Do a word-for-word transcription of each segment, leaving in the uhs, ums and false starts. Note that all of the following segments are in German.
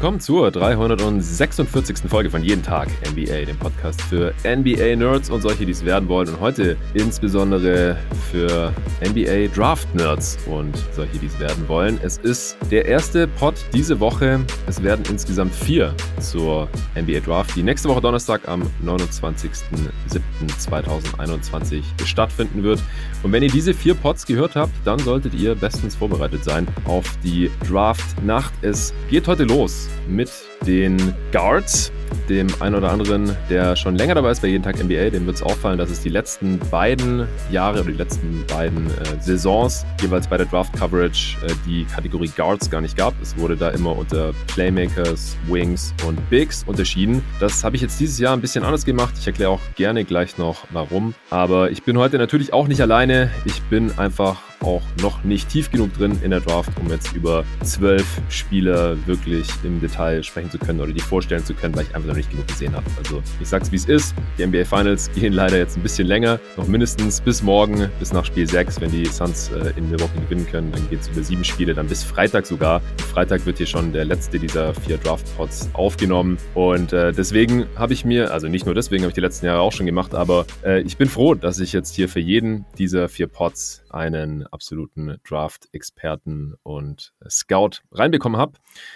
willkommen zur dreihundertsechsundvierzigste Folge von Jeden Tag N B A, dem Podcast für N B A-Nerds und solche, die es werden wollen. Und heute insbesondere für N B A-Draft-Nerds und solche, die es werden wollen. Es ist der erste Pod diese Woche. Es werden insgesamt vier zur N B A-Draft, die nächste Woche Donnerstag am neunundzwanzigsten siebten zweitausendeinundzwanzig stattfinden wird. Und wenn ihr diese vier Pods gehört habt, dann solltet ihr bestens vorbereitet sein auf die Draft-Nacht. Es geht heute los mit den Guards, dem einen oder anderen, der schon länger dabei ist bei Jeden Tag N B A. Dem wird es auffallen, dass es die letzten beiden Jahre oder die letzten beiden äh, Saisons jeweils bei der Draft-Coverage äh, die Kategorie Guards gar nicht gab. Es wurde da immer unter Playmakers, Wings und Bigs unterschieden. Das habe ich jetzt dieses Jahr ein bisschen anders gemacht. Ich erkläre auch gerne gleich noch, warum. Aber ich bin heute natürlich auch nicht alleine. Ich bin einfach auch noch nicht tief genug drin in der Draft, um jetzt über zwölf Spieler wirklich im Detail sprechen zu können oder die vorstellen zu können, weil ich einfach noch nicht genug gesehen habe. Also ich sag's, wie es ist. Die N B A Finals gehen leider jetzt ein bisschen länger, noch mindestens bis morgen, bis nach Spiel sechs, wenn die Suns äh, in Milwaukee gewinnen können. Dann geht's über sieben Spiele, dann bis Freitag sogar. Und Freitag wird hier schon der letzte dieser vier Draft-Pods aufgenommen. Und äh, deswegen habe ich mir, also nicht nur deswegen, habe ich die letzten Jahre auch schon gemacht, aber äh, ich bin froh, dass ich jetzt hier für jeden dieser vier Pods einen absoluten Draft-Experten und Scout reinbekommen habe.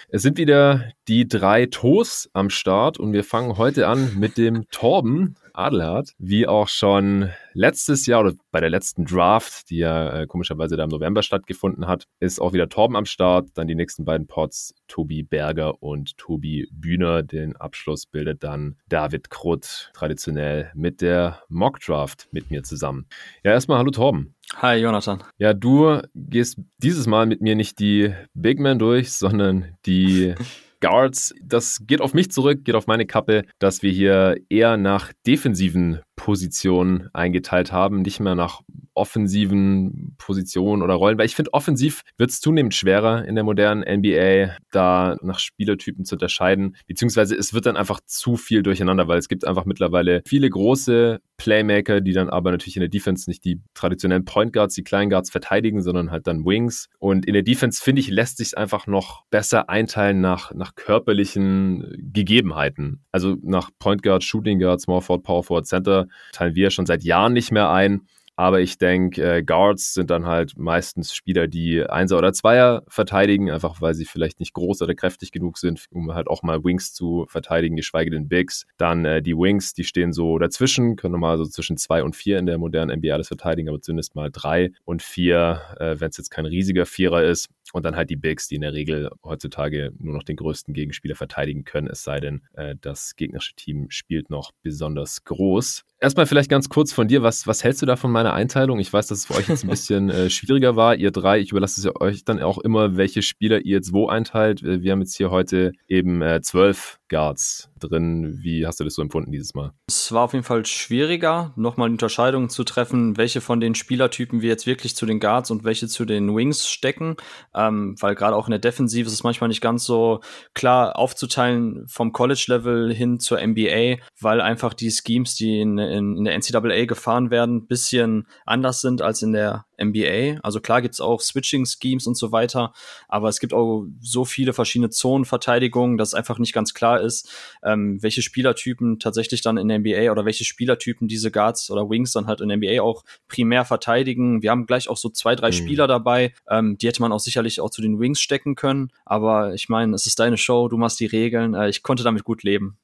Es sind wieder die drei Toes am Start und wir fangen heute an mit dem Torben Adelhardt, wie auch schon letztes Jahr oder bei der letzten Draft, die ja äh, komischerweise da im November stattgefunden hat, ist auch wieder Torben am Start. Dann die nächsten beiden Pods Tobi Berger und Tobi Bühner. Den Abschluss bildet dann David Krutt, traditionell mit der Mock Draft mit mir zusammen. Ja, erstmal hallo Torben. Hi Jonathan. Ja, du gehst dieses Mal mit mir nicht die Big Men durch, sondern die Guards. Das geht auf mich zurück, geht auf meine Kappe, dass wir hier eher nach defensiven Positionen eingeteilt haben, nicht mehr nach offensiven Positionen oder Rollen, weil ich finde, offensiv wird es zunehmend schwerer in der modernen N B A, da nach Spielertypen zu unterscheiden, beziehungsweise es wird dann einfach zu viel durcheinander, weil es gibt einfach mittlerweile viele große Playmaker, die dann aber natürlich in der Defense nicht die traditionellen Point Guards, die Klein Guards verteidigen, sondern halt dann Wings. Und in der Defense, finde ich, lässt sich es einfach noch besser einteilen nach, nach körperlichen Gegebenheiten. Also nach Point Guard, Shooting Guard, Small Forward, Power Forward, Center teilen wir schon seit Jahren nicht mehr ein. Aber ich denke, äh, Guards sind dann halt meistens Spieler, die Einser oder Zweier verteidigen, einfach weil sie vielleicht nicht groß oder kräftig genug sind, um halt auch mal Wings zu verteidigen, geschweige denn Bigs. Dann äh, die Wings, die stehen so dazwischen, können mal so zwischen zwei und vier in der modernen N B A alles verteidigen, aber zumindest mal drei und vier, äh, wenn es jetzt kein riesiger Vierer ist. Und dann halt die Bigs, die in der Regel heutzutage nur noch den größten Gegenspieler verteidigen können, es sei denn, äh, das gegnerische Team spielt noch besonders groß. Erstmal vielleicht ganz kurz von dir, was, was hältst du da von meiner Einteilung? Ich weiß, dass es für euch jetzt ein bisschen äh, schwieriger war, ihr drei. Ich überlasse es ja euch dann auch immer, welche Spieler ihr jetzt wo einteilt. Wir haben jetzt hier heute eben äh, zwölf Guards drin. Wie hast du das so empfunden dieses Mal? Es war auf jeden Fall schwieriger, nochmal Unterscheidungen zu treffen, welche von den Spielertypen wir jetzt wirklich zu den Guards und welche zu den Wings stecken, ähm, weil gerade auch in der Defensive ist es manchmal nicht ganz so klar aufzuteilen vom College-Level hin zur N B A, weil einfach die Schemes, die in in der N C A A gefahren werden, ein bisschen anders sind als in der N B A. Also klar gibt es auch Switching-Schemes und so weiter, aber es gibt auch so viele verschiedene Zonenverteidigungen, dass einfach nicht ganz klar ist, ähm, welche Spielertypen tatsächlich dann in der N B A oder welche Spielertypen diese Guards oder Wings dann halt in der N B A auch primär verteidigen. Wir haben gleich auch so zwei, drei mhm. Spieler dabei, ähm, die hätte man auch sicherlich auch zu den Wings stecken können, aber ich meine, es ist deine Show, du machst die Regeln, äh, ich konnte damit gut leben.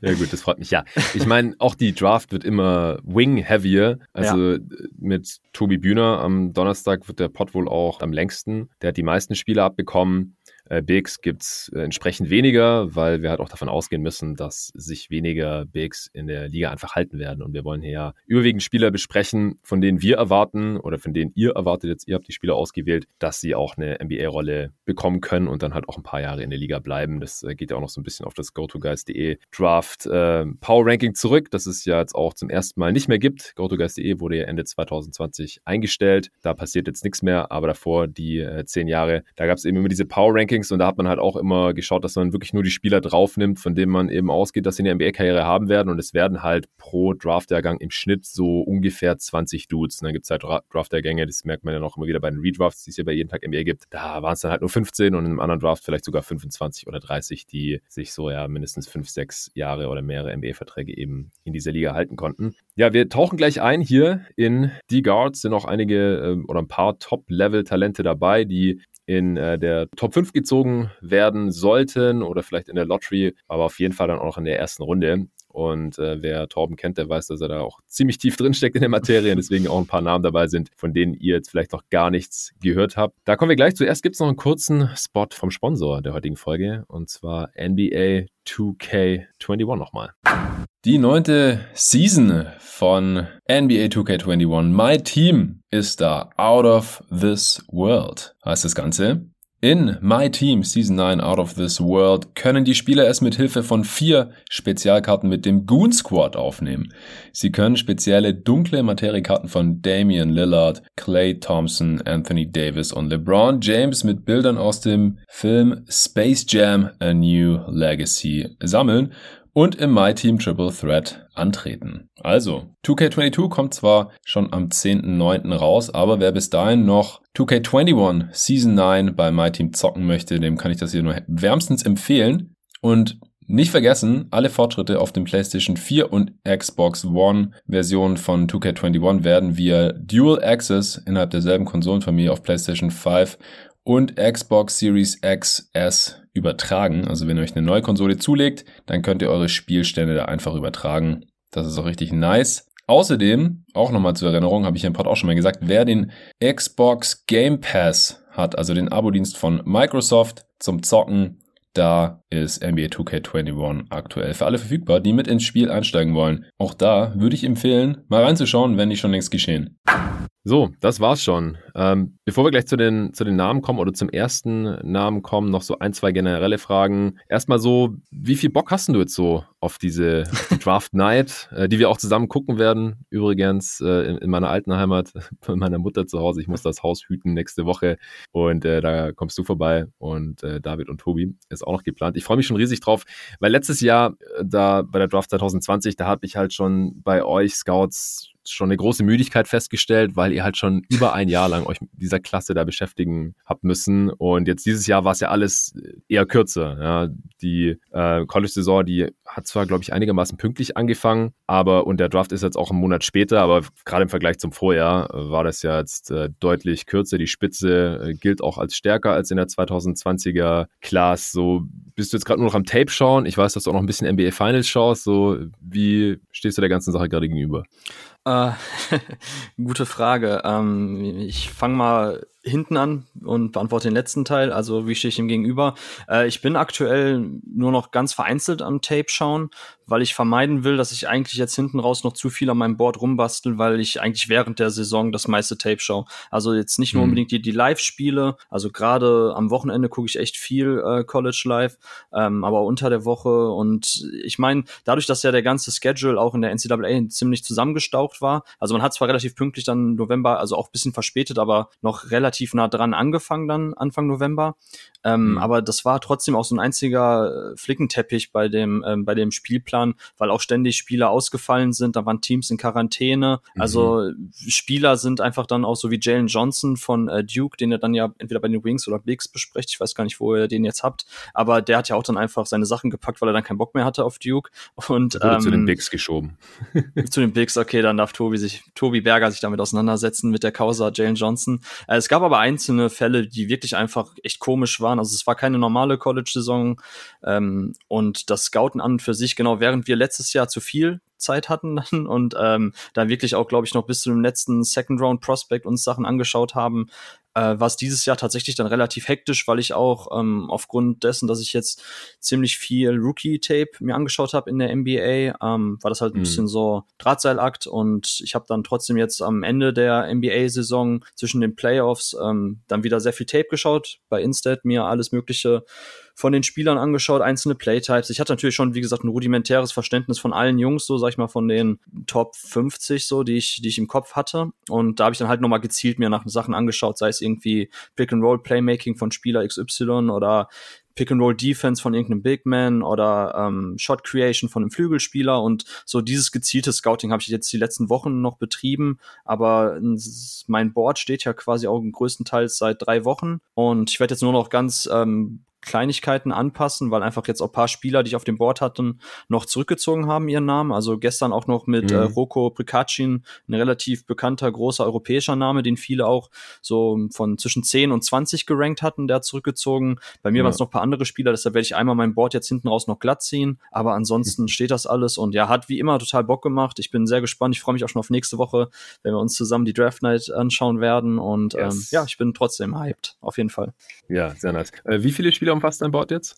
Ja gut, das freut mich, ja. Ich meine, auch die Draft wird immer Wing-heavier, also ja. Mit Tobi Bühner am Donnerstag wird der Pod wohl auch am längsten. Der hat die meisten Spieler abbekommen. Äh, Bigs gibt es äh, entsprechend weniger, weil wir halt auch davon ausgehen müssen, dass sich weniger Bigs in der Liga einfach halten werden. Und wir wollen hier ja überwiegend Spieler besprechen, von denen wir erwarten oder von denen ihr erwartet jetzt, ihr habt die Spieler ausgewählt, dass sie auch eine N B A-Rolle bekommen können und dann halt auch ein paar Jahre in der Liga bleiben. Das äh, geht ja auch noch so ein bisschen auf das go to guys punkt de Draft äh, Power Ranking zurück, das es ja jetzt auch zum ersten Mal nicht mehr gibt. go to guys punkt de wurde ja Ende zwanzig zwanzig eingestellt. Da passiert jetzt nichts mehr, aber davor die äh, zehn Jahre, da gab es eben immer diese Power Ranking Rankings, und da hat man halt auch immer geschaut, dass man wirklich nur die Spieler draufnimmt, von denen man eben ausgeht, dass sie eine N B A-Karriere haben werden, und es werden halt pro Draftjahrgang im Schnitt so ungefähr zwanzig Dudes. Und dann gibt es halt Draftjahrgänge, das merkt man ja noch immer wieder bei den Redrafts, die es ja bei jedem Tag N B A gibt. Da waren es dann halt nur fünfzehn und in einem anderen Draft vielleicht sogar fünfundzwanzig oder dreißig, die sich so ja mindestens fünf, sechs Jahre oder mehrere N B A-Verträge eben in dieser Liga halten konnten. Ja, wir tauchen gleich ein hier in die Guards, sind auch einige oder ein paar Top-Level-Talente dabei, die in äh, der Top fünf gezogen werden sollten oder vielleicht in der Lottery, aber auf jeden Fall dann auch in der ersten Runde. Und äh, wer Torben kennt, der weiß, dass er da auch ziemlich tief drinsteckt in der Materie und deswegen auch ein paar Namen dabei sind, von denen ihr jetzt vielleicht noch gar nichts gehört habt. Da kommen wir gleich. Zuerst gibt es noch einen kurzen Spot vom Sponsor der heutigen Folge, und zwar N B A two K einundzwanzig nochmal. Die neunte Season von N B A two K einundzwanzig, My Team, ist da. Out of this world heißt das Ganze. In My Team Season nine Out of this World können die Spieler es mit Hilfe von vier Spezialkarten mit dem Goon Squad aufnehmen. Sie können spezielle dunkle Materiekarten von Damian Lillard, Klay Thompson, Anthony Davis und LeBron James mit Bildern aus dem Film Space Jam: A New Legacy sammeln und im My Team Triple Threat antreten. Also, two K twenty-two kommt zwar schon am zehnten neunten raus, aber wer bis dahin noch two K einundzwanzig Season nine bei My Team zocken möchte, dem kann ich das hier nur wärmstens empfehlen. Und nicht vergessen, alle Fortschritte auf den PlayStation vier und Xbox One Versionen von two K einundzwanzig werden via Dual Access innerhalb derselben Konsolenfamilie auf PlayStation five und Xbox Series X S übertragen. Also wenn ihr euch eine neue Konsole zulegt, dann könnt ihr eure Spielstände da einfach übertragen. Das ist auch richtig nice. Außerdem, auch nochmal zur Erinnerung, habe ich ja im Pod auch schon mal gesagt, wer den Xbox Game Pass hat, also den Abo-Dienst von Microsoft zum Zocken, da ist N B A two K einundzwanzig aktuell für alle verfügbar, die mit ins Spiel einsteigen wollen. Auch da würde ich empfehlen, mal reinzuschauen, wenn nicht schon längst geschehen. So, das war's schon. Ähm, bevor wir gleich zu den, zu den Namen kommen oder zum ersten Namen kommen, noch so ein, zwei generelle Fragen. Erstmal so, wie viel Bock hast du jetzt so auf diese Draft Night, äh, die wir auch zusammen gucken werden? Übrigens äh, in, in meiner alten Heimat, bei meiner Mutter zu Hause. Ich muss das Haus hüten nächste Woche und äh, da kommst du vorbei, und äh, David und Tobi ist auch noch geplant. Ich freue mich schon riesig drauf, weil letztes Jahr äh, da bei der Draft zwanzig zwanzig, da habe ich halt schon bei euch Scouts schon eine große Müdigkeit festgestellt, weil ihr halt schon über ein Jahr lang euch mit dieser Klasse da beschäftigen habt müssen. Und jetzt dieses Jahr war es ja alles eher kürzer. Ja. Die äh, College-Saison, die hat zwar, glaube ich, einigermaßen pünktlich angefangen, aber und der Draft ist jetzt auch einen Monat später, aber gerade im Vergleich zum Vorjahr war das ja jetzt äh, deutlich kürzer. Die Spitze äh, gilt auch als stärker als in der zwanzig zwanziger-Class. So, bist du jetzt gerade nur noch am Tape schauen? Ich weiß, dass du auch noch ein bisschen N B A Finals schaust. So, wie stehst du der ganzen Sache gerade gegenüber? Äh, gute Frage. Ähm, ich fange mal hinten an und beantworte den letzten Teil. Also, wie stehe ich ihm gegenüber? Äh, ich bin aktuell nur noch ganz vereinzelt am Tape schauen, weil ich vermeiden will, dass ich eigentlich jetzt hinten raus noch zu viel an meinem Board rumbastel, weil ich eigentlich während der Saison das meiste Tape schaue. Also jetzt nicht nur mhm. unbedingt die, die Live-Spiele, also gerade am Wochenende gucke ich echt viel äh, College Live, ähm, aber auch unter der Woche. Und ich meine, dadurch, dass ja der ganze Schedule auch in der N C A A ziemlich zusammengestaucht war, also man hat zwar relativ pünktlich dann November, also auch ein bisschen verspätet, aber noch relativ nah dran angefangen dann Anfang November. Ähm, mhm. Aber das war trotzdem auch so ein einziger Flickenteppich bei dem, ähm, bei dem Spielplan, weil auch ständig Spieler ausgefallen sind, da waren Teams in Quarantäne, also mhm. Spieler sind einfach dann auch so wie Jalen Johnson von äh, Duke, den ihr dann ja entweder bei den Wings oder Bigs besprecht, ich weiß gar nicht, wo ihr den jetzt habt, aber der hat ja auch dann einfach seine Sachen gepackt, weil er dann keinen Bock mehr hatte auf Duke. Und wurde ähm, zu den Bigs geschoben. Zu den Bigs, okay, dann darf Tobi sich, Tobi Berger sich damit auseinandersetzen mit der Causa Jalen Johnson. Äh, es gab aber einzelne Fälle, die wirklich einfach echt komisch waren, also es war keine normale College-Saison, ähm, und das Scouten an und für sich, genau, während wir letztes Jahr zu viel Zeit hatten dann und ähm, da wirklich auch, glaube ich, noch bis zu dem letzten Second-Round-Prospect uns Sachen angeschaut haben, äh, war es dieses Jahr tatsächlich dann relativ hektisch, weil ich auch ähm, aufgrund dessen, dass ich jetzt ziemlich viel Rookie-Tape mir angeschaut habe in der N B A, ähm, war das halt ein mhm. bisschen so Drahtseilakt, und ich habe dann trotzdem jetzt am Ende der N B A-Saison zwischen den Playoffs ähm, dann wieder sehr viel Tape geschaut, bei Instat mir alles mögliche von den Spielern angeschaut, einzelne Playtypes. Ich hatte natürlich schon, wie gesagt, ein rudimentäres Verständnis von allen Jungs, so sag ich mal, von den Top fünfzig, so, die ich, die ich im Kopf hatte. Und da habe ich dann halt nochmal gezielt mir nach Sachen angeschaut, sei es irgendwie Pick-and-Roll-Playmaking von Spieler X Y oder Pick-and-Roll-Defense von irgendeinem Big Man oder ähm, Shot-Creation von einem Flügelspieler, und so dieses gezielte Scouting habe ich jetzt die letzten Wochen noch betrieben, aber mein Board steht ja quasi auch größtenteils seit drei Wochen und ich werde jetzt nur noch ganz ähm, Kleinigkeiten anpassen, weil einfach jetzt auch ein paar Spieler, die ich auf dem Board hatten, noch zurückgezogen haben ihren Namen. Also gestern auch noch mit mhm. äh, Roko Prikacin, ein relativ bekannter, großer europäischer Name, den viele auch so von zwischen zehn und zwanzig gerankt hatten, der hat zurückgezogen. Bei mir ja. waren es noch ein paar andere Spieler, deshalb werde ich einmal mein Board jetzt hinten raus noch glatt ziehen. Aber ansonsten mhm. steht das alles und ja, hat wie immer total Bock gemacht. Ich bin sehr gespannt. Ich freue mich auch schon auf nächste Woche, wenn wir uns zusammen die Draft Night anschauen werden und yes. ähm, ja, ich bin trotzdem hyped, auf jeden Fall. Ja, sehr nice. Äh, wie viele Spieler umfasst dein Board jetzt?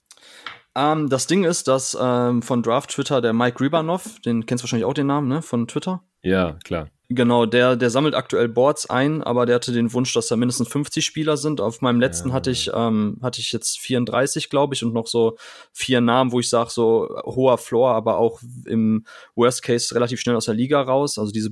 Um, das Ding ist, dass ähm, von Draft Twitter der Mike Ribanov, den kennst du wahrscheinlich auch, den Namen, ne, von Twitter? Ja, klar. Genau, der, der sammelt aktuell Boards ein, aber der hatte den Wunsch, dass da mindestens fünfzig Spieler sind. Auf meinem letzten ja. hatte ich ähm, hatte ich jetzt vierunddreißig, glaube ich, und noch so vier Namen, wo ich sage, so hoher Floor, aber auch im Worst Case relativ schnell aus der Liga raus. Also diese,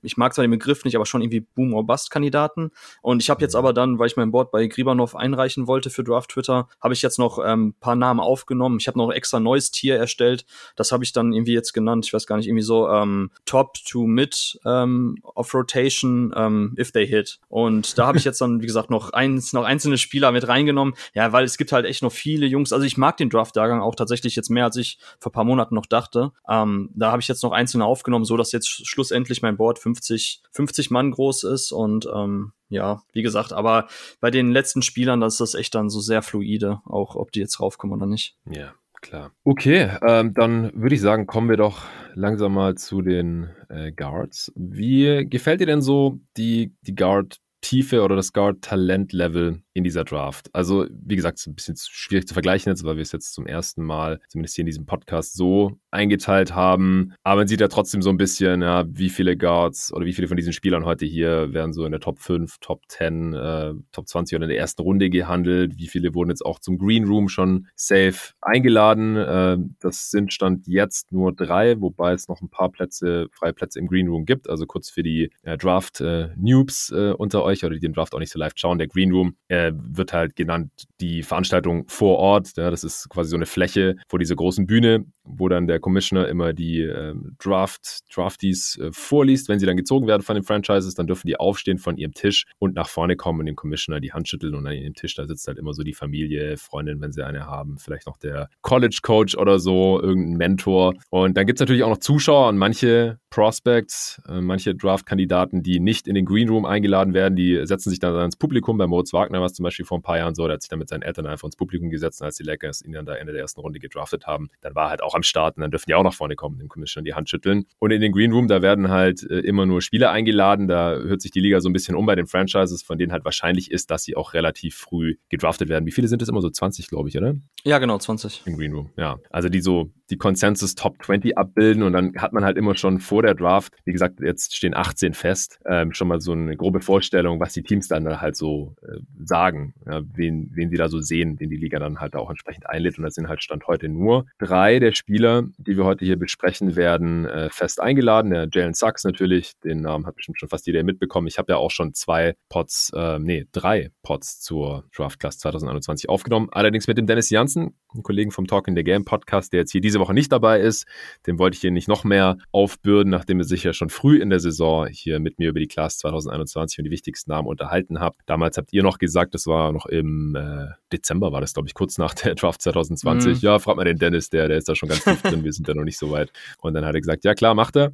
ich mag zwar den Begriff nicht, aber schon irgendwie Boom-or-Bust-Kandidaten. Und ich habe jetzt aber dann, weil ich mein Board bei Gribanov einreichen wollte für Draft Twitter, habe ich jetzt noch ein ähm, paar Namen aufgenommen. Ich habe noch ein extra neues Tier erstellt. Das habe ich dann irgendwie jetzt genannt. Ich weiß gar nicht, irgendwie so ähm, Top to Mid ähm, of Rotation, um, if they hit. Und da habe ich jetzt dann, wie gesagt, noch, eins, noch einzelne Spieler mit reingenommen. Ja, weil es gibt halt echt noch viele Jungs. Also ich mag den Draft-Jahrgang auch tatsächlich jetzt mehr, als ich vor ein paar Monaten noch dachte. Um, da habe ich jetzt noch einzelne aufgenommen, so dass jetzt schlussendlich mein Board fünfzig, fünfzig Mann groß ist. Und um, ja, wie gesagt, aber bei den letzten Spielern, das ist das echt dann so sehr fluide, auch ob die jetzt raufkommen oder nicht. Ja. Yeah. Klar. Okay, ähm, dann würde ich sagen, kommen wir doch langsam mal zu den äh, Guards. Wie gefällt dir denn so die, die Guard-Tiefe oder das Guard-Talent-Level in dieser Draft? Also, wie gesagt, ist ein bisschen schwierig zu vergleichen jetzt, weil wir es jetzt zum ersten Mal, zumindest hier in diesem Podcast, so eingeteilt haben. Aber man sieht ja trotzdem so ein bisschen, ja, wie viele Guards oder wie viele von diesen Spielern heute hier werden so in der Top fünf, Top zehn, äh, Top zwanzig oder in der ersten Runde gehandelt. Wie viele wurden jetzt auch zum Green Room schon safe eingeladen? Äh, das sind Stand jetzt nur drei, wobei es noch ein paar Plätze, freie Plätze im Green Room gibt. Also kurz für die äh, Draft-Noobs äh, äh, unter euch oder die den Draft auch nicht so live schauen. Der Green Room äh, wird halt genannt die Veranstaltung vor Ort. Ja, das ist quasi so eine Fläche vor dieser großen Bühne, wo dann der Commissioner immer die äh, Draft, Draftees äh, vorliest. Wenn sie dann gezogen werden von den Franchises, dann dürfen die aufstehen von ihrem Tisch und nach vorne kommen und dem Commissioner die Hand schütteln, und an ihrem Tisch, da sitzt halt immer so die Familie, Freundin, wenn sie eine haben, vielleicht noch der College-Coach oder so, irgendein Mentor. Und dann gibt es natürlich auch noch Zuschauer und manche Prospects, äh, manche Draft-Kandidaten, die nicht in den Green Room eingeladen werden, die setzen sich dann ans Publikum. Bei Moritz Wagner war es zum Beispiel vor ein paar Jahren so, der hat sich dann mit seinen Eltern einfach ins Publikum gesetzt, und als die Lakers ihn dann da Ende der ersten Runde gedraftet haben, dann war er halt auch am Start, und dann dürfen die auch nach vorne kommen, dem Commissioner die Hand schütteln. Und in den Green Room, da werden halt äh, immer nur Spieler eingeladen, da hört sich die Liga so ein bisschen um bei den Franchises, von denen halt wahrscheinlich ist, dass sie auch relativ früh gedraftet werden. Wie viele sind das immer so? zwanzig, glaube ich, oder? Ja, genau, zwanzig. Im Green Room, ja. Also die so die Consensus Top zwanzig abbilden, und dann hat man halt immer schon vor der Draft, wie gesagt, jetzt stehen achtzehn fest, ähm, schon mal so eine grobe Vorstellung, was die Teams dann halt so äh, sagen, ja, wen, wen die da so sehen, den die Liga dann halt auch entsprechend einlädt, und das sind halt Stand heute nur drei der Spieler, die wir heute hier besprechen werden, äh, fest eingeladen. Der Jalen Suggs natürlich, den Namen hat bestimmt schon fast jeder mitbekommen. Ich habe ja auch schon zwei Pods, äh, nee, drei Pods zur Draft Class zwanzig einundzwanzig aufgenommen. Allerdings mit dem Dennis Janssen, einem Kollegen vom Talking the Game Podcast, der jetzt hier diese Woche nicht dabei ist. Dem wollte ich hier nicht noch mehr aufbürden, nachdem er sich ja schon früh in der Saison hier mit mir über die Class zwanzig einundzwanzig und die wichtigsten Namen unterhalten hat. Damals habt ihr noch gesagt, das war noch im äh, Dezember, war das, glaube ich, kurz nach der Draft zwanzig zwanzig. Mhm. Ja, frag mal den Dennis, der, der ist da schon ganz tief drin, wir sind da noch nicht so weit. Und dann hat er gesagt, ja klar, macht er.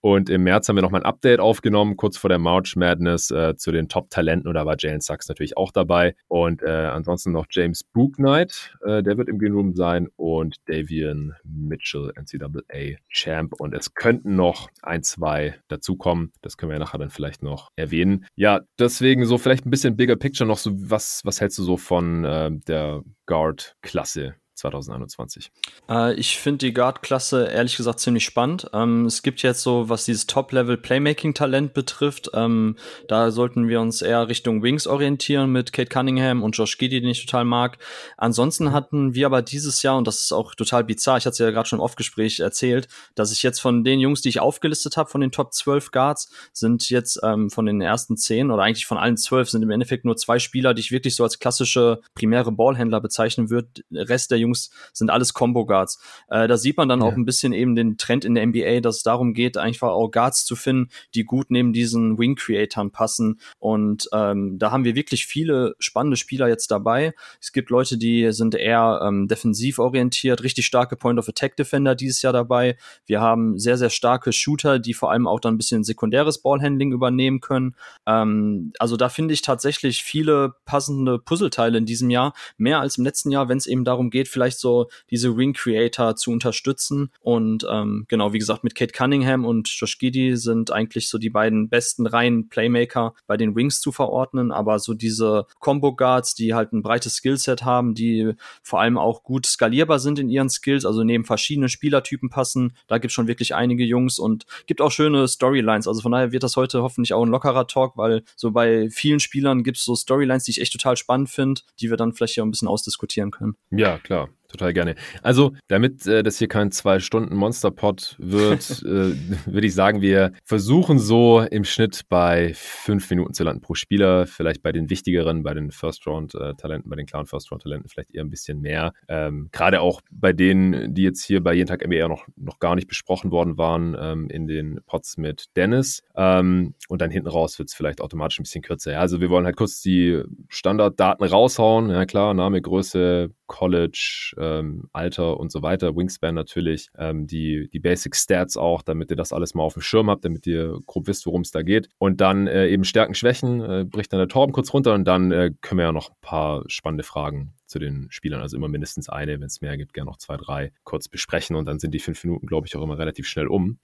Und im März haben wir nochmal ein Update aufgenommen, kurz vor der March Madness äh, zu den Top-Talenten, und da war Jalen Suggs natürlich auch dabei. Und äh, ansonsten noch James Bouknight, äh, der wird im Green Room sein, und Davion Mitchell, N C A A Champ. Und es könnten noch ein, zwei dazukommen. Das können wir ja nachher dann vielleicht noch erwähnen. Ja, deswegen so vielleicht ein bisschen bigger picture noch, so was, was hältst du so von äh, der Guard-Klasse zwanzig einundzwanzig? Äh, ich finde die Guard-Klasse ehrlich gesagt ziemlich spannend. Ähm, es gibt jetzt so, was dieses Top-Level-Playmaking-Talent betrifft, ähm, da sollten wir uns eher Richtung Wings orientieren mit Kate Cunningham und Josh Giddey, den ich total mag. Ansonsten hatten wir aber dieses Jahr, und das ist auch total bizarr, ich hatte es ja gerade schon im Off-Gespräch erzählt, dass ich jetzt von den Jungs, die ich aufgelistet habe, von den Top zwölf Guards, sind jetzt ähm, von den ersten zehn oder eigentlich von allen zwölf sind im Endeffekt nur zwei Spieler, die ich wirklich so als klassische primäre Ballhändler bezeichnen würde. Der Rest der Jungs sind alles Combo-Guards. Äh, da sieht man dann ja. auch ein bisschen eben den Trend in der N B A, dass es darum geht, einfach auch Guards zu finden, die gut neben diesen Wing-Creatoren passen. Und ähm, da haben wir wirklich viele spannende Spieler jetzt dabei. Es gibt Leute, die sind eher ähm, defensiv orientiert, richtig starke Point-of-Attack-Defender dieses Jahr dabei. Wir haben sehr, sehr starke Shooter, die vor allem auch dann ein bisschen sekundäres Ballhandling übernehmen können. Ähm, also da finde ich tatsächlich viele passende Puzzleteile in diesem Jahr, mehr als im letzten Jahr, wenn es eben darum geht, vielleicht so diese Wing-Creator zu unterstützen. Und ähm, genau, wie gesagt, mit Kate Cunningham und Josh Giddey sind eigentlich so die beiden besten reinen Playmaker bei den Wings zu verordnen, aber so diese Combo-Guards, die halt ein breites Skillset haben, die vor allem auch gut skalierbar sind in ihren Skills, also neben verschiedenen Spielertypen passen, da gibt es schon wirklich einige Jungs und gibt auch schöne Storylines, also von daher wird das heute hoffentlich auch ein lockerer Talk, weil so bei vielen Spielern gibt es so Storylines, die ich echt total spannend finde, die wir dann vielleicht hier ein bisschen ausdiskutieren können. Ja, klar. Total gerne. Also, damit äh, das hier kein zwei Stunden Monster-Pod wird, äh, würde ich sagen, wir versuchen so im Schnitt bei fünf Minuten zu landen pro Spieler, vielleicht bei den wichtigeren, bei den First-Round-Talenten, bei den klaren First-Round-Talenten vielleicht eher ein bisschen mehr. Ähm, gerade auch bei denen, die jetzt hier bei Jeden Tag N B A noch, noch gar nicht besprochen worden waren, ähm, in den Pods mit Dennis. Ähm, und dann hinten raus wird es vielleicht automatisch ein bisschen kürzer. Ja, also wir wollen halt kurz die Standarddaten raushauen. Ja klar, Name, Größe, College, Ähm, Alter und so weiter, Wingspan natürlich, ähm, die, die Basic Stats auch, damit ihr das alles mal auf dem Schirm habt, damit ihr grob wisst, worum es da geht. Und dann äh, eben Stärken, Schwächen, äh, bricht dann der Torben kurz runter und dann äh, können wir ja noch ein paar spannende Fragen zu den Spielern, also immer mindestens eine, wenn es mehr gibt, gerne noch zwei, drei kurz besprechen und dann sind die fünf Minuten, glaube ich, auch immer relativ schnell um.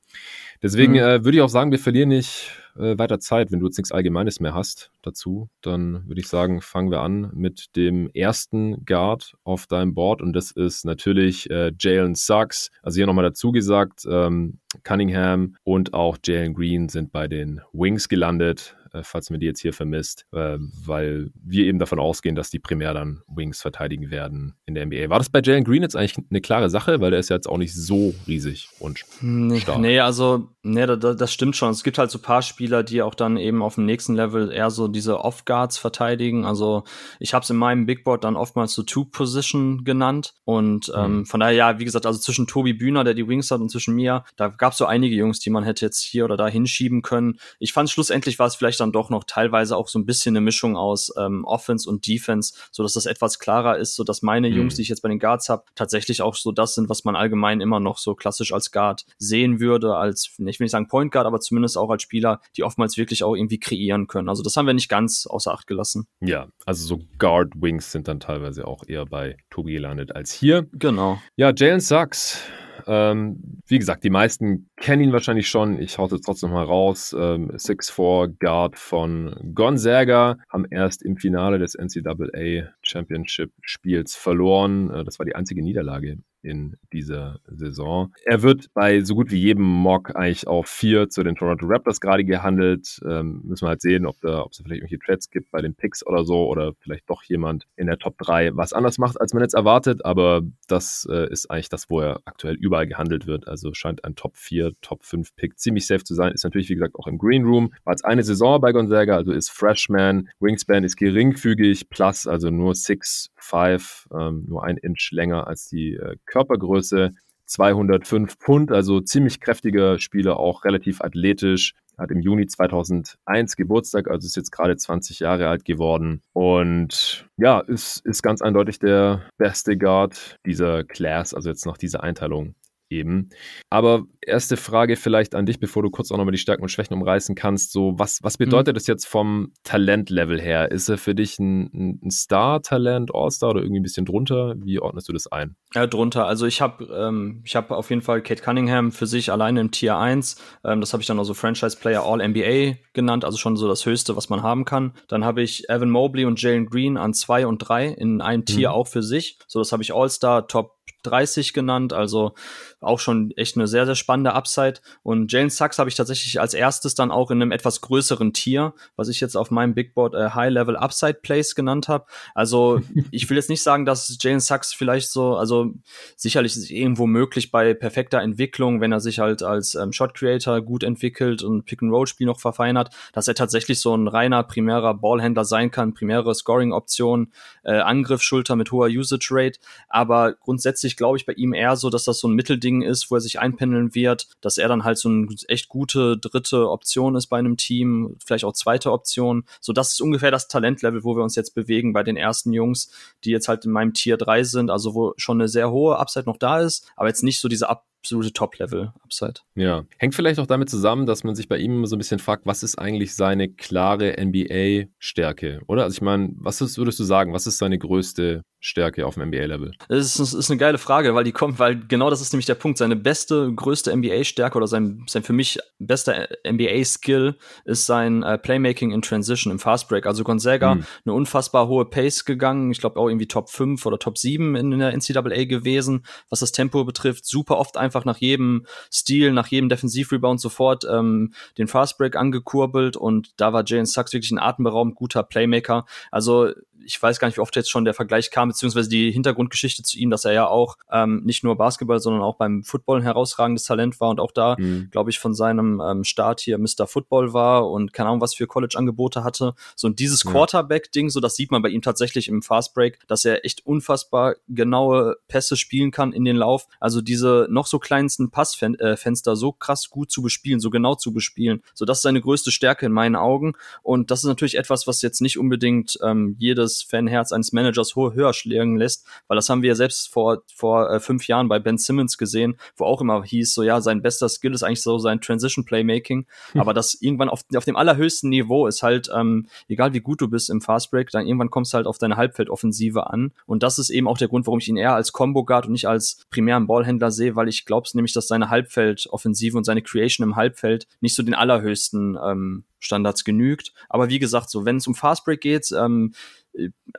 Deswegen mhm. äh, würde ich auch sagen, wir verlieren nicht äh, weiter Zeit, wenn du jetzt nichts Allgemeines mehr hast dazu, dann würde ich sagen, fangen wir an mit dem ersten Guard auf deinem Board und das ist natürlich äh, Jalen Suggs, also hier nochmal dazu gesagt, ähm, Cunningham und auch Jalen Green sind bei den Wings gelandet, falls man die jetzt hier vermisst, weil wir eben davon ausgehen, dass die primär dann Wings verteidigen werden in der N B A. War das bei Jalen Green jetzt eigentlich eine klare Sache? Weil der ist ja jetzt auch nicht so riesig und stark. Nee, also nee, das, das stimmt schon. Es gibt halt so ein paar Spieler, die auch dann eben auf dem nächsten Level eher so diese Off-Guards verteidigen. Also ich habe es in meinem Big Board dann oftmals so Two-Position genannt und mhm. ähm, von daher, ja, wie gesagt, also zwischen Tobi Bühner, der die Wings hat und zwischen mir, da gab es so einige Jungs, die man hätte jetzt hier oder da hinschieben können. Ich fand, schlussendlich war es vielleicht dann Dann doch noch teilweise auch so ein bisschen eine Mischung aus ähm, Offense und Defense, sodass das etwas klarer ist, sodass meine mhm. Jungs, die ich jetzt bei den Guards habe, tatsächlich auch so das sind, was man allgemein immer noch so klassisch als Guard sehen würde, als, ich will nicht sagen Point Guard, aber zumindest auch als Spieler, die oftmals wirklich auch irgendwie kreieren können. Also das haben wir nicht ganz außer Acht gelassen. Ja, also so Guard-Wings sind dann teilweise auch eher bei Tobi gelandet als hier. Genau. Ja, Jalen Suggs. Ähm, wie gesagt, die meisten kennen ihn wahrscheinlich schon. Ich haute trotzdem mal raus. Ähm, six four Guard von Gonzaga. Haben erst im Finale des N C A A Championship-Spiels verloren. Äh, das war die einzige Niederlage in dieser Saison. Er wird bei so gut wie jedem Mock eigentlich auf vier zu den Toronto Raptors gerade gehandelt. Ähm, müssen wir halt sehen, ob da, ob es vielleicht irgendwelche Trades gibt bei den Picks oder so oder vielleicht doch jemand in der Top drei was anders macht, als man jetzt erwartet. Aber das äh, ist eigentlich das, wo er aktuell überall gehandelt wird. Also scheint ein Top vier, Top fünf Pick ziemlich safe zu sein. Ist natürlich, wie gesagt, auch im Green Room. War jetzt eine Saison bei Gonzaga, also ist Freshman. Wingspan ist geringfügig, plus also nur six five, ähm, nur ein Inch länger als die äh, Körpergröße, zweihundertfünf Pfund, also ziemlich kräftiger Spieler, auch relativ athletisch. Hat im Juni zweitausendeins Geburtstag, also ist jetzt gerade zwanzig Jahre alt geworden. Und ja, ist, ist ganz eindeutig der beste Guard dieser Class, also jetzt nach dieser Einteilung geben. Aber erste Frage vielleicht an dich, bevor du kurz auch nochmal die Stärken und Schwächen umreißen kannst. So, was, was bedeutet mhm. das jetzt vom Talentlevel her? Ist er für dich ein, ein Star-Talent, All-Star oder irgendwie ein bisschen drunter? Wie ordnest du das ein? Ja, drunter. Also ich habe ähm, ich hab auf jeden Fall Kate Cunningham für sich alleine im Tier eins. Ähm, das habe ich dann also Franchise-Player All-N B A genannt, also schon so das Höchste, was man haben kann. Dann habe ich Evan Mobley und Jalen Green an zwei und drei in einem mhm. Tier auch für sich. So, das habe ich All-Star, Top dreißig genannt, also auch schon echt eine sehr, sehr spannende Upside. Und Jalen Suggs habe ich tatsächlich als erstes dann auch in einem etwas größeren Tier, was ich jetzt auf meinem Bigboard äh, High-Level Upside Plays genannt habe. Also ich will jetzt nicht sagen, dass Jalen Suggs vielleicht so, also sicherlich ist irgendwo möglich bei perfekter Entwicklung, wenn er sich halt als ähm, Shot-Creator gut entwickelt und Pick-and-Roll-Spiel noch verfeinert, dass er tatsächlich so ein reiner, primärer Ballhändler sein kann, primäre Scoring-Option, äh, Angriff, Schulter mit hoher Usage-Rate. Aber grundsätzlich glaube ich bei ihm eher so, dass das so ein Mittelding ist, wo er sich einpendeln wird, dass er dann halt so eine echt gute dritte Option ist bei einem Team, vielleicht auch zweite Option. So, das ist ungefähr das Talentlevel, wo wir uns jetzt bewegen bei den ersten Jungs, die jetzt halt in meinem Tier drei sind, also wo schon eine sehr hohe Upside noch da ist, aber jetzt nicht so diese Up absolute Top-Level-Upside. Ja, hängt vielleicht auch damit zusammen, dass man sich bei ihm so ein bisschen fragt, was ist eigentlich seine klare N B A-Stärke, oder? Also ich meine, was ist, würdest du sagen, was ist seine größte Stärke auf dem N B A-Level? Das ist, das ist eine geile Frage, weil die kommt, weil genau das ist nämlich der Punkt. Seine beste, größte N B A-Stärke oder sein, sein für mich bester N B A-Skill ist sein äh, Playmaking in Transition, im Fastbreak. Also Gonzaga, hm. eine unfassbar hohe Pace gegangen. Ich glaube auch irgendwie Top fünf oder Top sieben in, in der N C A A gewesen, was das Tempo betrifft. Super oft einfach nach jedem Steal, nach jedem Defensivrebound sofort ähm, den Fastbreak angekurbelt, und da war Jalen Suggs wirklich ein atemberaubend guter Playmaker. Also ich weiß gar nicht, wie oft jetzt schon der Vergleich kam, beziehungsweise die Hintergrundgeschichte zu ihm, dass er ja auch ähm, nicht nur Basketball, sondern auch beim Football ein herausragendes Talent war und auch da, mhm. glaube ich, von seinem ähm, Start hier Mister Football war und keine Ahnung, was für College-Angebote hatte. So, und dieses ja. Quarterback-Ding, so das sieht man bei ihm tatsächlich im Fastbreak, dass er echt unfassbar genaue Pässe spielen kann in den Lauf. Also diese noch so kleinsten Passfenster äh, so krass gut zu bespielen, so genau zu bespielen. So, das ist seine größte Stärke in meinen Augen. Und das ist natürlich etwas, was jetzt nicht unbedingt ähm, jedes Fanherz eines Managers ho- höher schlägen lässt, weil das haben wir ja selbst vor, vor äh, fünf Jahren bei Ben Simmons gesehen, wo auch immer hieß, so ja, sein bester Skill ist eigentlich so sein Transition-Playmaking, hm. aber das irgendwann auf, auf dem allerhöchsten Niveau ist halt, ähm, egal wie gut du bist im Fastbreak, dann irgendwann kommst du halt auf deine Halbfeldoffensive an. Und das ist eben auch der Grund, warum ich ihn eher als Combo-Guard und nicht als primären Ballhändler sehe, weil ich glaube, glaubst nämlich, dass seine Halbfeldoffensive und seine Creation im Halbfeld nicht so den allerhöchsten ähm, Standards genügt. Aber wie gesagt, so wenn es um Fastbreak geht, ähm,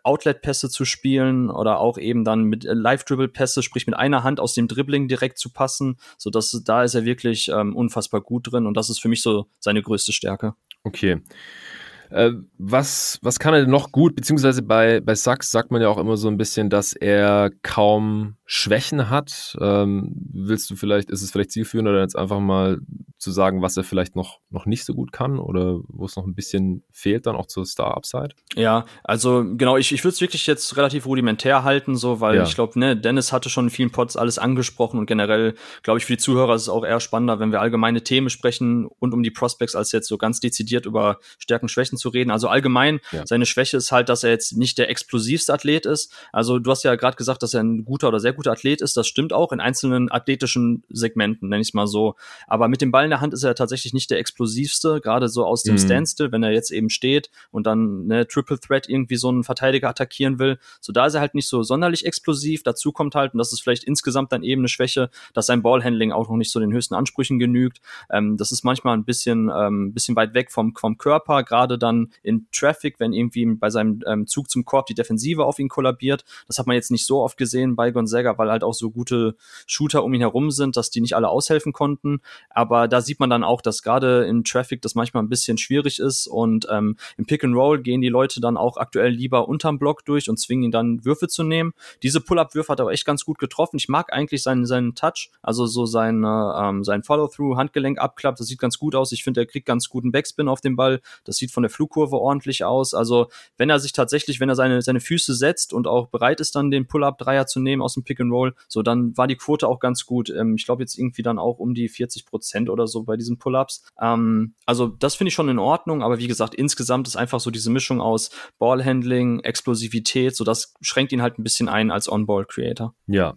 Outlet-Pässe zu spielen oder auch eben dann mit Live-Dribble-Pässe, sprich mit einer Hand aus dem Dribbling direkt zu passen, so dass da ist er wirklich ähm, unfassbar gut drin, und das ist für mich so seine größte Stärke. Okay. Was, was kann er denn noch gut, beziehungsweise bei, bei Suggs sagt man ja auch immer so ein bisschen, dass er kaum Schwächen hat. Ähm, willst du vielleicht, ist es vielleicht zielführender, dann jetzt einfach mal zu sagen, was er vielleicht noch, noch nicht so gut kann oder wo es noch ein bisschen fehlt dann auch zur Star-Upside? Ja, also genau, ich, ich würde es wirklich jetzt relativ rudimentär halten, so, weil ja. ich glaube, ne, Dennis hatte schon in vielen Pods alles angesprochen, und generell, glaube ich, für die Zuhörer ist es auch eher spannender, wenn wir allgemeine Themen sprechen und um die Prospects, als jetzt so ganz dezidiert über Stärken, Schwächen zu reden. Also allgemein, ja. seine Schwäche ist halt, dass er jetzt nicht der explosivste Athlet ist. Also du hast ja gerade gesagt, dass er ein guter oder sehr guter Athlet ist. Das stimmt auch in einzelnen athletischen Segmenten, nenne ich es mal so. Aber mit dem Ball in der Hand ist er tatsächlich nicht der explosivste, gerade so aus dem mhm. Standstill, wenn er jetzt eben steht und dann eine Triple Threat irgendwie so einen Verteidiger attackieren will. So, da ist er halt nicht so sonderlich explosiv. Dazu kommt halt, und das ist vielleicht insgesamt dann eben eine Schwäche, dass sein Ballhandling auch noch nicht so den höchsten Ansprüchen genügt. Ähm, das ist manchmal ein bisschen, ähm, bisschen weit weg vom, vom Körper, gerade dann in Traffic, wenn irgendwie bei seinem ähm, Zug zum Korb die Defensive auf ihn kollabiert. Das hat man jetzt nicht so oft gesehen bei Gonzaga, weil halt auch so gute Shooter um ihn herum sind, dass die nicht alle aushelfen konnten. Aber da sieht man dann auch, dass gerade im Traffic das manchmal ein bisschen schwierig ist, und ähm, im Pick and Roll gehen die Leute dann auch aktuell lieber unterm Block durch und zwingen ihn dann, Würfe zu nehmen. Diese Pull-Up-Würfe hat er aber echt ganz gut getroffen. Ich mag eigentlich seinen, seinen Touch, also so seine, ähm, sein Follow-Through, Handgelenk-Abklapp, das sieht ganz gut aus. Ich finde, er kriegt ganz guten Backspin auf den Ball. Das sieht von der Flugkurve ordentlich aus. Also wenn er sich tatsächlich, wenn er seine, seine Füße setzt und auch bereit ist, dann den Pull-Up-Dreier zu nehmen aus dem Pick and Roll, so, dann war die Quote auch ganz gut. Ähm, ich glaube jetzt irgendwie dann auch um die vierzig Prozent oder so bei diesen Pull-Ups. Ähm, also das finde ich schon in Ordnung, aber wie gesagt, insgesamt ist einfach so diese Mischung aus Ballhandling, Explosivität, so das schränkt ihn halt ein bisschen ein als On-Ball-Creator. Ja.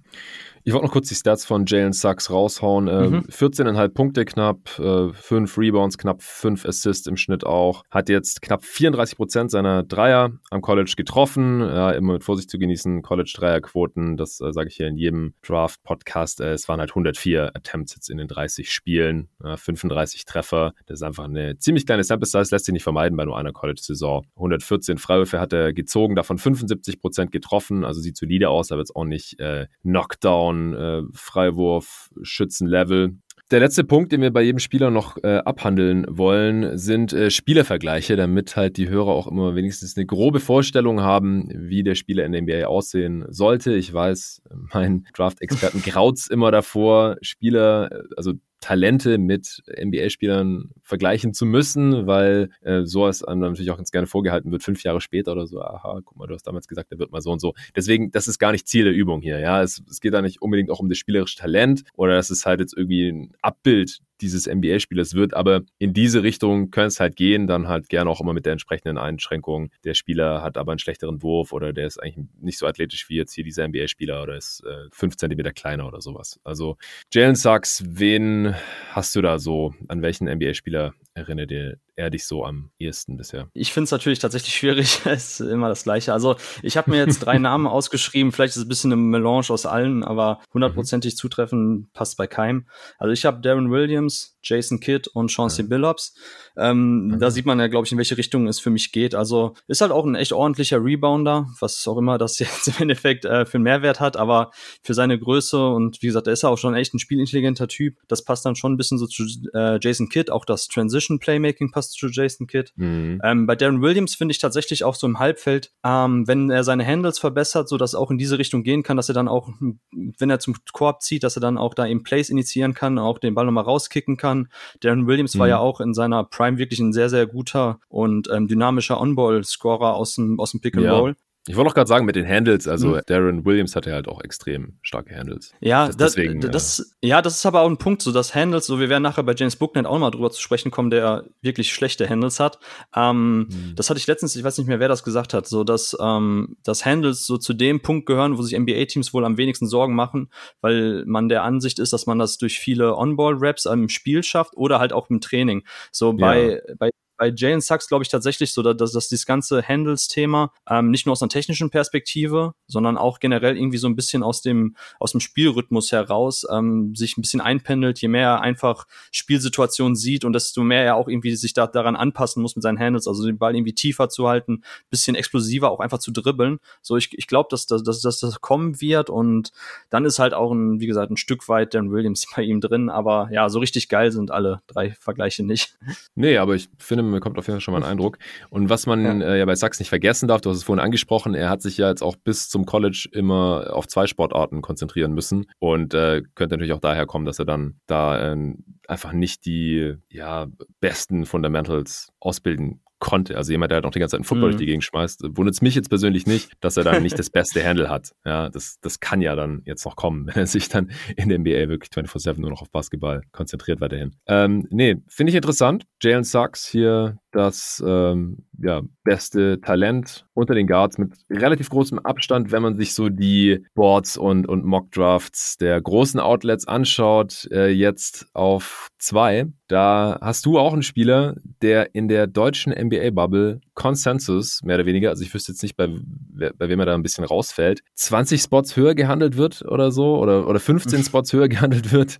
Ich wollte noch kurz die Stats von Jalen Suggs raushauen. Mhm. vierzehn Komma fünf Punkte knapp, fünf Rebounds, knapp fünf Assists im Schnitt auch. Hat jetzt knapp vierunddreißig Prozent seiner Dreier am College getroffen. Ja, immer mit Vorsicht zu genießen, College-Dreierquoten, das äh, sage ich hier in jedem Draft-Podcast. Äh, es waren halt hundertvier Attempts jetzt in den dreißig Spielen, äh, fünfunddreißig Treffer. Das ist einfach eine ziemlich kleine Sample-Size, lässt sich nicht vermeiden bei nur einer College-Saison. hundertvierzehn Freiwürfe hat er gezogen, davon fünfundsiebzig Prozent getroffen, also sieht solide aus, aber jetzt auch nicht äh, Knockdown, äh, Freiwurf, Schützenlevel. Der letzte Punkt, den wir bei jedem Spieler noch äh, abhandeln wollen, sind äh, Spielervergleiche, damit halt die Hörer auch immer wenigstens eine grobe Vorstellung haben, wie der Spieler in der N B A aussehen sollte. Ich weiß, mein Draft-Experten graut's immer davor, Spieler, also Talente mit N B A-Spielern vergleichen zu müssen, weil äh, sowas einem natürlich auch ganz gerne vorgehalten wird, fünf Jahre später oder so, aha, guck mal, du hast damals gesagt, der wird mal so und so. Deswegen, das ist gar nicht Ziel der Übung hier, ja. Es, es geht da nicht unbedingt auch um das spielerische Talent oder dass es halt jetzt irgendwie ein Abbild dieses N B A-Spielers wird, aber in diese Richtung könnte es halt gehen, dann halt gerne auch immer mit der entsprechenden Einschränkung. Der Spieler hat aber einen schlechteren Wurf oder der ist eigentlich nicht so athletisch wie jetzt hier dieser N B A-Spieler oder ist äh, fünf Zentimeter kleiner oder sowas. Also Jalen Suggs, wen hast du da so, an welchen N B A-Spieler erinnert ihr er dich so am ehesten bisher? Ich finde es natürlich tatsächlich schwierig, es ist immer das Gleiche. Also ich habe mir jetzt drei Namen ausgeschrieben, vielleicht ist es ein bisschen eine Melange aus allen, aber hundertprozentig mhm. zutreffen passt bei keinem. Also ich habe Darren Williams, Jason Kidd und Chauncey ja. Billups. Ähm, mhm. Da sieht man ja, glaube ich, in welche Richtung es für mich geht. Also ist halt auch ein echt ordentlicher Rebounder, was auch immer das jetzt im Endeffekt äh, für einen Mehrwert hat, aber für seine Größe und wie gesagt, er ist ja auch schon echt ein spielintelligenter Typ. Das passt dann schon ein bisschen so zu äh, Jason Kidd, auch das Transition-Playmaking passt zu Jason Kidd. Mhm. Ähm, bei Darren Williams finde ich tatsächlich auch so im Halbfeld, ähm, wenn er seine Handles verbessert, sodass er auch in diese Richtung gehen kann, dass er dann auch, wenn er zum Korb zieht, dass er dann auch da eben Plays initiieren kann, auch den Ball nochmal rauskicken kann. Darren Williams mhm. war ja auch in seiner Prime wirklich ein sehr, sehr guter und ähm, dynamischer On-Ball-Scorer aus dem, aus dem Pick-and-Roll. Ja. Ich wollte auch gerade sagen, mit den Handles, also mhm. Darren Williams hatte halt auch extrem starke Handles. Ja, das, deswegen, das, das, ja. ja, das ist aber auch ein Punkt, so dass Handles, so wir werden nachher bei James Bouknight auch mal drüber zu sprechen kommen, der wirklich schlechte Handles hat. Ähm, mhm. Das hatte ich letztens, ich weiß nicht mehr, wer das gesagt hat, so dass, ähm, dass Handles so zu dem Punkt gehören, wo sich N B A-Teams wohl am wenigsten Sorgen machen, weil man der Ansicht ist, dass man das durch viele On-Ball-Raps im Spiel schafft oder halt auch im Training. So bei, ja. bei Bei Jalen Suggs glaube ich tatsächlich so, dass, dass dieses ganze Handles-Thema ähm, nicht nur aus einer technischen Perspektive, sondern auch generell irgendwie so ein bisschen aus dem aus dem Spielrhythmus heraus ähm, sich ein bisschen einpendelt. Je mehr er einfach Spielsituationen sieht und desto mehr er auch irgendwie sich da, daran anpassen muss mit seinen Handles, also den Ball irgendwie tiefer zu halten, bisschen explosiver auch einfach zu dribbeln. So, ich, ich glaube, dass, dass, dass, dass das kommen wird und dann ist halt auch, ein, wie gesagt, ein Stück weit Darren Williams bei ihm drin, aber ja, so richtig geil sind alle drei Vergleiche nicht. Nee, aber ich finde, mir kommt auf jeden Fall schon mal ein Eindruck. Und was man ja, äh, ja bei Suggs nicht vergessen darf, du hast es vorhin angesprochen, er hat sich ja jetzt auch bis zum College immer auf zwei Sportarten konzentrieren müssen und äh, könnte natürlich auch daher kommen, dass er dann da äh, einfach nicht die ja, besten Fundamentals ausbilden konnte. Also jemand, der halt noch die ganze Zeit einen Football mhm. durch die Gegend schmeißt, wundert es mich jetzt persönlich nicht, dass er dann nicht das beste Handle hat. Ja, das, das kann ja dann jetzt noch kommen, wenn er sich dann in der N B A wirklich vierundzwanzig sieben nur noch auf Basketball konzentriert weiterhin. Ähm, nee, finde ich interessant. Jalen Suggs hier das ähm, ja, beste Talent unter den Guards mit relativ großem Abstand, wenn man sich so die Boards und, und Mock-Drafts der großen Outlets anschaut, äh, jetzt auf zwei. Da hast du auch einen Spieler, der in der deutschen N B A-Bubble Consensus, mehr oder weniger, also ich wüsste jetzt nicht, bei, bei wem er da ein bisschen rausfällt, zwanzig Spots höher gehandelt wird oder so, oder, oder fünfzehn Spots höher gehandelt wird,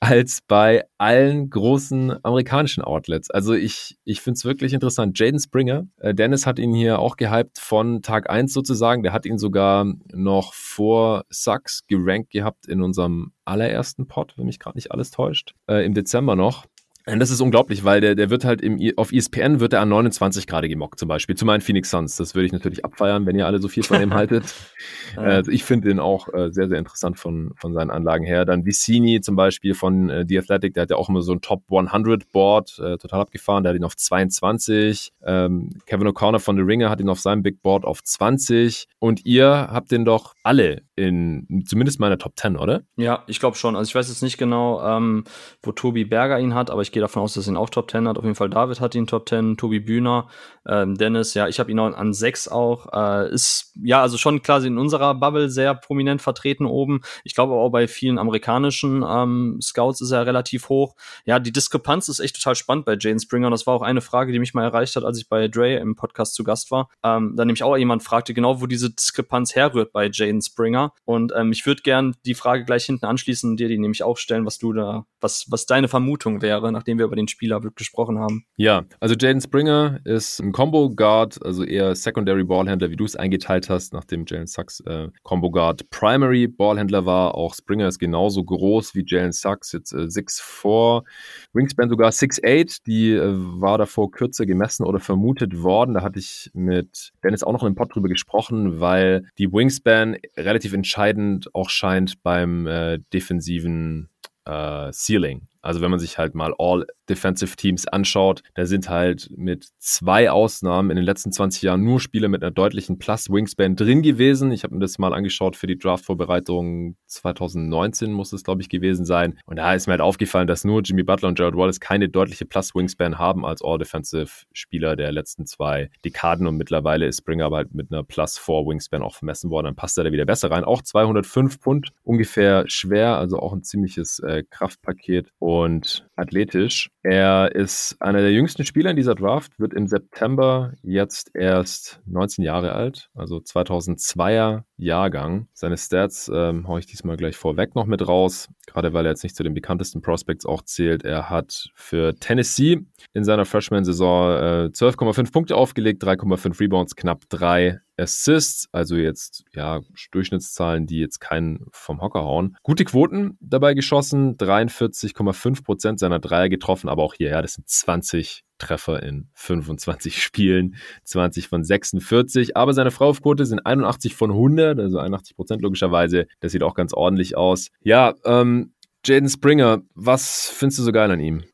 als bei allen großen amerikanischen Outlets. Also ich, ich finde es wirklich interessant. Jaden Springer, äh, Dennis hat ihn hier auch gehypt von Tag eins sozusagen, der hat ihn sogar noch vor Suggs gerankt gehabt in unserem allerersten Pod, wenn mich gerade nicht alles täuscht, äh, im Dezember noch. Und das ist unglaublich, weil der, der wird halt im, auf E S P N wird er an neunundzwanzig gerade gemockt zum Beispiel, zu meinen Phoenix Suns. Das würde ich natürlich abfeiern, wenn ihr alle so viel von ihm haltet. äh, ich finde den auch äh, sehr, sehr interessant von, von seinen Anlagen her. Dann Vicini zum Beispiel von äh, The Athletic, der hat ja auch immer so ein Top hundert Board, äh, total abgefahren, der hat ihn auf zweiundzwanzig. Ähm, Kevin O'Connor von The Ringer hat ihn auf seinem Big Board auf zwanzig. Und ihr habt den doch alle in, zumindest meiner Top zehn, oder? Ja, ich glaube schon. Also ich weiß jetzt nicht genau, ähm, wo Tobi Berger ihn hat, aber ich davon aus, dass ihn auch Top zehn hat. Auf jeden Fall David hat ihn Top zehn, Tobi Bühner, ähm, Dennis, ja, ich habe ihn an sechs auch, äh, ist ja also schon quasi in unserer Bubble sehr prominent vertreten oben. Ich glaube auch bei vielen amerikanischen ähm, Scouts ist er relativ hoch. Ja, die Diskrepanz ist echt total spannend bei Jaden Springer. Das war auch eine Frage, die mich mal erreicht hat, als ich bei Dre im Podcast zu Gast war. Ähm, da nämlich auch jemand fragte, genau wo diese Diskrepanz herrührt bei Jaden Springer. Und ähm, ich würde gern die Frage gleich hinten anschließen und dir die nämlich auch stellen, was du da, was, was deine Vermutung wäre, nachdem wir über den Spieler gesprochen haben. Ja, also Jaden Springer ist ein Combo Guard, also eher Secondary Ballhändler, wie du es eingeteilt hast, nachdem Jalen Suggs äh, Combo Guard Primary Ballhändler war. Auch Springer ist genauso groß wie Jalen Suggs, jetzt äh, six foot four, Wingspan sogar six eight, die äh, war davor kürzer gemessen oder vermutet worden. Da hatte ich mit Dennis auch noch in einem Pod drüber gesprochen, weil die Wingspan relativ entscheidend auch scheint beim äh, defensiven äh, Ceiling. Also wenn man sich halt mal All-Defensive-Teams anschaut, da sind halt mit zwei Ausnahmen in den letzten zwanzig Jahren nur Spieler mit einer deutlichen Plus-Wingspan drin gewesen. Ich habe mir das mal angeschaut für die Draft-Vorbereitung zwanzig neunzehn, muss es glaube ich gewesen sein. Und da ist mir halt aufgefallen, dass nur Jimmy Butler und Jared Wallace keine deutliche Plus-Wingspan haben als All-Defensive-Spieler der letzten zwei Dekaden. Und mittlerweile ist Springer aber halt mit einer Plus-four-Wingspan auch vermessen worden. Dann passt er da wieder besser rein. Auch zweihundertfünf Pfund, ungefähr schwer, also auch ein ziemliches äh, Kraftpaket. Und athletisch. Er ist einer der jüngsten Spieler in dieser Draft, wird im September jetzt erst neunzehn Jahre alt, also zweitausendzweier Jahrgang. Seine Stats ähm, haue ich diesmal gleich vorweg noch mit raus, gerade weil er jetzt nicht zu den bekanntesten Prospects auch zählt. Er hat für Tennessee in seiner Freshman-Saison äh, zwölf Komma fünf Punkte aufgelegt, drei Komma fünf Rebounds, knapp drei Assists, also jetzt ja Durchschnittszahlen, die jetzt keinen vom Hocker hauen. Gute Quoten dabei geschossen, dreiundvierzig Komma fünf Prozent seiner Dreier getroffen, aber auch hier, ja, das sind zwanzig Treffer in fünfundzwanzig Spielen, zwanzig von sechsundvierzig, aber seine Freiwurfquote sind einundachtzig von hundert, also einundachtzig Prozent logischerweise, das sieht auch ganz ordentlich aus. Ja, ähm, Jaden Springer, was findest du so geil an ihm?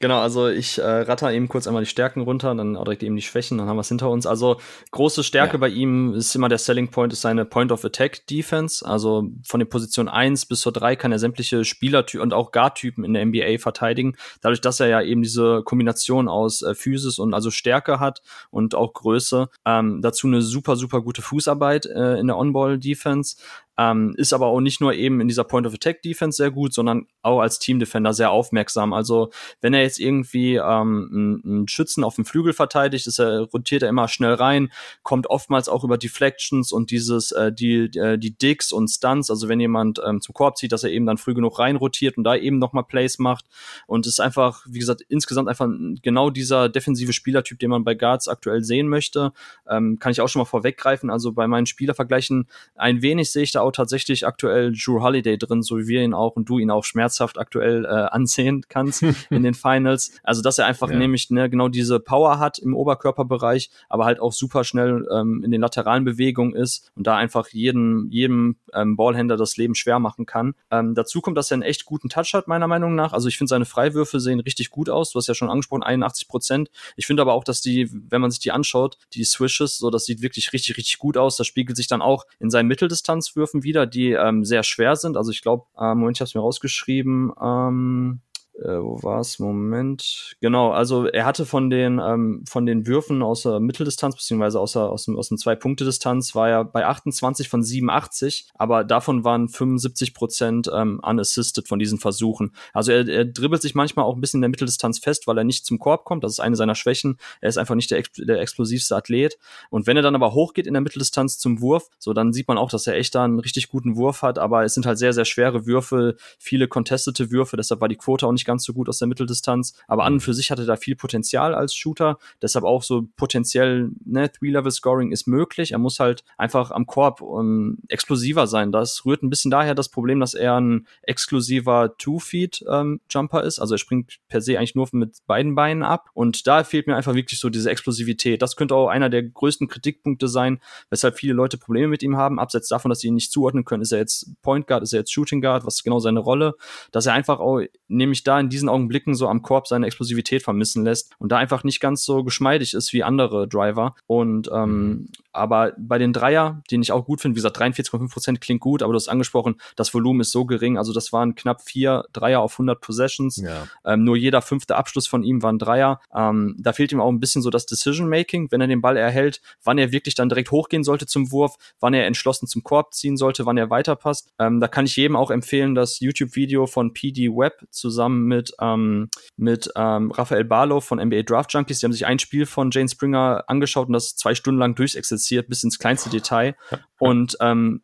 Genau, also ich äh, ratter eben kurz einmal die Stärken runter, dann auch direkt eben die Schwächen, dann haben wir es hinter uns. Also große Stärke ja. bei ihm ist immer der Selling Point, ist seine Point of Attack Defense. Also von der Position eins bis zur drei kann er sämtliche Spielertypen und auch Guardtypen in der N B A verteidigen. Dadurch, dass er ja eben diese Kombination aus äh, Physis und also Stärke hat und auch Größe. Ähm, dazu eine super, super gute Fußarbeit äh, in der On-Ball Defense. Ähm, ist aber auch nicht nur eben in dieser Point-of-Attack-Defense sehr gut, sondern auch als Team-Defender sehr aufmerksam. Also wenn er jetzt irgendwie ähm, einen Schützen auf dem Flügel verteidigt, ist er, rotiert er immer schnell rein, kommt oftmals auch über Deflections und dieses äh, die äh, die Digs und Stunts, also wenn jemand ähm, zum Korb zieht, dass er eben dann früh genug reinrotiert und da eben nochmal Plays macht. Und ist einfach, wie gesagt, insgesamt einfach genau dieser defensive Spielertyp, den man bei Guards aktuell sehen möchte. Ähm, kann ich auch schon mal vorweggreifen. Also bei meinen Spielervergleichen ein wenig sehe ich da auch tatsächlich aktuell Jrue Holiday drin, so wie wir ihn auch und du ihn auch schmerzhaft aktuell äh, ansehen kannst in den Finals. Also, dass er einfach ja. nämlich ne, genau diese Power hat im Oberkörperbereich, aber halt auch super schnell ähm, in den lateralen Bewegungen ist und da einfach jeden, jedem ähm, Ballhändler das Leben schwer machen kann. Ähm, dazu kommt, dass er einen echt guten Touch hat, meiner Meinung nach. Also, ich finde, seine Freiwürfe sehen richtig gut aus. Du hast ja schon angesprochen, einundachtzig Prozent. Ich finde aber auch, dass die, wenn man sich die anschaut, die Swishes, so, das sieht wirklich richtig, richtig gut aus. Das spiegelt sich dann auch in seinen Mitteldistanzwürfen wieder, die ähm, sehr schwer sind. Also ich glaube, äh, Moment, ich habe es mir rausgeschrieben, ähm, äh, wo war es? Moment. Genau, also er hatte von den ähm, von den Würfen aus der Mitteldistanz, beziehungsweise aus der, aus dem, aus dem Zwei-Punkte-Distanz, war er bei achtundzwanzig von siebenundachtzig, aber davon waren fünfundsiebzig Prozent ähm, unassisted von diesen Versuchen. Also er, er dribbelt sich manchmal auch ein bisschen in der Mitteldistanz fest, weil er nicht zum Korb kommt, das ist eine seiner Schwächen. Er ist einfach nicht der, exp- der explosivste Athlet. Und wenn er dann aber hochgeht in der Mitteldistanz zum Wurf, so dann sieht man auch, dass er echt da einen richtig guten Wurf hat, aber es sind halt sehr, sehr schwere Würfe, viele contestete Würfe, deshalb war die Quote auch nicht ganz so gut aus der Mitteldistanz, aber an und für sich hatte da viel Potenzial als Shooter, deshalb auch so potenziell, ne, Three-Level-Scoring ist möglich, er muss halt einfach am Korb um, explosiver sein, das rührt ein bisschen daher das Problem, dass er ein exklusiver Two-Feet-Jumper ähm, ist, also er springt per se eigentlich nur mit beiden Beinen ab und da fehlt mir einfach wirklich so diese Explosivität, das könnte auch einer der größten Kritikpunkte sein, weshalb viele Leute Probleme mit ihm haben, abseits davon, dass sie ihn nicht zuordnen können, ist er jetzt Point Guard, ist er jetzt Shooting Guard, was ist genau seine Rolle, dass er einfach auch, nämlich da da in diesen Augenblicken so am Korb seine Explosivität vermissen lässt und da einfach nicht ganz so geschmeidig ist wie andere Driver. Und ähm, mhm. aber bei den Dreier, den ich auch gut finde, wie gesagt, dreiundvierzig Komma fünf Prozent klingt gut, aber du hast angesprochen, das Volumen ist so gering, also das waren knapp vier Dreier auf hundert Possessions, ja. ähm, nur jeder fünfte Abschluss von ihm war ein Dreier. Ähm, da fehlt ihm auch ein bisschen so das Decision-Making, wenn er den Ball erhält, wann er wirklich dann direkt hochgehen sollte zum Wurf, wann er entschlossen zum Korb ziehen sollte, wann er weiterpasst. Ähm, da kann ich jedem auch empfehlen, das YouTube-Video von P D Webb zusammen mit, ähm, mit ähm, Raphael Barlow von N B A Draft Junkies, die haben sich ein Spiel von Jaden Springer angeschaut und das zwei Stunden lang durchexerziert, bis ins kleinste Detail. Und ähm,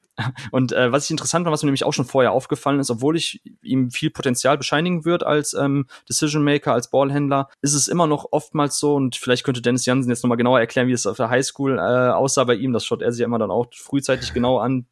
Und äh, was ich interessant fand, was mir nämlich auch schon vorher aufgefallen ist, obwohl ich ihm viel Potenzial bescheinigen würde als ähm, Decision-Maker, als Ballhändler, ist es immer noch oftmals so, und vielleicht könnte Dennis Janssen jetzt nochmal genauer erklären, wie es auf der Highschool äh, aussah bei ihm, das schaut er sich ja immer dann auch frühzeitig genau an.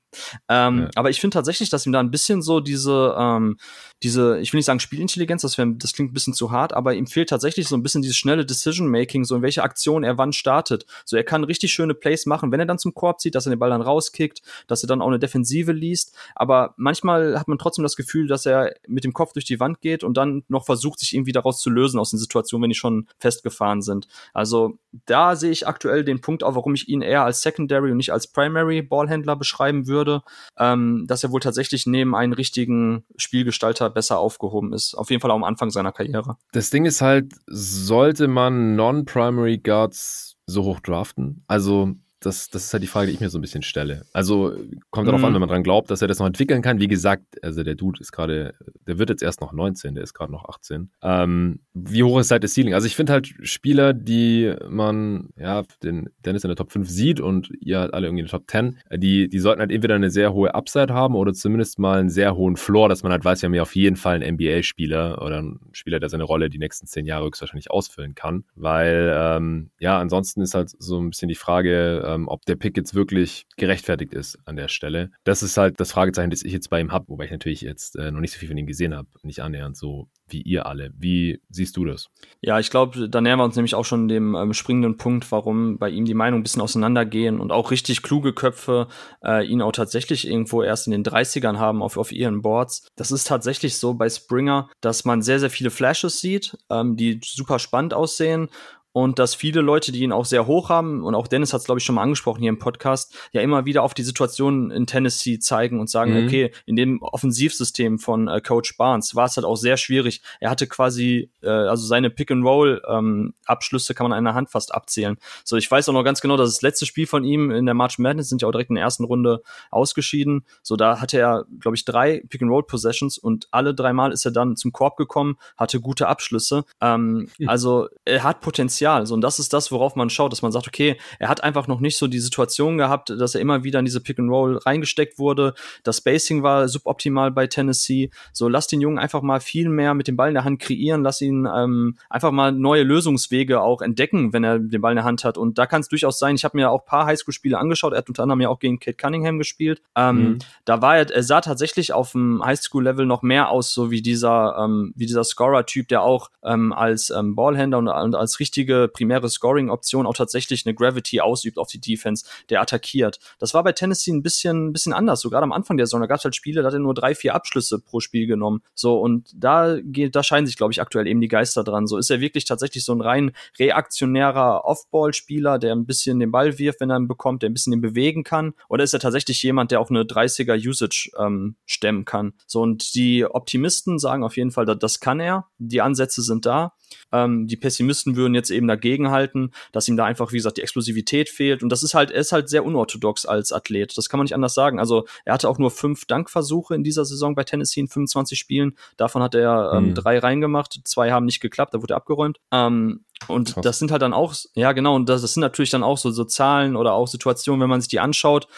Ähm, ja. Aber ich finde tatsächlich, dass ihm da ein bisschen so diese, ähm, diese, ich will nicht sagen Spielintelligenz, das, wär, das klingt ein bisschen zu hart, aber ihm fehlt tatsächlich so ein bisschen dieses schnelle Decision-Making, so in welche Aktion er wann startet. So, er kann richtig schöne Plays machen, wenn er dann zum Korb zieht, dass er den Ball dann rauskickt, dass er dann auch eine Defensive liest, aber manchmal hat man trotzdem das Gefühl, dass er mit dem Kopf durch die Wand geht und dann noch versucht, sich irgendwie daraus zu lösen aus den Situationen, wenn die schon festgefahren sind. Also da sehe ich aktuell den Punkt auch, warum ich ihn eher als Secondary und nicht als Primary Ballhändler beschreiben würde, ähm, dass er wohl tatsächlich neben einen richtigen Spielgestalter besser aufgehoben ist. Auf jeden Fall auch am Anfang seiner Karriere. Das Ding ist halt, sollte man Non-Primary Guards so hoch draften? Also Das, das ist halt die Frage, die ich mir so ein bisschen stelle. Also kommt darauf mm. an, wenn man dran glaubt, dass er das noch entwickeln kann. Wie gesagt, also der Dude ist gerade, der wird jetzt erst noch neunzehn, der ist gerade noch achtzehn. Ähm, wie hoch ist halt das Ceiling? Also ich finde halt Spieler, die man, ja, den Dennis in der Top fünf sieht und ihr halt alle irgendwie in der Top zehn, die, die sollten halt entweder eine sehr hohe Upside haben oder zumindest mal einen sehr hohen Floor, dass man halt weiß, wir haben ja auf jeden Fall einen N B A-Spieler oder einen Spieler, der seine Rolle die nächsten zehn Jahre höchstwahrscheinlich ausfüllen kann. Weil, ähm, ja, ansonsten ist halt so ein bisschen die Frage, ob der Pick jetzt wirklich gerechtfertigt ist an der Stelle. Das ist halt das Fragezeichen, das ich jetzt bei ihm habe, wobei ich natürlich jetzt äh, noch nicht so viel von ihm gesehen habe, nicht annähernd so wie ihr alle. Wie siehst du das? Ja, ich glaube, da nähern wir uns nämlich auch schon dem ähm, springenden Punkt, warum bei ihm die Meinungen ein bisschen auseinandergehen und auch richtig kluge Köpfe äh, ihn auch tatsächlich irgendwo erst in den dreißigern haben auf, auf ihren Boards. Das ist tatsächlich so bei Springer, dass man sehr, sehr viele Flashes sieht, ähm, die super spannend aussehen. Und dass viele Leute, die ihn auch sehr hoch haben, und auch Dennis hat es, glaube ich, schon mal angesprochen hier im Podcast, ja immer wieder auf die Situation in Tennessee zeigen und sagen, mhm. okay, in dem Offensivsystem von äh, Coach Barnes war es halt auch sehr schwierig. Er hatte quasi, äh, also seine Pick-and-Roll-Abschlüsse ähm, kann man in einer Hand fast abzählen. So, ich weiß auch noch ganz genau, dass das letzte Spiel von ihm in der March Madness, sind ja auch direkt in der ersten Runde ausgeschieden. So, da hatte er, glaube ich, drei Pick-and-Roll-Possessions und alle dreimal ist er dann zum Korb gekommen, hatte gute Abschlüsse. Ähm, mhm. Also, er hat Potenzial. Also, und das ist das, worauf man schaut, dass man sagt, okay, er hat einfach noch nicht so die Situation gehabt, dass er immer wieder in diese Pick-and-Roll reingesteckt wurde. Das Spacing war suboptimal bei Tennessee. So, lass den Jungen einfach mal viel mehr mit dem Ball in der Hand kreieren, lass ihn ähm, einfach mal neue Lösungswege auch entdecken, wenn er den Ball in der Hand hat. Und da kann es durchaus sein, ich habe mir auch ein paar Highschool-Spiele angeschaut, er hat unter anderem ja auch gegen Kate Cunningham gespielt. Ähm, mhm. Da war er, er sah tatsächlich auf dem Highschool-Level noch mehr aus, so wie dieser, ähm, wie dieser Scorer-Typ, der auch ähm, als ähm, Ballhändler und, und als richtige primäre Scoring-Option auch tatsächlich eine Gravity ausübt auf die Defense, der attackiert. Das war bei Tennessee ein bisschen, ein bisschen anders, so gerade am Anfang der Saison. Da gab es halt Spiele, da hat er nur drei, vier Abschlüsse pro Spiel genommen. So, und da, geht, da scheinen sich, glaube ich, aktuell eben die Geister dran. So ist er wirklich tatsächlich so ein rein reaktionärer Off-Ball-Spieler, der ein bisschen den Ball wirft, wenn er ihn bekommt, der ein bisschen den bewegen kann? Oder ist er tatsächlich jemand, der auch eine dreißiger-Usage ähm, stemmen kann? So, und die Optimisten sagen auf jeden Fall, das kann er. Die Ansätze sind da. Ähm, die Pessimisten würden jetzt eben dagegen halten, dass ihm da einfach, wie gesagt, die Explosivität fehlt. Und das ist halt, er ist halt sehr unorthodox als Athlet. Das kann man nicht anders sagen. Also er hatte auch nur fünf Dankversuche in dieser Saison bei Tennessee in fünfundzwanzig Spielen. Davon hat er ähm, mhm. drei reingemacht, zwei haben nicht geklappt, da wurde er abgeräumt. Ähm, Und Krass. Das sind halt dann auch, ja genau, und das, das sind natürlich dann auch so, so Zahlen oder auch Situationen, wenn man sich die anschaut,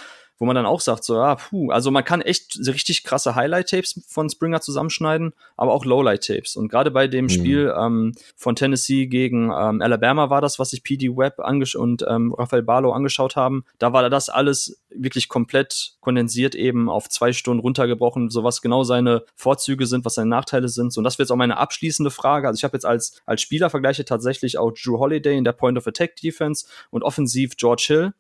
wo man dann auch sagt, so, ah, puh, also man kann echt richtig krasse Highlight-Tapes von Springer zusammenschneiden, aber auch Lowlight-Tapes. Und gerade bei dem mhm. Spiel ähm, von Tennessee gegen ähm, Alabama war das, was sich P D Webb angesch- und ähm, Raphael Barlow angeschaut haben. Da war das alles wirklich komplett kondensiert eben auf zwei Stunden runtergebrochen, so was genau seine Vorzüge sind, was seine Nachteile sind. So, und das wäre jetzt auch meine abschließende Frage. Also ich habe jetzt als, als Spieler vergleiche tatsächlich auch Jrue Holiday in der Point-of-Attack-Defense und offensiv George Hill.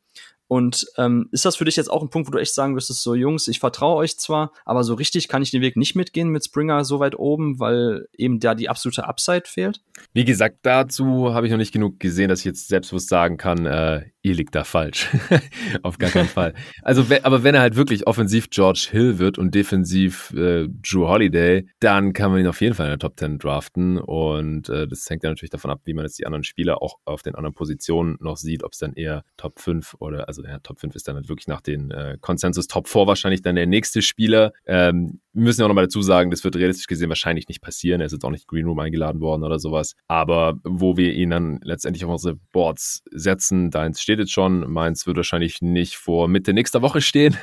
Und ähm, ist das für dich jetzt auch ein Punkt, wo du echt sagen wirst, so Jungs, ich vertraue euch zwar, aber so richtig kann ich den Weg nicht mitgehen mit Springer so weit oben, weil eben da die absolute Upside fehlt? Wie gesagt, dazu habe ich noch nicht genug gesehen, dass ich jetzt selbstbewusst sagen kann, äh, ihr liegt da falsch. Auf gar keinen Fall. Also, we- aber wenn er halt wirklich offensiv George Hill wird und defensiv äh, Jrue Holiday, dann kann man ihn auf jeden Fall in der Top Ten draften. Und äh, das hängt dann natürlich davon ab, wie man jetzt die anderen Spieler auch auf den anderen Positionen noch sieht, ob es dann eher Top fünf oder, also ja, Top fünf ist dann halt wirklich nach den äh, Konsensus Top vier wahrscheinlich dann der nächste Spieler. Ähm, wir müssen ja auch nochmal dazu sagen, das wird realistisch gesehen wahrscheinlich nicht passieren. Er ist jetzt auch nicht Green Room eingeladen worden oder sowas. Aber wo wir ihn dann letztendlich auf unsere Boards setzen, da steht jetzt schon, meins wird wahrscheinlich nicht vor Mitte nächster Woche stehen.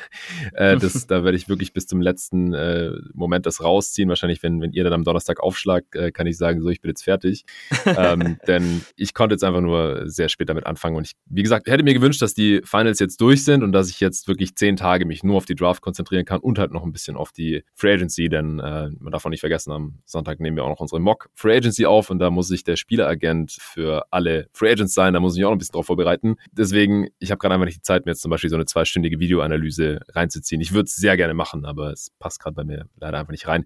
Äh, das, da werde ich wirklich bis zum letzten äh, Moment das rausziehen. Wahrscheinlich, wenn, wenn ihr dann am Donnerstag aufschlagt, äh, kann ich sagen, so, ich bin jetzt fertig. ähm, denn ich konnte jetzt einfach nur sehr spät damit anfangen. Und ich, wie gesagt, hätte mir gewünscht, dass die Finals jetzt durch sind und dass ich jetzt wirklich zehn Tage mich nur auf die Draft konzentrieren kann und halt noch ein bisschen auf die Free Agency, denn äh, man darf auch nicht vergessen, am Sonntag nehmen wir auch noch unsere Mock Free Agency auf und da muss ich der Spieleragent für alle Free Agents sein. Da muss ich mich auch noch ein bisschen drauf vorbereiten. Deswegen, ich habe gerade einfach nicht die Zeit, mir jetzt zum Beispiel so eine zweistündige Videoanalyse reinzuziehen. Ich würde es sehr gerne machen, aber es passt gerade bei mir leider einfach nicht rein.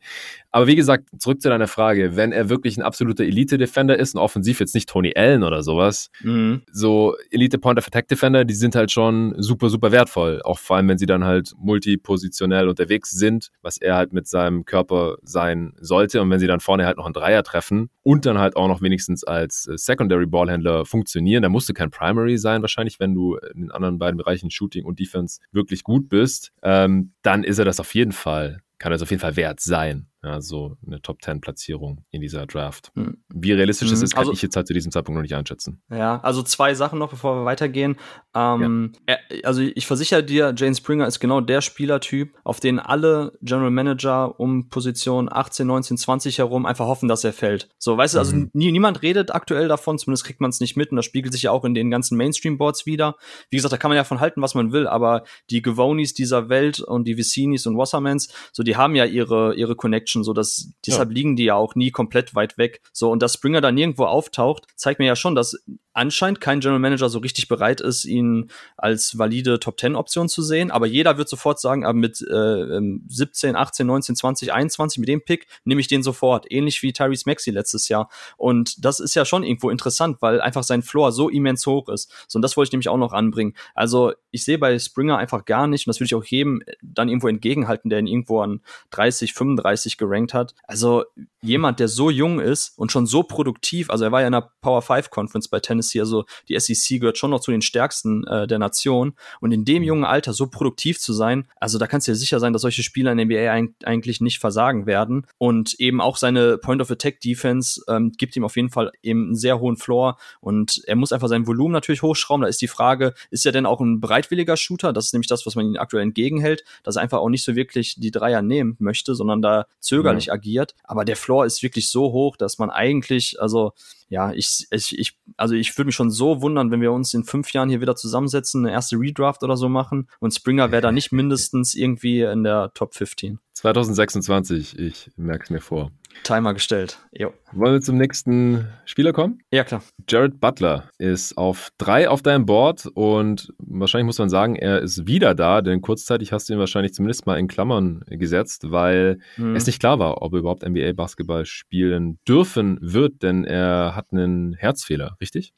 Aber wie gesagt, zurück zu deiner Frage, wenn er wirklich ein absoluter Elite-Defender ist und offensiv jetzt nicht Tony Allen oder sowas, mhm. so Elite-Point-of-Attack-Defender, die sind halt schon super, super wertvoll. Auch vor allem, wenn sie dann halt multipositionell unterwegs sind, was er halt mit seinem Körper sein sollte. Und wenn sie dann vorne halt noch einen Dreier treffen und dann halt auch noch wenigstens als Secondary-Ballhändler funktionieren, dann musst du kein Primary sein, wahrscheinlich, wenn du in den anderen beiden Bereichen Shooting und Defense wirklich gut bist, ähm, dann ist er das auf jeden Fall, kann das auf jeden Fall wert sein. Also eine Top-zehn-Platzierung in dieser Draft. Mhm. Wie realistisch das ist, kann also, ich jetzt halt zu diesem Zeitpunkt noch nicht einschätzen. Ja, also zwei Sachen noch, bevor wir weitergehen. Ähm, ja. er, also ich versichere dir, Jaden Springer ist genau der Spielertyp, auf den alle General Manager um Position achtzehn, neunzehn, zwanzig herum einfach hoffen, dass er fällt. So, weißt du, also mhm. nie, niemand redet aktuell davon, zumindest kriegt man es nicht mit und das spiegelt sich ja auch in den ganzen Mainstream-Boards wieder. Wie gesagt, da kann man ja von halten, was man will, aber die Gavonis dieser Welt und die Vicinis und Wassermans, so, die haben ja ihre, ihre Connection. So, dass, deshalb ja. liegen die ja auch nie komplett weit weg. So, und dass Springer da nirgendwo auftaucht, zeigt mir ja schon, dass anscheinend kein General Manager so richtig bereit ist, ihn als valide Top-zehn-Option zu sehen. Aber jeder wird sofort sagen, aber mit äh, siebzehn, achtzehn, neunzehn, zwanzig, einundzwanzig, mit dem Pick nehme ich den sofort. Ähnlich wie Tyrese Maxey letztes Jahr. Und das ist ja schon irgendwo interessant, weil einfach sein Floor so immens hoch ist. So, und das wollte ich nämlich auch noch anbringen. Also, ich sehe bei Springer einfach gar nicht, und das würde ich auch jedem dann irgendwo entgegenhalten, der ihn irgendwo an dreißig, fünfunddreißig gerankt hat. Also, jemand, der so jung ist und schon so produktiv, also er war ja in der Power-Five-Conference bei Tennessee, also die S E C gehört schon noch zu den stärksten äh, der Nation und in dem jungen Alter so produktiv zu sein, also da kannst du dir sicher sein, dass solche Spieler in der N B A ein- eigentlich nicht versagen werden und eben auch seine Point-of-Attack-Defense ähm, gibt ihm auf jeden Fall eben einen sehr hohen Floor und er muss einfach sein Volumen natürlich hochschrauben, da ist die Frage, ist er denn auch ein bereitwilliger Shooter? Das ist nämlich das, was man ihm aktuell entgegenhält, dass er einfach auch nicht so wirklich die Dreier nehmen möchte, sondern da zögerlich mhm. agiert, aber der Floor ist wirklich so hoch, dass man eigentlich, also ja, ich, ich, ich, also ich würde mich schon so wundern, wenn wir uns in fünf Jahren hier wieder zusammensetzen, eine erste Redraft oder so machen und Springer wäre da nicht mindestens irgendwie in der Top fünfzehn. zwanzig sechsundzwanzig, ich merke es mir vor. Timer gestellt. Jo. Wollen wir zum nächsten Spieler kommen? Ja, klar. Jared Butler ist auf drei auf deinem Board und wahrscheinlich muss man sagen, er ist wieder da, denn kurzzeitig hast du ihn wahrscheinlich zumindest mal in Klammern gesetzt, weil mhm. es nicht klar war, ob er überhaupt N B A-Basketball spielen dürfen wird, denn er hat einen Herzfehler, richtig?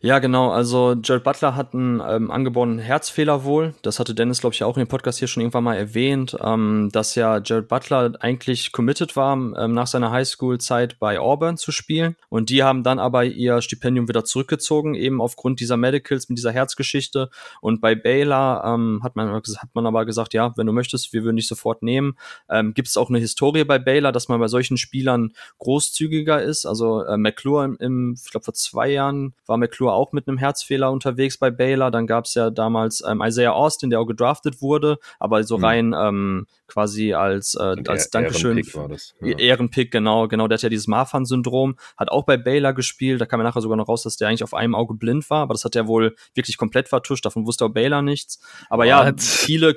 Ja, genau. Also Jared Butler hat einen ähm, angeborenen Herzfehler wohl. Das hatte Dennis, glaube ich, auch in dem Podcast hier schon irgendwann mal erwähnt, ähm, dass ja Jared Butler eigentlich committed war, ähm, nach seiner Highschool-Zeit bei Auburn zu spielen. Und die haben dann aber ihr Stipendium wieder zurückgezogen, eben aufgrund dieser Medicals mit dieser Herzgeschichte. Und bei Baylor ähm, hat man hat man aber gesagt, ja, wenn du möchtest, wir würden dich sofort nehmen. Ähm, gibt es auch eine Historie bei Baylor, dass man bei solchen Spielern großzügiger ist? Also äh, McClure, im, im, ich glaube vor zwei Jahren war McClure auch mit einem Herzfehler unterwegs bei Baylor. Dann gab es ja damals ähm, Isaiah Austin, der auch gedraftet wurde, aber so mhm. rein ähm, quasi als, äh, als Dankeschön. Ehrenpick war das. Ja. Ehrenpick, genau, genau. Der hat ja dieses Marfan-Syndrom, hat auch bei Baylor gespielt. Da kam ja nachher sogar noch raus, dass der eigentlich auf einem Auge blind war, aber das hat er wohl wirklich komplett vertuscht. Davon wusste auch Baylor nichts. Aber What? ja, viele...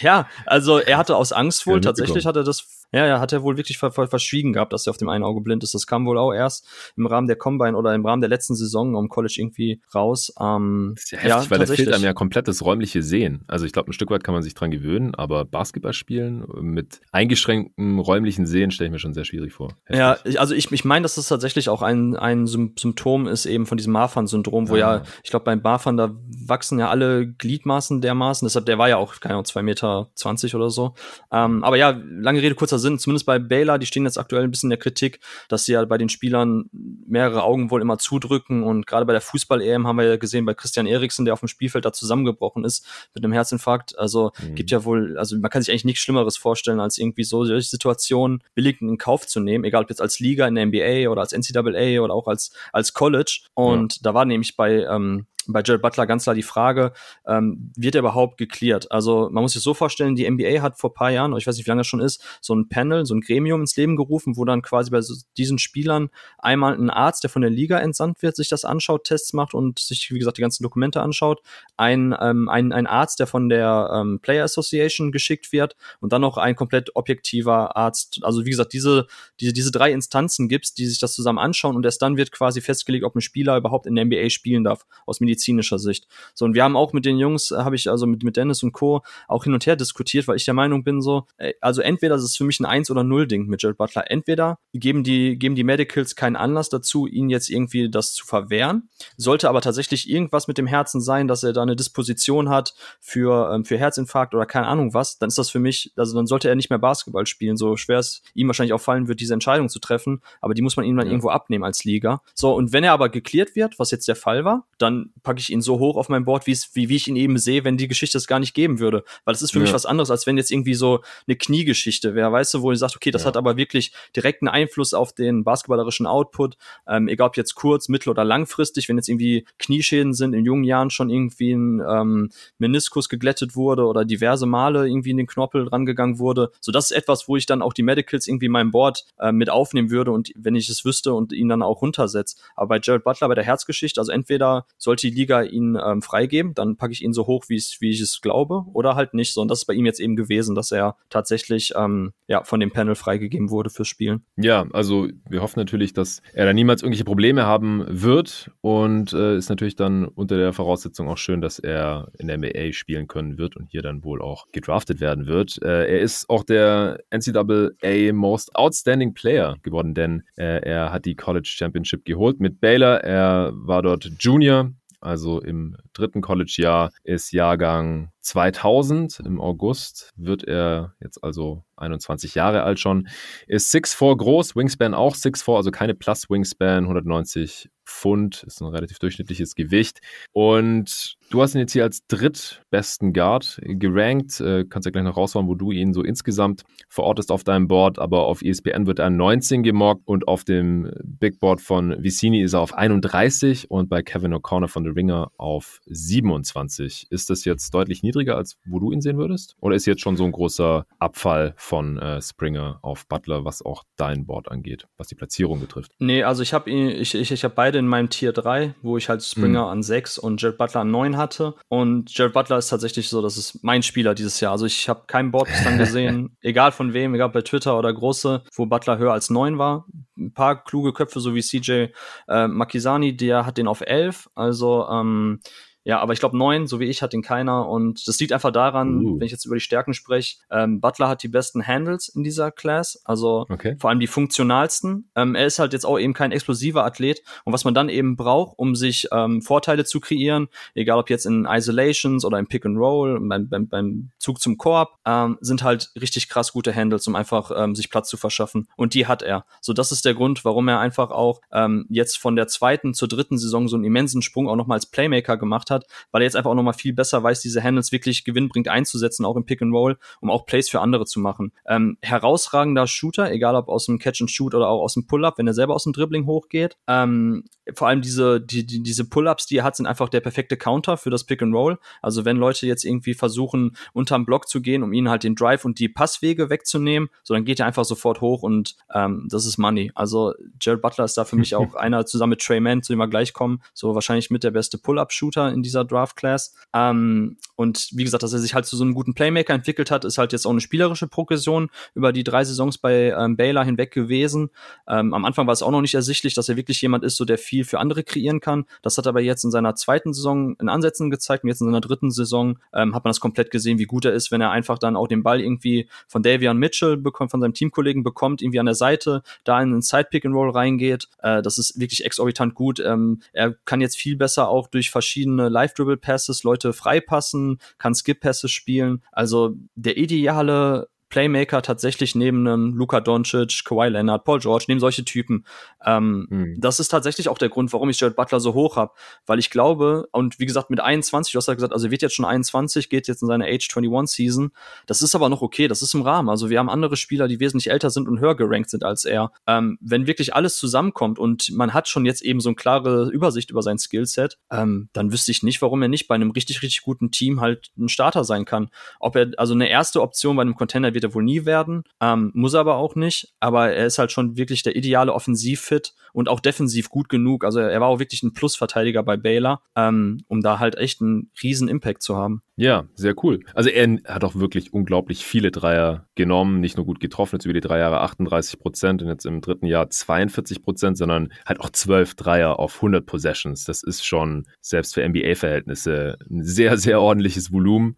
ja, also er hatte aus Angst wohl, ja, tatsächlich hat er das Ja, ja, hat er wohl wirklich ver- ver- verschwiegen gehabt, dass er auf dem einen Auge blind ist. Das kam wohl auch erst im Rahmen der Combine oder im Rahmen der letzten Saison am College irgendwie raus. Ähm, das ist ja heftig, ja, weil da fehlt einem ja komplettes räumliche Sehen. Also ich glaube, ein Stück weit kann man sich dran gewöhnen, aber Basketball spielen mit eingeschränktem räumlichen Sehen stelle ich mir schon sehr schwierig vor. Heftig. Ja, also ich, ich meine, dass das tatsächlich auch ein, ein Symptom ist eben von diesem Marfan-Syndrom, wo ja, ja ich glaube, beim Marfan, da wachsen ja alle Gliedmaßen dermaßen. Deshalb, der war ja auch, keine Ahnung, zwei Komma zwanzig Meter oder so. Ähm, aber ja, lange Rede, kurzer Sinn, zumindest bei Baylor, die stehen jetzt aktuell ein bisschen in der Kritik, dass sie ja bei den Spielern mehrere Augen wohl immer zudrücken, und gerade bei der Fußball-E M haben wir ja gesehen, bei Christian Eriksen, der auf dem Spielfeld da zusammengebrochen ist mit einem Herzinfarkt, also mhm. gibt ja wohl, also man kann sich eigentlich nichts Schlimmeres vorstellen, als irgendwie so solche Situationen billig in Kauf zu nehmen, egal ob jetzt als Liga in der N B A oder als N C A A oder auch als, als College, und ja. da war nämlich bei ähm, bei Jared Butler ganz klar die Frage, ähm, wird er überhaupt geklärt? Also man muss sich so vorstellen, die N B A hat vor ein paar Jahren, ich weiß nicht, wie lange das schon ist, so ein Panel, so ein Gremium ins Leben gerufen, wo dann quasi bei so diesen Spielern einmal ein Arzt, der von der Liga entsandt wird, sich das anschaut, Tests macht und sich, wie gesagt, die ganzen Dokumente anschaut. Ein, ähm, ein, ein Arzt, der von der ähm, Player Association geschickt wird, und dann noch ein komplett objektiver Arzt. Also wie gesagt, diese, diese, diese drei Instanzen gibt's, die sich das zusammen anschauen, und erst dann wird quasi festgelegt, ob ein Spieler überhaupt in der N B A spielen darf, aus Medizin medizinischer Sicht. So, und wir haben auch mit den Jungs, habe ich also mit, mit Dennis und Co. auch hin und her diskutiert, weil ich der Meinung bin, so, also entweder das ist für mich ein eins oder null Ding mit Jared Butler. Entweder geben die, geben die Medicals keinen Anlass dazu, ihn jetzt irgendwie das zu verwehren. Sollte aber tatsächlich irgendwas mit dem Herzen sein, dass er da eine Disposition hat für, ähm, für Herzinfarkt oder keine Ahnung was, dann ist das für mich, also dann sollte er nicht mehr Basketball spielen, so schwer es ihm wahrscheinlich auch fallen wird, diese Entscheidung zu treffen, aber die muss man ihm dann ja. irgendwo abnehmen als Liga. So, und wenn er aber geklärt wird, was jetzt der Fall war, dann packe ich ihn so hoch auf mein Board, wie, wie ich ihn eben sehe, wenn die Geschichte es gar nicht geben würde. Weil das ist für ja. mich was anderes, als wenn jetzt irgendwie so eine Kniegeschichte wäre, weißt du, wo ihr sagt, okay, das ja. hat aber wirklich direkten Einfluss auf den basketballerischen Output, ähm, egal ob jetzt kurz-, mittel- oder langfristig, wenn jetzt irgendwie Knieschäden sind, in jungen Jahren schon irgendwie ein ähm, Meniskus geglättet wurde oder diverse Male irgendwie in den Knorpel rangegangen wurde. So, das ist etwas, wo ich dann auch die Medicals irgendwie in meinem Board äh, mit aufnehmen würde, und wenn ich es wüsste, und ihn dann auch runtersetze. Aber bei Jared Butler, bei der Herzgeschichte, also entweder sollte die Liga ihn ähm, freigeben, dann packe ich ihn so hoch, wie ich es glaube, oder halt nicht so. Und das ist bei ihm jetzt eben gewesen, dass er tatsächlich ähm, ja, von dem Panel freigegeben wurde fürs Spielen. Ja, also wir hoffen natürlich, dass er da niemals irgendwelche Probleme haben wird, und äh, ist natürlich dann unter der Voraussetzung auch schön, dass er in der N B A spielen können wird und hier dann wohl auch gedraftet werden wird. Äh, er ist auch der N C A A Most Outstanding Player geworden, denn äh, er hat die College Championship geholt mit Baylor. Er war dort Junior, also im dritten College-Jahr, ist Jahrgang zweitausend, im August wird er jetzt also einundzwanzig Jahre alt schon, ist sechs Fuß vier groß, Wingspan auch sechs Fuß vier, also keine Plus-Wingspan, hundertneunzig Pfund, ist ein relativ durchschnittliches Gewicht, und du hast ihn jetzt hier als drittbesten Guard gerankt, kannst ja gleich noch raushauen, wo du ihn so insgesamt verortest auf deinem Board, aber auf E S P N wird er neunzehn gemockt, und auf dem Big Board von Vicini ist er auf einunddreißig und bei Kevin O'Connor von The Ringer auf siebenundzwanzig. Ist das jetzt deutlich niedriger, als wo du ihn sehen würdest? Oder ist jetzt schon so ein großer Abfall von äh, Springer auf Butler, was auch dein Board angeht, was die Platzierung betrifft? Nee, also ich habe ich, ich, ich hab beide in meinem Tier drei, wo ich halt Springer hm. an sechs und Jared Butler an neun hatte. Und Jared Butler ist tatsächlich so, das ist mein Spieler dieses Jahr. Also ich habe kein Board bislang gesehen, egal von wem, egal bei Twitter oder große, wo Butler höher als neun war. Ein paar kluge Köpfe, so wie C J äh, Makisani, der hat den auf elf. Also, ähm, ja, aber ich glaube, neun, so wie ich, hat ihn keiner. Und das liegt einfach daran, uh. wenn ich jetzt über die Stärken spreche, ähm, Butler hat die besten Handles in dieser Class, also okay. vor allem die funktionalsten. Ähm, er ist halt jetzt auch eben kein explosiver Athlet. Und was man dann eben braucht, um sich ähm, Vorteile zu kreieren, egal ob jetzt in Isolations oder im Pick and Roll, beim, beim, beim Zug zum Korb, ähm, sind halt richtig krass gute Handles, um einfach ähm, sich Platz zu verschaffen. Und die hat er. So, das ist der Grund, warum er einfach auch ähm, jetzt von der zweiten zur dritten Saison so einen immensen Sprung auch nochmal als Playmaker gemacht hat. Hat, weil er jetzt einfach auch nochmal viel besser weiß, diese Handles wirklich gewinnbringend einzusetzen, auch im Pick and Roll, um auch Plays für andere zu machen. Ähm, herausragender Shooter, egal ob aus dem Catch and Shoot oder auch aus dem Pull-Up, wenn er selber aus dem Dribbling hochgeht. Ähm, vor allem diese, die, die, diese Pull-Ups, die er hat, sind einfach der perfekte Counter für das Pick and Roll. Also wenn Leute jetzt irgendwie versuchen, unterm Block zu gehen, um ihnen halt den Drive und die Passwege wegzunehmen, so dann geht er einfach sofort hoch, und ähm, das ist Money. Also Jared Butler ist da für mich auch einer, zusammen mit Tre Mann, zu dem wir gleich kommen, so wahrscheinlich mit der beste Pull-Up-Shooter in dieser Draft-Class. Ähm, und wie gesagt, dass er sich halt zu so einem guten Playmaker entwickelt hat, ist halt jetzt auch eine spielerische Progression über die drei Saisons bei ähm, Baylor hinweg gewesen. Ähm, am Anfang war es auch noch nicht ersichtlich, dass er wirklich jemand ist, so der viel für andere kreieren kann. Das hat aber jetzt in seiner zweiten Saison in Ansätzen gezeigt und jetzt in seiner dritten Saison ähm, hat man das komplett gesehen, wie gut er ist, wenn er einfach dann auch den Ball irgendwie von Davion Mitchell bekommt, von seinem Teamkollegen bekommt, irgendwie an der Seite, da in einen Side-Pick-and-Roll reingeht. Äh, das ist wirklich exorbitant gut. Ähm, er kann jetzt viel besser auch durch verschiedene Live-Dribble-Passes Leute freipassen, kann Skip-Passes spielen. Also der ideale Playmaker tatsächlich neben einem Luka Doncic, Kawhi Leonard, Paul George, neben solche Typen. Ähm, mhm. Das ist tatsächlich auch der Grund, warum ich Jared Butler so hoch habe, weil ich glaube, und wie gesagt, mit einundzwanzig, du hast ja gesagt, also er wird jetzt schon einundzwanzig, geht jetzt in seine Age einundzwanzig-Season, das ist aber noch okay, das ist im Rahmen, also wir haben andere Spieler, die wesentlich älter sind und höher gerankt sind als er. Ähm, wenn wirklich alles zusammenkommt und man hat schon jetzt eben so eine klare Übersicht über sein Skillset, ähm, dann wüsste ich nicht, warum er nicht bei einem richtig, richtig guten Team halt ein Starter sein kann. Ob er, also eine erste Option bei einem Contender wird er wohl nie werden, ähm, muss er aber auch nicht, aber er ist halt schon wirklich der ideale Offensivfit und auch defensiv gut genug, also er war auch wirklich ein Plusverteidiger bei Baylor, ähm, um da halt echt einen riesen Impact zu haben. Ja, sehr cool. Also er hat auch wirklich unglaublich viele Dreier genommen, nicht nur gut getroffen, jetzt über die drei Jahre achtunddreißig Prozent und jetzt im dritten Jahr zweiundvierzig Prozent, sondern halt auch zwölf Dreier auf hundert Possessions, das ist schon selbst für N B A-Verhältnisse ein sehr, sehr ordentliches Volumen.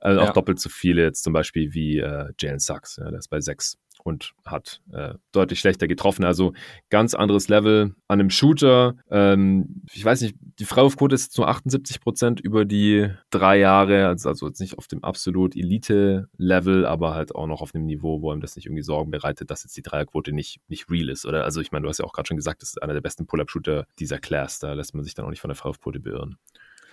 Also auch ja. doppelt so viele jetzt zum Beispiel wie äh, Jalen Suggs, ja, der ist bei sechs und hat äh, deutlich schlechter getroffen. Also ganz anderes Level an einem Shooter. Ähm, ich weiß nicht, die Freiwurfquote ist nur achtundsiebzig Prozent über die drei Jahre, also, also jetzt nicht auf dem absolut Elite-Level, aber halt auch noch auf einem Niveau, wo einem das nicht irgendwie Sorgen bereitet, dass jetzt die Dreierquote nicht, nicht real ist, oder? Also ich meine, du hast ja auch gerade schon gesagt, das ist einer der besten Pull-Up-Shooter dieser Class, da lässt man sich dann auch nicht von der Freiwurfquote beirren.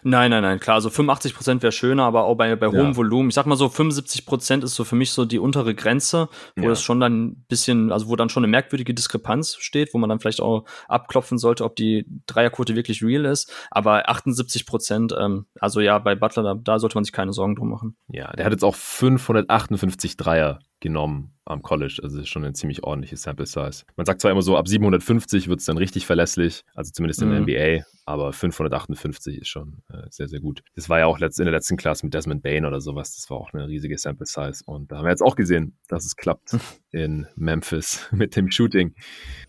Nein, nein, nein, klar, also fünfundachtzig Prozent wäre schöner, aber auch bei, bei hohem ja. Volumen. Ich sag mal so, fünfundsiebzig Prozent ist so für mich so die untere Grenze, wo ja. das schon dann ein bisschen, also wo dann schon eine merkwürdige Diskrepanz steht, wo man dann vielleicht auch abklopfen sollte, ob die Dreierquote wirklich real ist. Aber achtundsiebzig Prozent, ähm, also ja, bei Butler, da, da sollte man sich keine Sorgen drum machen. Ja, der hat jetzt auch fünfhundertachtundfünfzig Dreier genommen am College, also schon ein ziemlich ordentliches Sample-Size. Man sagt zwar immer so, ab siebenhundertfünfzig wird es dann richtig verlässlich, also zumindest in der mhm. N B A, aber fünfhundertachtundfünfzig ist schon äh, sehr, sehr gut. Das war ja auch letzt, in der letzten Class mit Desmond Bane oder sowas, das war auch eine riesige Sample-Size und da haben wir jetzt auch gesehen, dass es klappt in Memphis mit dem Shooting.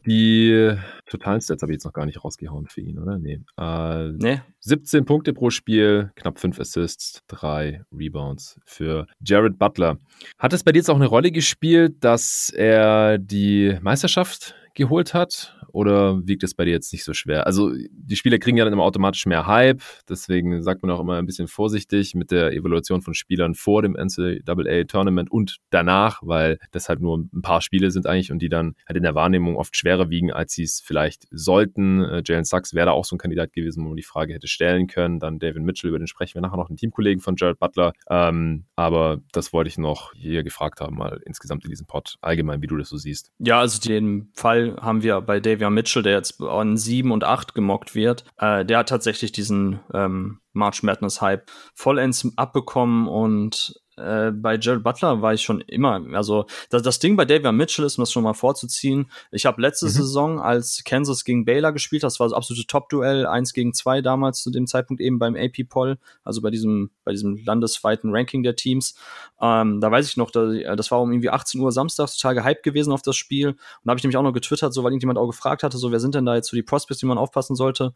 Die totalen Stats habe ich jetzt noch gar nicht rausgehauen für ihn, oder? Nee. Äh, nee. siebzehn Punkte pro Spiel, knapp fünf Assists, drei Rebounds für Jared Butler. Hat es bei dir jetzt auch eine Rolle gespielt, dass er die Meisterschaft geholt hat? Oder wiegt es bei dir jetzt nicht so schwer? Also die Spieler kriegen ja dann immer automatisch mehr Hype, deswegen sagt man auch immer ein bisschen vorsichtig mit der Evaluation von Spielern vor dem N C A A-Tournament und danach, weil das halt nur ein paar Spiele sind eigentlich und die dann halt in der Wahrnehmung oft schwerer wiegen, als sie es vielleicht sollten. Jalen Suggs wäre da auch so ein Kandidat gewesen, wo man die Frage hätte stellen können. Dann Davion Mitchell, über den sprechen wir nachher noch, einen Teamkollegen von Jared Butler. Ähm, aber das wollte ich noch hier gefragt haben, mal insgesamt in diesem Pod allgemein, wie du das so siehst. Ja, also den Fall haben wir bei David Mitchell, der jetzt an sieben und acht gemockt wird, äh, der hat tatsächlich diesen ähm, March Madness Hype vollends abbekommen und Äh, bei Jared Butler war ich schon immer, also das, das Ding bei Davion Mitchell ist, um das schon mal vorzuziehen, ich habe letzte mhm. Saison, als Kansas gegen Baylor gespielt, das war das absolute Top-Duell, eins gegen zwei damals zu dem Zeitpunkt eben beim A P-Poll, also bei diesem bei diesem landesweiten Ranking der Teams, ähm, da weiß ich noch, da, das war um irgendwie achtzehn Uhr samstags total gehypt gewesen auf das Spiel und da habe ich nämlich auch noch getwittert, so, weil irgendjemand auch gefragt hatte, so, wer sind denn da jetzt so die Prospects, die man aufpassen sollte,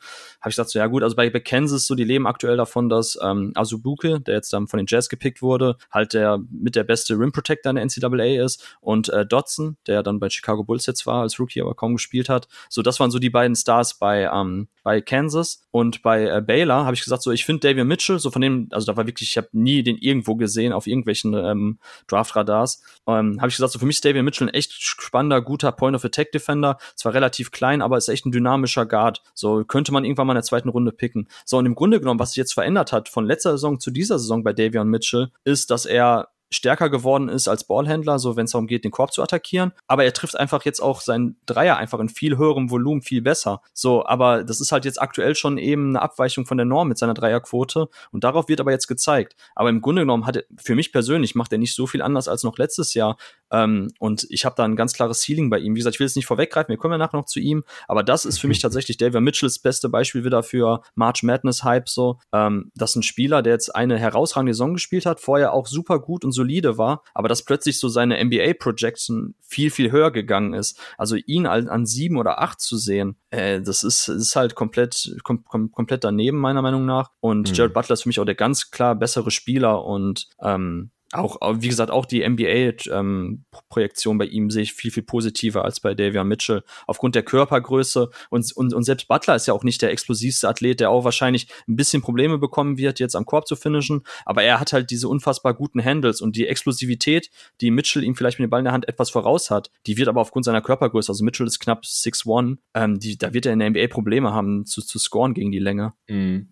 habe ich gesagt, so, ja gut, also bei, bei Kansas, so, die leben aktuell davon, dass ähm, Azubuike, der jetzt dann von den Jazz gepickt wurde, halt der mit der beste Rim Protector in der N C A A ist und äh, Dodson, der dann bei Chicago Bulls jetzt war als Rookie, aber kaum gespielt hat. So, das waren so die beiden Stars bei ähm, bei Kansas und bei äh, Baylor habe ich gesagt, so, ich finde Davion Mitchell, so von dem, also da war wirklich, ich habe nie den irgendwo gesehen auf irgendwelchen ähm, Draft-Radars, ähm, habe ich gesagt, so, für mich ist Davion Mitchell ein echt spannender, guter Point-of-Attack-Defender, zwar relativ klein, aber ist echt ein dynamischer Guard, so, könnte man irgendwann mal in der zweiten Runde picken. So, und im Grunde genommen, was sich jetzt verändert hat von letzter Saison zu dieser Saison bei Davion Mitchell, ist, dass er stärker geworden ist als Ballhändler, so, wenn es darum geht, den Korb zu attackieren. Aber er trifft einfach jetzt auch seinen Dreier einfach in viel höherem Volumen viel besser. So, aber das ist halt jetzt aktuell schon eben eine Abweichung von der Norm mit seiner Dreierquote und darauf wird aber jetzt gezeigt. Aber im Grunde genommen hat er, für mich persönlich, macht er nicht so viel anders als noch letztes Jahr. Ähm, und ich habe da ein ganz klares Ceiling bei ihm. Wie gesagt, ich will jetzt nicht vorweggreifen, wir kommen ja nachher noch zu ihm, aber das ist für mich tatsächlich Davion Mitchell das beste Beispiel wieder für March Madness Hype, so. Ähm, das ist ein Spieler, der jetzt eine herausragende Saison gespielt hat, vorher auch super gut und solide war, aber dass plötzlich so seine N B A-Projection viel, viel höher gegangen ist. Also ihn an, an sieben oder acht zu sehen, äh, das ist, ist halt komplett, kom- kom- komplett daneben, meiner Meinung nach. Und mhm. Jared Butler ist für mich auch der ganz klar bessere Spieler und ähm, auch, wie gesagt, auch die N B A-Projektion ähm, bei ihm sehe ich viel, viel positiver als bei Davion Mitchell. Aufgrund der Körpergröße und, und, und selbst Butler ist ja auch nicht der explosivste Athlet, der auch wahrscheinlich ein bisschen Probleme bekommen wird, jetzt am Korb zu finishen, aber er hat halt diese unfassbar guten Handles und die Explosivität, die Mitchell ihm vielleicht mit dem Ball in der Hand etwas voraus hat, die wird aber aufgrund seiner Körpergröße, also Mitchell ist knapp six one, ähm, die, da wird er in der N B A Probleme haben, zu, zu scoren gegen die Länge. Mhm.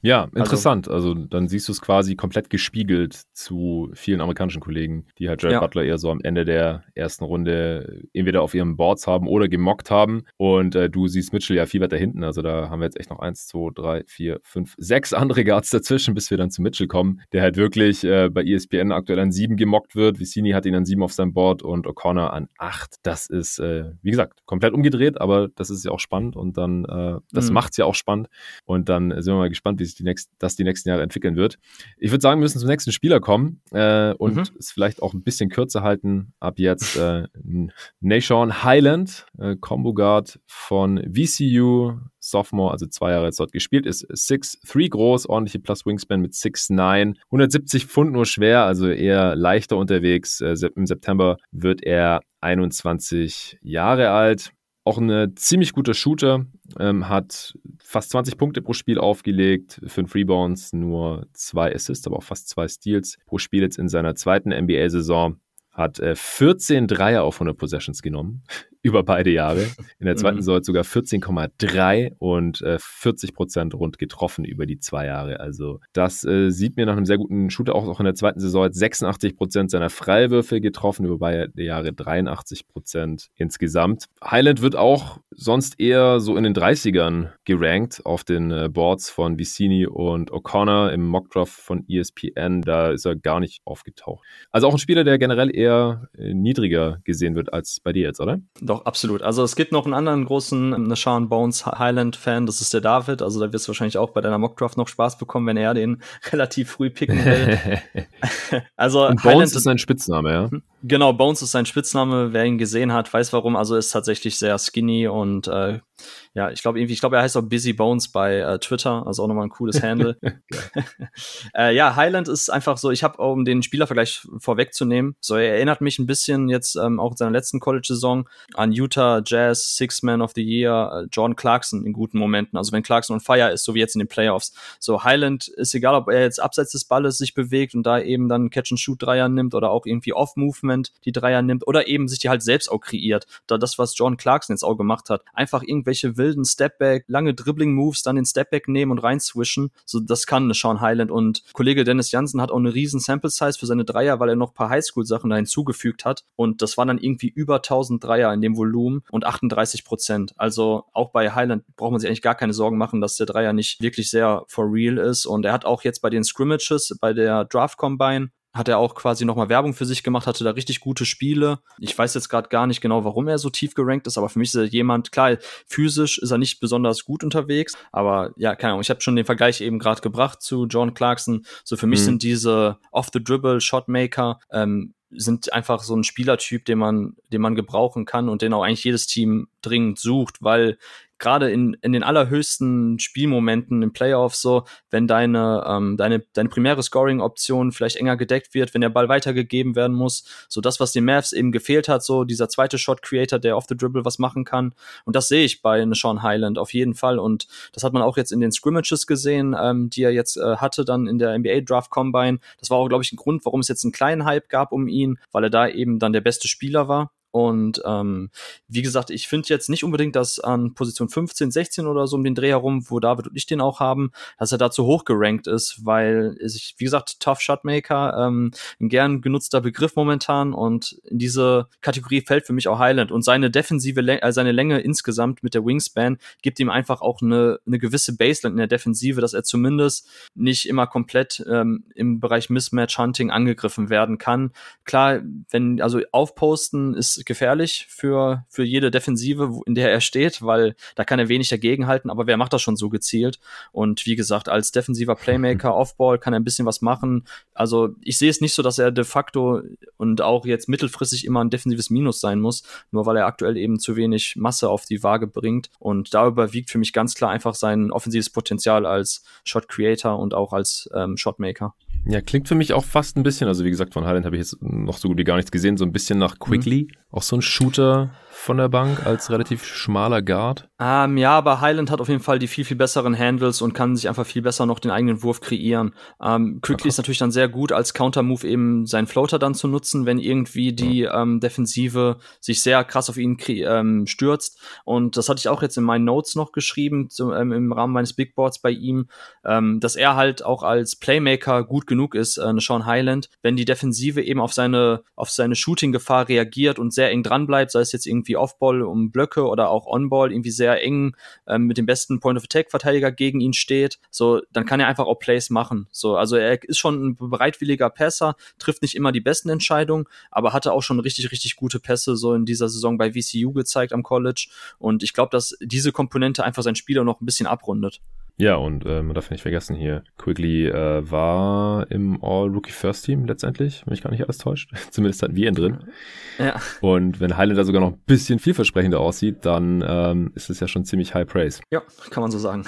Ja, interessant. Also, also dann siehst du es quasi komplett gespiegelt zu vielen amerikanischen Kollegen, die halt Jared ja. Butler eher so am Ende der ersten Runde entweder auf ihren Boards haben oder gemockt haben. Und äh, du siehst Mitchell ja viel weiter hinten. Also da haben wir jetzt echt noch eins, zwei, drei, vier, fünf, sechs andere Guards dazwischen, bis wir dann zu Mitchell kommen, der halt wirklich äh, bei E S P N aktuell an sieben gemockt wird. Vicini hat ihn an sieben auf seinem Board und O'Connor an acht. Das ist, äh, wie gesagt, komplett umgedreht, aber das ist ja auch spannend und dann, äh, das mhm. macht's ja auch spannend. Und dann sind wir mal gespannt, wie sich die nächst, das die nächsten Jahre entwickeln wird. Ich würde sagen, wir müssen zum nächsten Spieler kommen äh, und mhm. es vielleicht auch ein bisschen kürzer halten. Ab jetzt äh, Nah'Shon Hyland, äh, Combo Guard von V C U, Sophomore, also zwei Jahre jetzt dort gespielt, ist six three groß, ordentliche Plus-Wingspan mit six nine, hundertsiebzig Pfund nur schwer, also eher leichter unterwegs. Äh, im September wird er einundzwanzig Jahre alt. Auch ein ziemlich guter Shooter, ähm, hat fast zwanzig Punkte pro Spiel aufgelegt, fünf Rebounds, nur zwei Assists, aber auch fast zwei Steals pro Spiel jetzt in seiner zweiten N B A-Saison. Hat äh, vierzehn Dreier auf hundert Possessions genommen, über beide Jahre. In der zweiten Saison sogar vierzehn Komma drei und äh, vierzig Prozent rund getroffen über die zwei Jahre. Also das äh, sieht mir nach einem sehr guten Shooter aus. Auch in der zweiten Saison hat sechsundachtzig Prozent seiner Freiwürfe getroffen, über beide Jahre dreiundachtzig Prozent insgesamt. Hyland wird auch sonst eher so in den dreißigern gerankt auf den äh, Boards von Vicini und O'Connor im Mockdraft von E S P N. Da ist er gar nicht aufgetaucht. Also auch ein Spieler, der generell eher niedriger gesehen wird als bei dir jetzt, oder? Doch, absolut. Also es gibt noch einen anderen großen Nah'Shon Bones Hyland-Fan, das ist der David. Also da wirst du wahrscheinlich auch bei deiner Mockdraft noch Spaß bekommen, wenn er den relativ früh picken will. Also und Bones Hyland ist sein Spitzname, ja? Genau, Bones ist sein Spitzname. Wer ihn gesehen hat, weiß warum. Also ist tatsächlich sehr skinny und äh, ja, ich glaube, ich glaub, er heißt auch Busy Bones bei äh, Twitter. Also auch nochmal ein cooles Handle. äh, ja, Hyland ist einfach so, ich habe, um den Spielervergleich vorwegzunehmen, so er erinnert mich ein bisschen jetzt ähm, auch in seiner letzten College-Saison an Utah Jazz, Sixth Man of the Year, äh, Jordan Clarkson in guten Momenten. Also wenn Clarkson on fire ist, so wie jetzt in den Playoffs. So Hyland ist egal, ob er jetzt abseits des Balles sich bewegt und da eben dann Catch-and-Shoot-Dreier nimmt oder auch irgendwie Off-Movement die Dreier nimmt oder eben sich die halt selbst auch kreiert. Da das, was Jordan Clarkson jetzt auch gemacht hat. Einfach irgendwelche wilden Stepback, lange Dribbling-Moves, dann den Stepback nehmen und reinswischen. So, das kann Nah'Shon Hyland. Und Kollege Dennis Janssen hat auch eine riesen Sample-Size für seine Dreier, weil er noch ein paar Highschool-Sachen da hinzugefügt hat. Und das waren dann irgendwie über tausend Dreier in dem Volumen und achtunddreißig Prozent. Also auch bei Hyland braucht man sich eigentlich gar keine Sorgen machen, dass der Dreier nicht wirklich sehr for real ist. Und er hat auch jetzt bei den Scrimmages, bei der Draft Combine, hat er auch quasi nochmal Werbung für sich gemacht, hatte da richtig gute Spiele. Ich weiß jetzt gerade gar nicht genau, warum er so tief gerankt ist, aber für mich ist er jemand, klar, physisch ist er nicht besonders gut unterwegs, aber ja, keine Ahnung, ich habe schon den Vergleich eben gerade gebracht zu Jordan Clarkson. So für mich mhm. sind diese Off-the-Dribble-Shotmaker ähm, sind einfach so ein Spielertyp, den man, den man gebrauchen kann und den auch eigentlich jedes Team dringend sucht, weil gerade in, in den allerhöchsten Spielmomenten im Playoff so, wenn deine, ähm, deine, deine primäre Scoring-Option vielleicht enger gedeckt wird, wenn der Ball weitergegeben werden muss, so das, was den Mavs eben gefehlt hat, so dieser zweite Shot-Creator, der off the dribble was machen kann. Und das sehe ich bei Nah'Shon Hyland auf jeden Fall. Und das hat man auch jetzt in den Scrimmages gesehen, ähm, die er jetzt äh, hatte dann in der N B A-Draft-Combine. Das war auch, glaube ich, ein Grund, warum es jetzt einen kleinen Hype gab um ihn, weil er da eben dann der beste Spieler war. Und ähm, wie gesagt, ich finde jetzt nicht unbedingt, dass an Position fünfzehn, sechzehn oder so um den Dreh herum, wo David und ich den auch haben, dass er da zu hoch gerankt ist, weil ich, wie gesagt, Tough Shotmaker, ähm, ein gern genutzter Begriff momentan, und in diese Kategorie fällt für mich auch Hyland, und seine defensive, äh, seine Länge insgesamt mit der Wingspan gibt ihm einfach auch eine, eine gewisse Baseline in der Defensive, dass er zumindest nicht immer komplett ähm, im Bereich Mismatch-Hunting angegriffen werden kann. Klar, wenn, also aufposten ist gefährlich für, für jede Defensive, in der er steht, weil da kann er wenig dagegenhalten, aber wer macht das schon so gezielt? Und wie gesagt, als defensiver Playmaker, Offball, kann er ein bisschen was machen. Also ich sehe es nicht so, dass er de facto und auch jetzt mittelfristig immer ein defensives Minus sein muss, nur weil er aktuell eben zu wenig Masse auf die Waage bringt, und da überwiegt für mich ganz klar einfach sein offensives Potenzial als Shot Creator und auch als ähm, Shotmaker. Ja, klingt für mich auch fast ein bisschen, also wie gesagt, von Hyland habe ich jetzt noch so gut wie gar nichts gesehen, so ein bisschen nach Quigley, mhm. auch so ein Shooter von der Bank als relativ schmaler Guard. Ähm, ja, aber Hyland hat auf jeden Fall die viel, viel besseren Handles und kann sich einfach viel besser noch den eigenen Wurf kreieren. Ähm, Quigley okay. ist natürlich dann sehr gut, als Countermove eben seinen Floater dann zu nutzen, wenn irgendwie die mhm. ähm, Defensive sich sehr krass auf ihn krie- ähm, stürzt. Und das hatte ich auch jetzt in meinen Notes noch geschrieben, so, ähm, im Rahmen meines Big Boards bei ihm, ähm, dass er halt auch als Playmaker gut genug genug ist, äh, Nah'Shon Hyland, wenn die Defensive eben auf seine, auf seine Shooting-Gefahr reagiert und sehr eng dran bleibt, sei es jetzt irgendwie Off-Ball um Blöcke oder auch On-Ball, irgendwie sehr eng äh, mit dem besten Point-of-Attack-Verteidiger gegen ihn steht, so, dann kann er einfach auch Plays machen. So, also er ist schon ein bereitwilliger Passer, trifft nicht immer die besten Entscheidungen, aber hatte auch schon richtig, richtig gute Pässe so in dieser Saison bei V C U gezeigt am College, und ich glaube, dass diese Komponente einfach seinen Spieler noch ein bisschen abrundet. Ja, und ähm, man darf nicht vergessen hier, Quigley äh, war im All-Rookie-First-Team letztendlich, wenn ich gar nicht alles täuscht. Zumindest hatten wir ihn drin. Ja. Und wenn Hyland da sogar noch ein bisschen vielversprechender aussieht, dann ähm, ist es ja schon ziemlich high praise. Ja, kann man so sagen.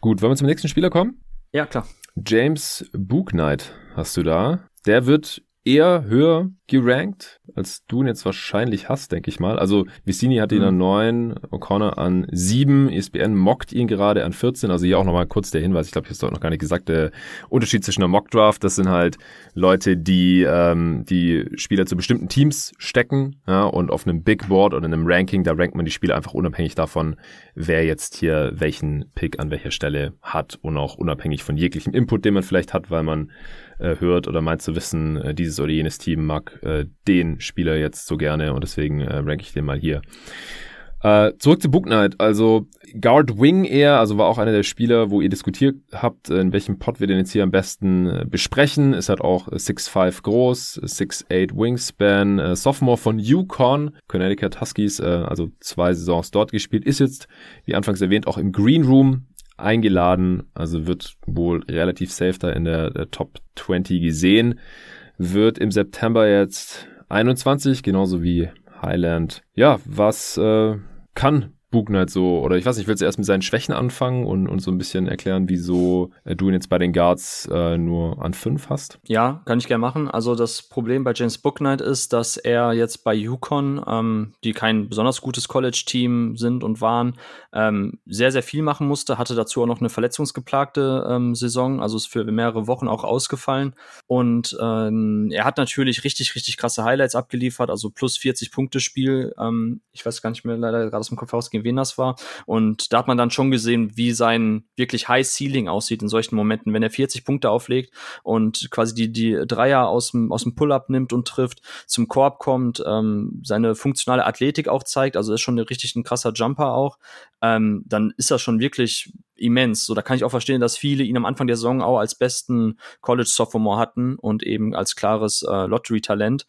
Gut, wollen wir zum nächsten Spieler kommen? Ja, klar. James Bouknight hast du da. Der wird eher höher gerankt, als du ihn jetzt wahrscheinlich hast, denke ich mal. Also Vicini hat ihn mhm. an neun, O'Connor an sieben, E S P N mockt ihn gerade an vierzehn. Also hier auch nochmal kurz der Hinweis, ich glaube, ich habe es doch noch gar nicht gesagt, der Unterschied zwischen der Mock-Draft, das sind halt Leute, die ähm, die Spieler zu bestimmten Teams stecken, ja, und auf einem Big Board oder einem Ranking, da rankt man die Spieler einfach unabhängig davon, wer jetzt hier welchen Pick an welcher Stelle hat, und auch unabhängig von jeglichem Input, den man vielleicht hat, weil man äh, hört oder meint zu wissen, äh, dieses oder jenes Team mag äh, den Spieler jetzt so gerne, und deswegen äh, ranke ich den mal hier. Äh, zurück zu Bouknight, also Guard Wing eher, also war auch einer der Spieler, wo ihr diskutiert habt, in welchem Pod wir den jetzt hier am besten äh, besprechen. Ist halt auch sechs Fuß fünf groß, sechs Fuß acht Wingspan, äh, Sophomore von UConn, Connecticut Huskies, äh, also zwei Saisons dort gespielt, ist jetzt, wie anfangs erwähnt, auch im Green Room eingeladen, also wird wohl relativ safe da in der, der Top zwanzig gesehen. Wird im September jetzt einundzwanzig, genauso wie Hyland. Ja, was äh, kann Bouknight so? Oder ich weiß nicht, willst du erst mit seinen Schwächen anfangen und, und so ein bisschen erklären, wieso äh, du ihn jetzt bei den Guards äh, nur an fünf hast? Ja, kann ich gerne machen. Also das Problem bei James Bouknight ist, dass er jetzt bei UConn, ähm, die kein besonders gutes College-Team sind und waren, ähm, sehr, sehr viel machen musste. Hatte dazu auch noch eine verletzungsgeplagte ähm, Saison, also ist für mehrere Wochen auch ausgefallen. Und ähm, er hat natürlich richtig, richtig krasse Highlights abgeliefert, also plus vierzig-Punkte-Spiel. Ähm, ich weiß gar nicht mehr leider gerade aus dem Kopf rausgehen, wen das war. Und da hat man dann schon gesehen, wie sein wirklich High Ceiling aussieht in solchen Momenten, wenn er vierzig Punkte auflegt und quasi die, die Dreier aus dem, aus dem Pull-Up nimmt und trifft, zum Korb kommt, ähm, seine funktionale Athletik auch zeigt, also ist schon ein richtig ein krasser Jumper auch, ähm, dann ist das schon wirklich immens. So, da kann ich auch verstehen, dass viele ihn am Anfang der Saison auch als besten College-Sophomore hatten und eben als klares äh, Lottery-Talent.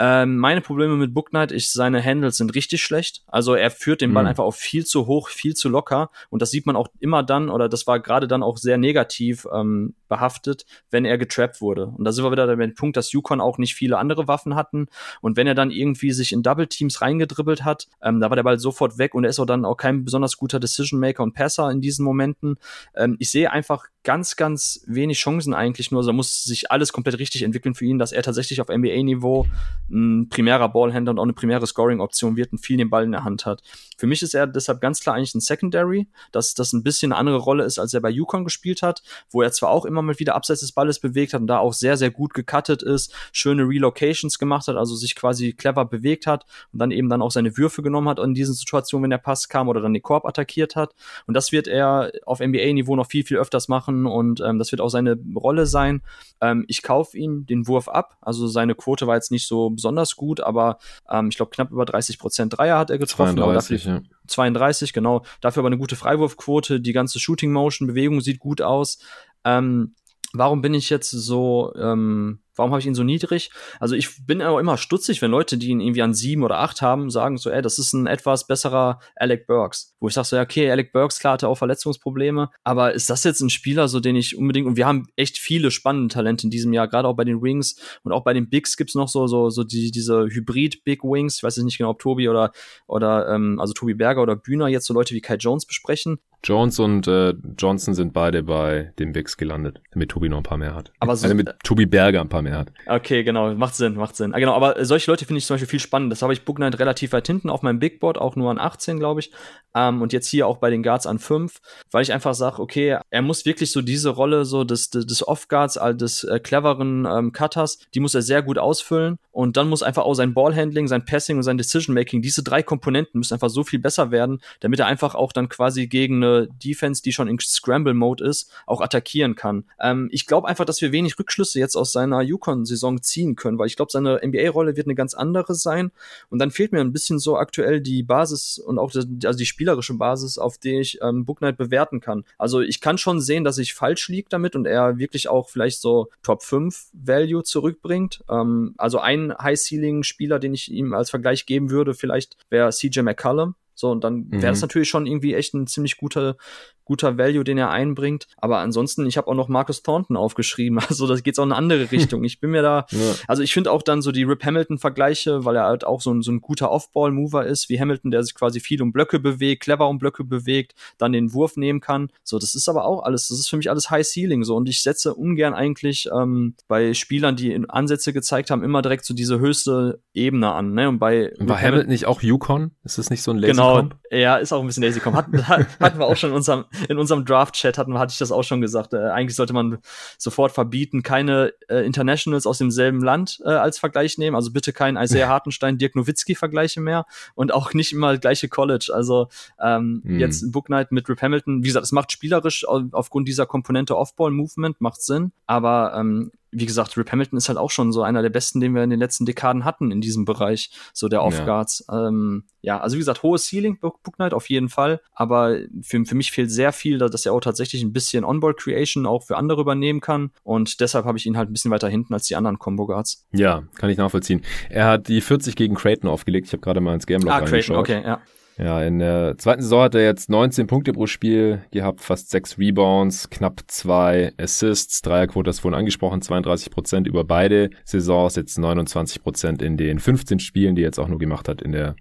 Ähm, meine Probleme mit Bouknight ist, seine Handles sind richtig schlecht. Also er führt den Ball mhm. einfach auch viel zu hoch, viel zu locker. Und das sieht man auch immer dann, oder das war gerade dann auch sehr negativ ähm, behaftet, wenn er getrappt wurde. Und da sind wir wieder bei dem Punkt, dass UConn auch nicht viele andere Waffen hatten. Und wenn er dann irgendwie sich in Double-Teams reingedribbelt hat, ähm, da war der Ball sofort weg, und er ist auch dann auch kein besonders guter Decision-Maker und Passer in diesen Momenten. Ähm, ich sehe einfach ganz, ganz wenig Chancen eigentlich nur. Also muss sich alles komplett richtig entwickeln für ihn, dass er tatsächlich auf N B A-Niveau ein primärer Ballhändler und auch eine primäre Scoring-Option wird und viel den Ball in der Hand hat. Für mich ist er deshalb ganz klar eigentlich ein Secondary, dass das ein bisschen eine andere Rolle ist, als er bei UConn gespielt hat, wo er zwar auch immer immer mal wieder abseits des Balles bewegt hat und da auch sehr, sehr gut gecuttet ist, schöne Relocations gemacht hat, also sich quasi clever bewegt hat und dann eben dann auch seine Würfe genommen hat in diesen Situationen, wenn der Pass kam oder dann den Korb attackiert hat. Und das wird er auf N B A-Niveau noch viel, viel öfters machen und ähm, das wird auch seine Rolle sein. Ähm, ich kaufe ihm den Wurf ab, also seine Quote war jetzt nicht so besonders gut, aber ähm, ich glaube knapp über dreißig Prozent Dreier hat er getroffen. zweiunddreißig, aber dafür, ja. zweiunddreißig, genau. Dafür aber eine gute Freiwurfquote, die ganze Shooting-Motion-Bewegung sieht gut aus. Ähm, warum bin ich jetzt so, ähm, warum habe ich ihn so niedrig? Also ich bin auch immer stutzig, wenn Leute, die ihn irgendwie an sieben oder acht haben, sagen so, ey, das ist ein etwas besserer Alec Burks. Wo ich sage so, ja, okay, Alec Burks, klar, hatte auch Verletzungsprobleme, aber ist das jetzt ein Spieler, so den ich unbedingt, und wir haben echt viele spannende Talente in diesem Jahr, gerade auch bei den Wings und auch bei den Bigs gibt's noch so so so die, diese Hybrid-Big-Wings, ich weiß jetzt nicht genau, ob Tobi oder, oder ähm, also Tobi Berger oder Bühner jetzt so Leute wie Kai Jones besprechen. Jones und äh, Johnson sind beide bei den Bigs gelandet, damit Tobi noch ein paar mehr hat. Aber so, also mit Tobi Berger ein paar mehr hat. Okay, genau, macht Sinn, macht Sinn. Ah, genau, aber solche Leute finde ich zum Beispiel viel spannend. Das habe ich Bouknight relativ weit hinten auf meinem Bigboard, auch nur an achtzehn, glaube ich. Ähm, und jetzt hier auch bei den Guards an fünf, weil ich einfach sage, okay, er muss wirklich so diese Rolle so des, des Off-Guards, also des äh, cleveren ähm, Cutters, die muss er sehr gut ausfüllen. Und dann muss einfach auch sein Ballhandling, sein Passing und sein Decision-Making, diese drei Komponenten müssen einfach so viel besser werden, damit er einfach auch dann quasi gegen eine Defense, die schon in Scramble-Mode ist, auch attackieren kann. Ähm, ich glaube einfach, dass wir wenig Rückschlüsse jetzt aus seiner UConn-Saison ziehen können, weil ich glaube, seine N B A-Rolle wird eine ganz andere sein und dann fehlt mir ein bisschen so aktuell die Basis und auch das, also die spielerische Basis, auf die ich ähm, Bouknight bewerten kann. Also ich kann schon sehen, dass ich falsch liege damit und er wirklich auch vielleicht so Top-fünf-Value zurückbringt. Ähm, also ein High-Ceiling-Spieler, den ich ihm als Vergleich geben würde, vielleicht wäre C J McCollum. So, und dann wäre das mhm. natürlich schon irgendwie echt ein ziemlich guter, guter Value, den er einbringt. Aber ansonsten, ich habe auch noch Marcus Thornton aufgeschrieben. Also, das geht auch in eine andere Richtung. Ich bin mir da, ja. also ich finde auch dann so die Rip Hamilton-Vergleiche, weil er halt auch so ein, so ein guter Off-Ball-Mover ist, wie Hamilton, der sich quasi viel um Blöcke bewegt, clever um Blöcke bewegt, dann den Wurf nehmen kann. So, das ist aber auch alles, das ist für mich alles High Ceiling. So, und ich setze ungern eigentlich ähm, bei Spielern, die Ansätze gezeigt haben, immer direkt so diese höchste Ebene an. Ne? Und bei War Hamilton, Hamilton nicht auch UConn? Ist das nicht so ein Lazy? Genau. Genau, ja, ist auch ein bisschen lazy. Hatten, hatten wir auch schon in unserem, in unserem Draft-Chat, hatten, hatte ich das auch schon gesagt. Äh, eigentlich sollte man sofort verbieten, keine äh, Internationals aus demselben Land äh, als Vergleich nehmen. Also bitte keinen Isaiah Hartenstein, Dirk Nowitzki-Vergleiche mehr und auch nicht immer gleiche College. Also ähm, mhm. jetzt Bouknight mit Rip Hamilton, wie gesagt, es macht spielerisch aufgrund dieser Komponente Off-Ball-Movement, macht Sinn, aber ähm, wie gesagt, Rip Hamilton ist halt auch schon so einer der besten, den wir in den letzten Dekaden hatten in diesem Bereich, so der Off-Guards. Ja. Ähm, ja, also wie gesagt, hohes Ceiling, Bouknight auf jeden Fall, aber für, für mich fehlt sehr viel, dass er auch tatsächlich ein bisschen On-Ball-Creation auch für andere übernehmen kann und deshalb habe ich ihn halt ein bisschen weiter hinten als die anderen Combo-Guards. Ja, kann ich nachvollziehen. Er hat die vierzig gegen Creighton aufgelegt, ich habe gerade mal ins Gameblog ah, reingeschaut. Ah, Creighton, okay, ja. Ja, in der zweiten Saison hat er jetzt neunzehn Punkte pro Spiel gehabt, fast sechs Rebounds, quapp zwei Assists, Dreierquote hast du vorhin angesprochen, zweiunddreißig Prozent über beide Saisons, jetzt neunundzwanzig Prozent in den fünfzehn Spielen, die er jetzt auch nur gemacht hat in der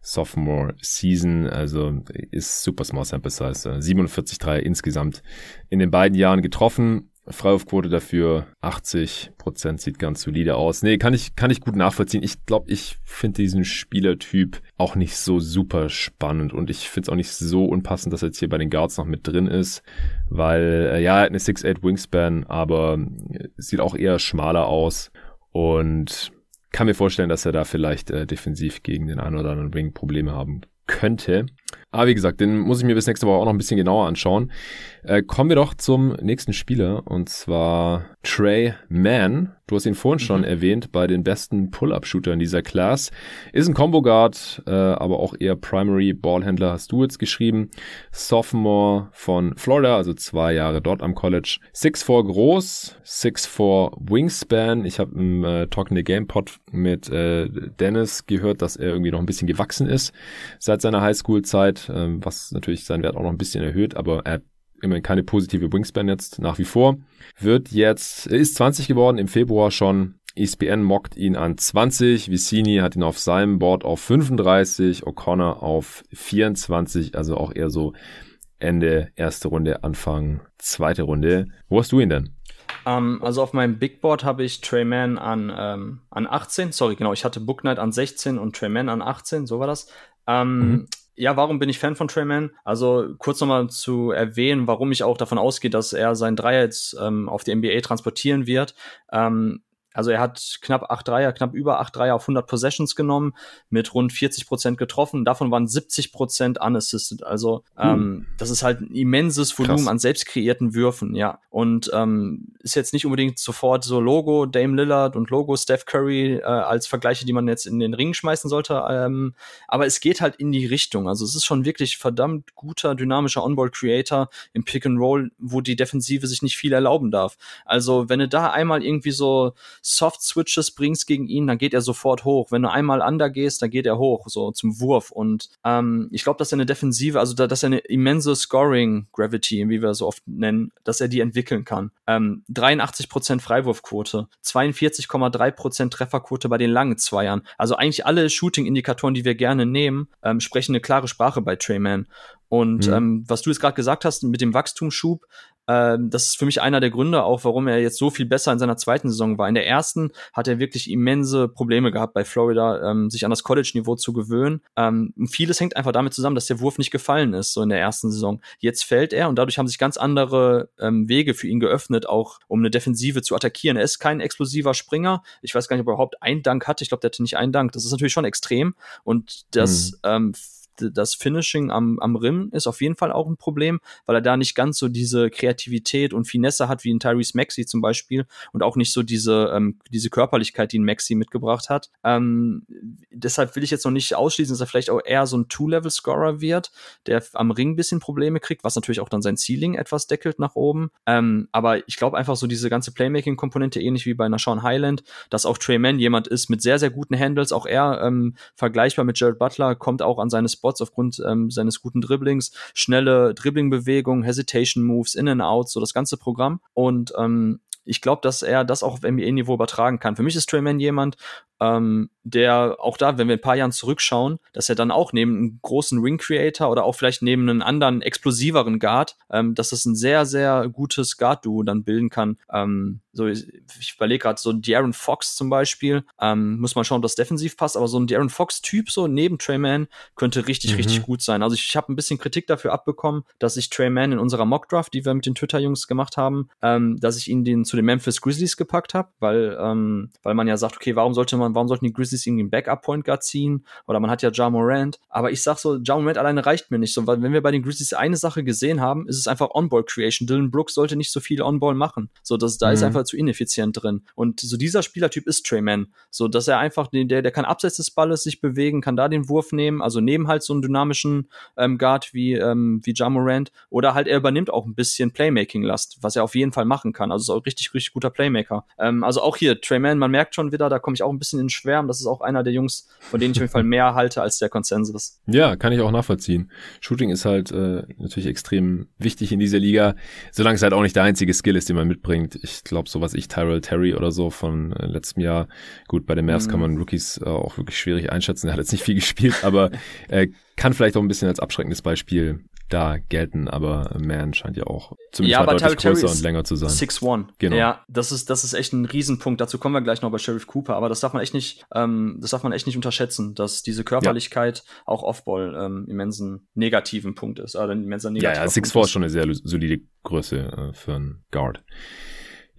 Sophomore Season, also ist super small sample size, siebenundvierzig Dreier insgesamt in den beiden Jahren getroffen. Freiwurfquote dafür achtzig Prozent, sieht ganz solide aus. Nee, kann ich kann ich gut nachvollziehen. Ich glaube, ich finde diesen Spielertyp auch nicht so super spannend und ich finde es auch nicht so unpassend, dass er jetzt hier bei den Guards noch mit drin ist, weil, ja, er hat eine sechs Komma acht Wingspan, aber sieht auch eher schmaler aus und kann mir vorstellen, dass er da vielleicht äh, defensiv gegen den einen oder anderen Wing Probleme haben könnte. Aber wie gesagt, den muss ich mir bis nächste Woche auch noch ein bisschen genauer anschauen. Äh, kommen wir doch zum nächsten Spieler und zwar Tre Mann. Du hast ihn vorhin mhm. schon erwähnt, bei den besten Pull-Up-Shootern dieser Class. Ist ein Combo-Guard, äh, aber auch eher Primary-Ballhändler, hast du jetzt geschrieben. Sophomore von Florida, also zwei Jahre dort am College. sechs vier groß, sechs vier Wingspan. Ich habe im äh, Talking the Game-Pod mit äh, Dennis gehört, dass er irgendwie noch ein bisschen gewachsen ist seit seiner Highschool-Zeit, äh, was natürlich seinen Wert auch noch ein bisschen erhöht, aber er äh, immerhin keine positive Wingspan jetzt nach wie vor, wird jetzt, ist zwanzig geworden im Februar schon, E S P N mockt ihn an zwanzig, Vicini hat ihn auf seinem Board auf fünfunddreißig, O'Connor auf vierundzwanzig, also auch eher so Ende erste Runde, Anfang zweite Runde. Wo hast du ihn denn? Um, also auf meinem Big Board habe ich Tre Mann an, ähm, an achtzehn, sorry, genau, ich hatte Bouknight an sechzehn und Tre Mann an achtzehn, so war das. Ähm, um, mhm. Ja, warum bin ich Fan von Tre Mann? Also kurz nochmal zu erwähnen, warum ich auch davon ausgehe, dass er seinen Dreier jetzt ähm, auf die N B A transportieren wird. Ähm, also er hat knapp acht Dreier, knapp über acht Dreier auf hundert Possessions genommen, mit rund vierzig Prozent getroffen. Davon waren siebzig Prozent unassisted. Also ähm, hm. das ist halt ein immenses Volumen Krass. An selbst kreierten Würfen, ja. Und ähm, ist jetzt nicht unbedingt sofort so Logo Dame Lillard und Logo Steph Curry äh, als Vergleiche, die man jetzt in den Ring schmeißen sollte. Ähm, aber es geht halt in die Richtung. Also es ist schon wirklich verdammt guter, dynamischer On-Ball-Creator im Pick and Roll, wo die Defensive sich nicht viel erlauben darf. Also wenn du da einmal irgendwie so Soft-Switches bringst gegen ihn, dann geht er sofort hoch. Wenn du einmal under gehst, dann geht er hoch, so zum Wurf. Und ähm, ich glaube, dass er eine Defensive, also da, dass er eine immense Scoring-Gravity, wie wir so oft nennen, dass er die entwickeln kann. Ähm, dreiundachtzig Prozent Freiwurfquote, zweiundvierzig Komma drei Prozent Trefferquote bei den langen Zweiern. Also eigentlich alle Shooting-Indikatoren, die wir gerne nehmen, ähm, sprechen eine klare Sprache bei Tre Mann. Und mhm. ähm, was du jetzt gerade gesagt hast mit dem Wachstumsschub, das ist für mich einer der Gründe auch, warum er jetzt so viel besser in seiner zweiten Saison war. In der ersten hat er wirklich immense Probleme gehabt bei Florida, ähm, sich an das College-Niveau zu gewöhnen. Ähm, vieles hängt einfach damit zusammen, dass der Wurf nicht gefallen ist, so in der ersten Saison. Jetzt fällt er und dadurch haben sich ganz andere ähm, Wege für ihn geöffnet, auch um eine Defensive zu attackieren. Er ist kein explosiver Springer. Ich weiß gar nicht, ob er überhaupt einen Dank hatte. Ich glaube, der hatte nicht einen Dank. Das ist natürlich schon extrem und das mhm. ähm, das Finishing am, am Rim ist auf jeden Fall auch ein Problem, weil er da nicht ganz so diese Kreativität und Finesse hat wie ein Tyrese Maxey zum Beispiel und auch nicht so diese, ähm, diese Körperlichkeit, die ein Maxey mitgebracht hat. Ähm, deshalb will ich jetzt noch nicht ausschließen, dass er vielleicht auch eher so ein Two-Level-Scorer wird, der am Ring ein bisschen Probleme kriegt, was natürlich auch dann sein Ceiling etwas deckelt nach oben. Ähm, aber ich glaube einfach so diese ganze Playmaking-Komponente, ähnlich wie bei Nah'Shon Hyland, dass auch Tre Mann jemand ist mit sehr, sehr guten Handles. Auch er, ähm, vergleichbar mit Jared Butler, kommt auch an seine Spots aufgrund ähm, seines guten Dribblings, schnelle Dribbling-Bewegungen, Hesitation-Moves, In and Out, so das ganze Programm. Und ähm, ich glaube, dass er das auch auf N B A-Niveau übertragen kann. Für mich ist Tre Mann jemand, ähm, der auch da, wenn wir ein paar Jahren zurückschauen, dass er dann auch neben einem großen Ring-Creator oder auch vielleicht neben einem anderen explosiveren Guard, ähm, dass das ein sehr, sehr gutes Guard-Duo dann bilden kann. Ähm, so, ich, ich überlege gerade, so ein De'Aaron Fox zum Beispiel, ähm, muss man schauen, ob das defensiv passt, aber so ein De'Aaron Fox-Typ so neben Tre Mann könnte richtig, mhm. richtig gut sein. Also ich, ich habe ein bisschen Kritik dafür abbekommen, dass ich Tre Mann in unserer Mock-Draft, die wir mit den Twitter-Jungs gemacht haben, ähm, dass ich ihn den zu den Memphis Grizzlies gepackt habe, weil, ähm, weil man ja sagt, okay, warum sollte man, warum sollten die Grizzlies irgendwie einen Backup-Point-Guard ziehen? Oder man hat ja Ja Morant. Aber ich sag so, Ja Morant alleine reicht mir nicht. So, weil wenn wir bei den Grizzlies eine Sache gesehen haben, ist es einfach On-Ball-Creation. Dylan Brooks sollte nicht so viel On-Ball machen. So, das, da mhm. ist einfach zu ineffizient drin. Und so dieser Spielertyp ist Tre Mann. So, dass er einfach, der, der kann abseits des Balles sich bewegen, kann da den Wurf nehmen, also neben halt so einen dynamischen ähm, Guard wie, ähm, wie Ja Morant. Oder halt er übernimmt auch ein bisschen Playmaking-Last, was er auf jeden Fall machen kann. Also ist auch richtig, richtig guter Playmaker. Ähm, also auch hier, Tre Mann, man merkt schon wieder, da komme ich auch ein bisschen in den Schwärmen. Das ist auch einer der Jungs, von denen ich auf jeden Fall mehr halte als der Konsensus. Ja, kann ich auch nachvollziehen. Shooting ist halt äh, natürlich extrem wichtig in dieser Liga, solange es halt auch nicht der einzige Skill ist, den man mitbringt. Ich glaube, sowas ich Tyrell Terry oder so von äh, letztem Jahr, gut, bei den Mavs mhm. kann man Rookies äh, auch wirklich schwierig einschätzen. Er hat jetzt nicht viel gespielt, aber äh, kann vielleicht auch ein bisschen als abschreckendes Beispiel da gelten, aber Man scheint ja auch zumindest ja, halt deutlich Terry größer und länger zu sein. six one. Genau. Ja, das ist, das ist echt ein Riesenpunkt. Dazu kommen wir gleich noch bei Sharife Cooper, aber das darf man echt nicht, ähm, das darf man echt nicht unterschätzen, dass diese Körperlichkeit ja. auch Off-Ball ähm, immensen negativen Punkt ist. Also immenser negativer ja, ja, six four ist schon eine sehr solide Größe äh, für einen Guard.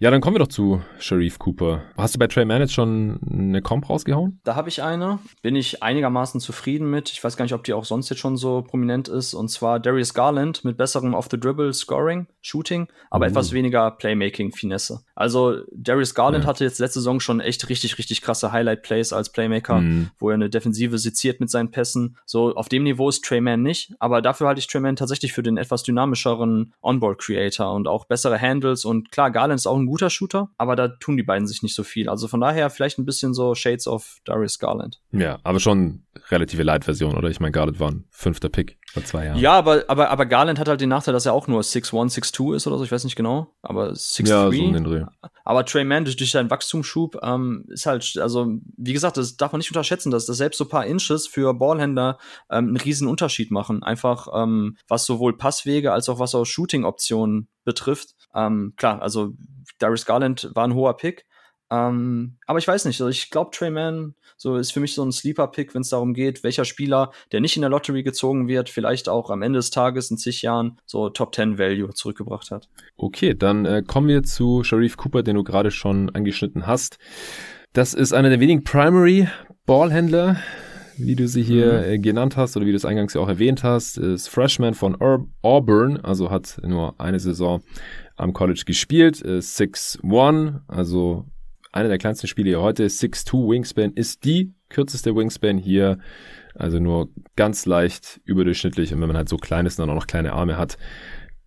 Ja, dann kommen wir doch zu Sharife Cooper. Hast du bei Tre Mann schon eine Comp rausgehauen? Da habe ich eine. Bin ich einigermaßen zufrieden mit. Ich weiß gar nicht, ob die auch sonst jetzt schon so prominent ist. Und zwar Darius Garland mit besserem Off-the-Dribble-Scoring, Shooting, aber uh. etwas weniger Playmaking-Finesse. Also Darius Garland ja. hatte jetzt letzte Saison schon echt richtig, richtig krasse Highlight-Plays als Playmaker, mhm. wo er eine Defensive seziert mit seinen Pässen. So auf dem Niveau ist Tre Mann nicht. Aber dafür halte ich Tre Mann tatsächlich für den etwas dynamischeren On-Ball-Creator und auch bessere Handles. Und klar, Garland ist auch ein guter Shooter, aber da tun die beiden sich nicht so viel. Also von daher vielleicht ein bisschen so Shades of Darius Garland. Ja, aber schon relative Light-Version, oder? Ich meine, Garland war ein fünfter Pick vor zwei Jahren. Ja, aber, aber, aber Garland hat halt den Nachteil, dass er auch nur six one, six two ist oder so, ich weiß nicht genau, aber six three. Ja, so in den Dreh. Aber Tre Mann durch, durch seinen Wachstumsschub ähm, ist halt, also wie gesagt, das darf man nicht unterschätzen, dass das selbst so ein paar Inches für Ballhänder ähm, einen riesen Unterschied machen. Einfach ähm, was sowohl Passwege als auch was auch Shooting-Optionen betrifft. Ähm, klar, also Darius Garland war ein hoher Pick, Ähm, aber ich weiß nicht, also ich glaube, Tre Mann so ist für mich so ein Sleeper-Pick, wenn es darum geht, welcher Spieler, der nicht in der Lottery gezogen wird, vielleicht auch am Ende des Tages in zig Jahren so Top-Ten-Value zurückgebracht hat. Okay, dann äh, kommen wir zu Sharife Cooper, den du gerade schon angeschnitten hast. Das ist einer der wenigen Primary-Ballhändler, wie du sie hier äh, genannt hast oder wie du es eingangs ja auch erwähnt hast, ist Freshman von Ur- Auburn, also hat nur eine Saison am College gespielt, äh, six one, also einer der kleinsten Spiele hier heute, six two Wingspan ist die kürzeste Wingspan hier, also nur ganz leicht überdurchschnittlich, und wenn man halt so klein ist und dann auch noch kleine Arme hat,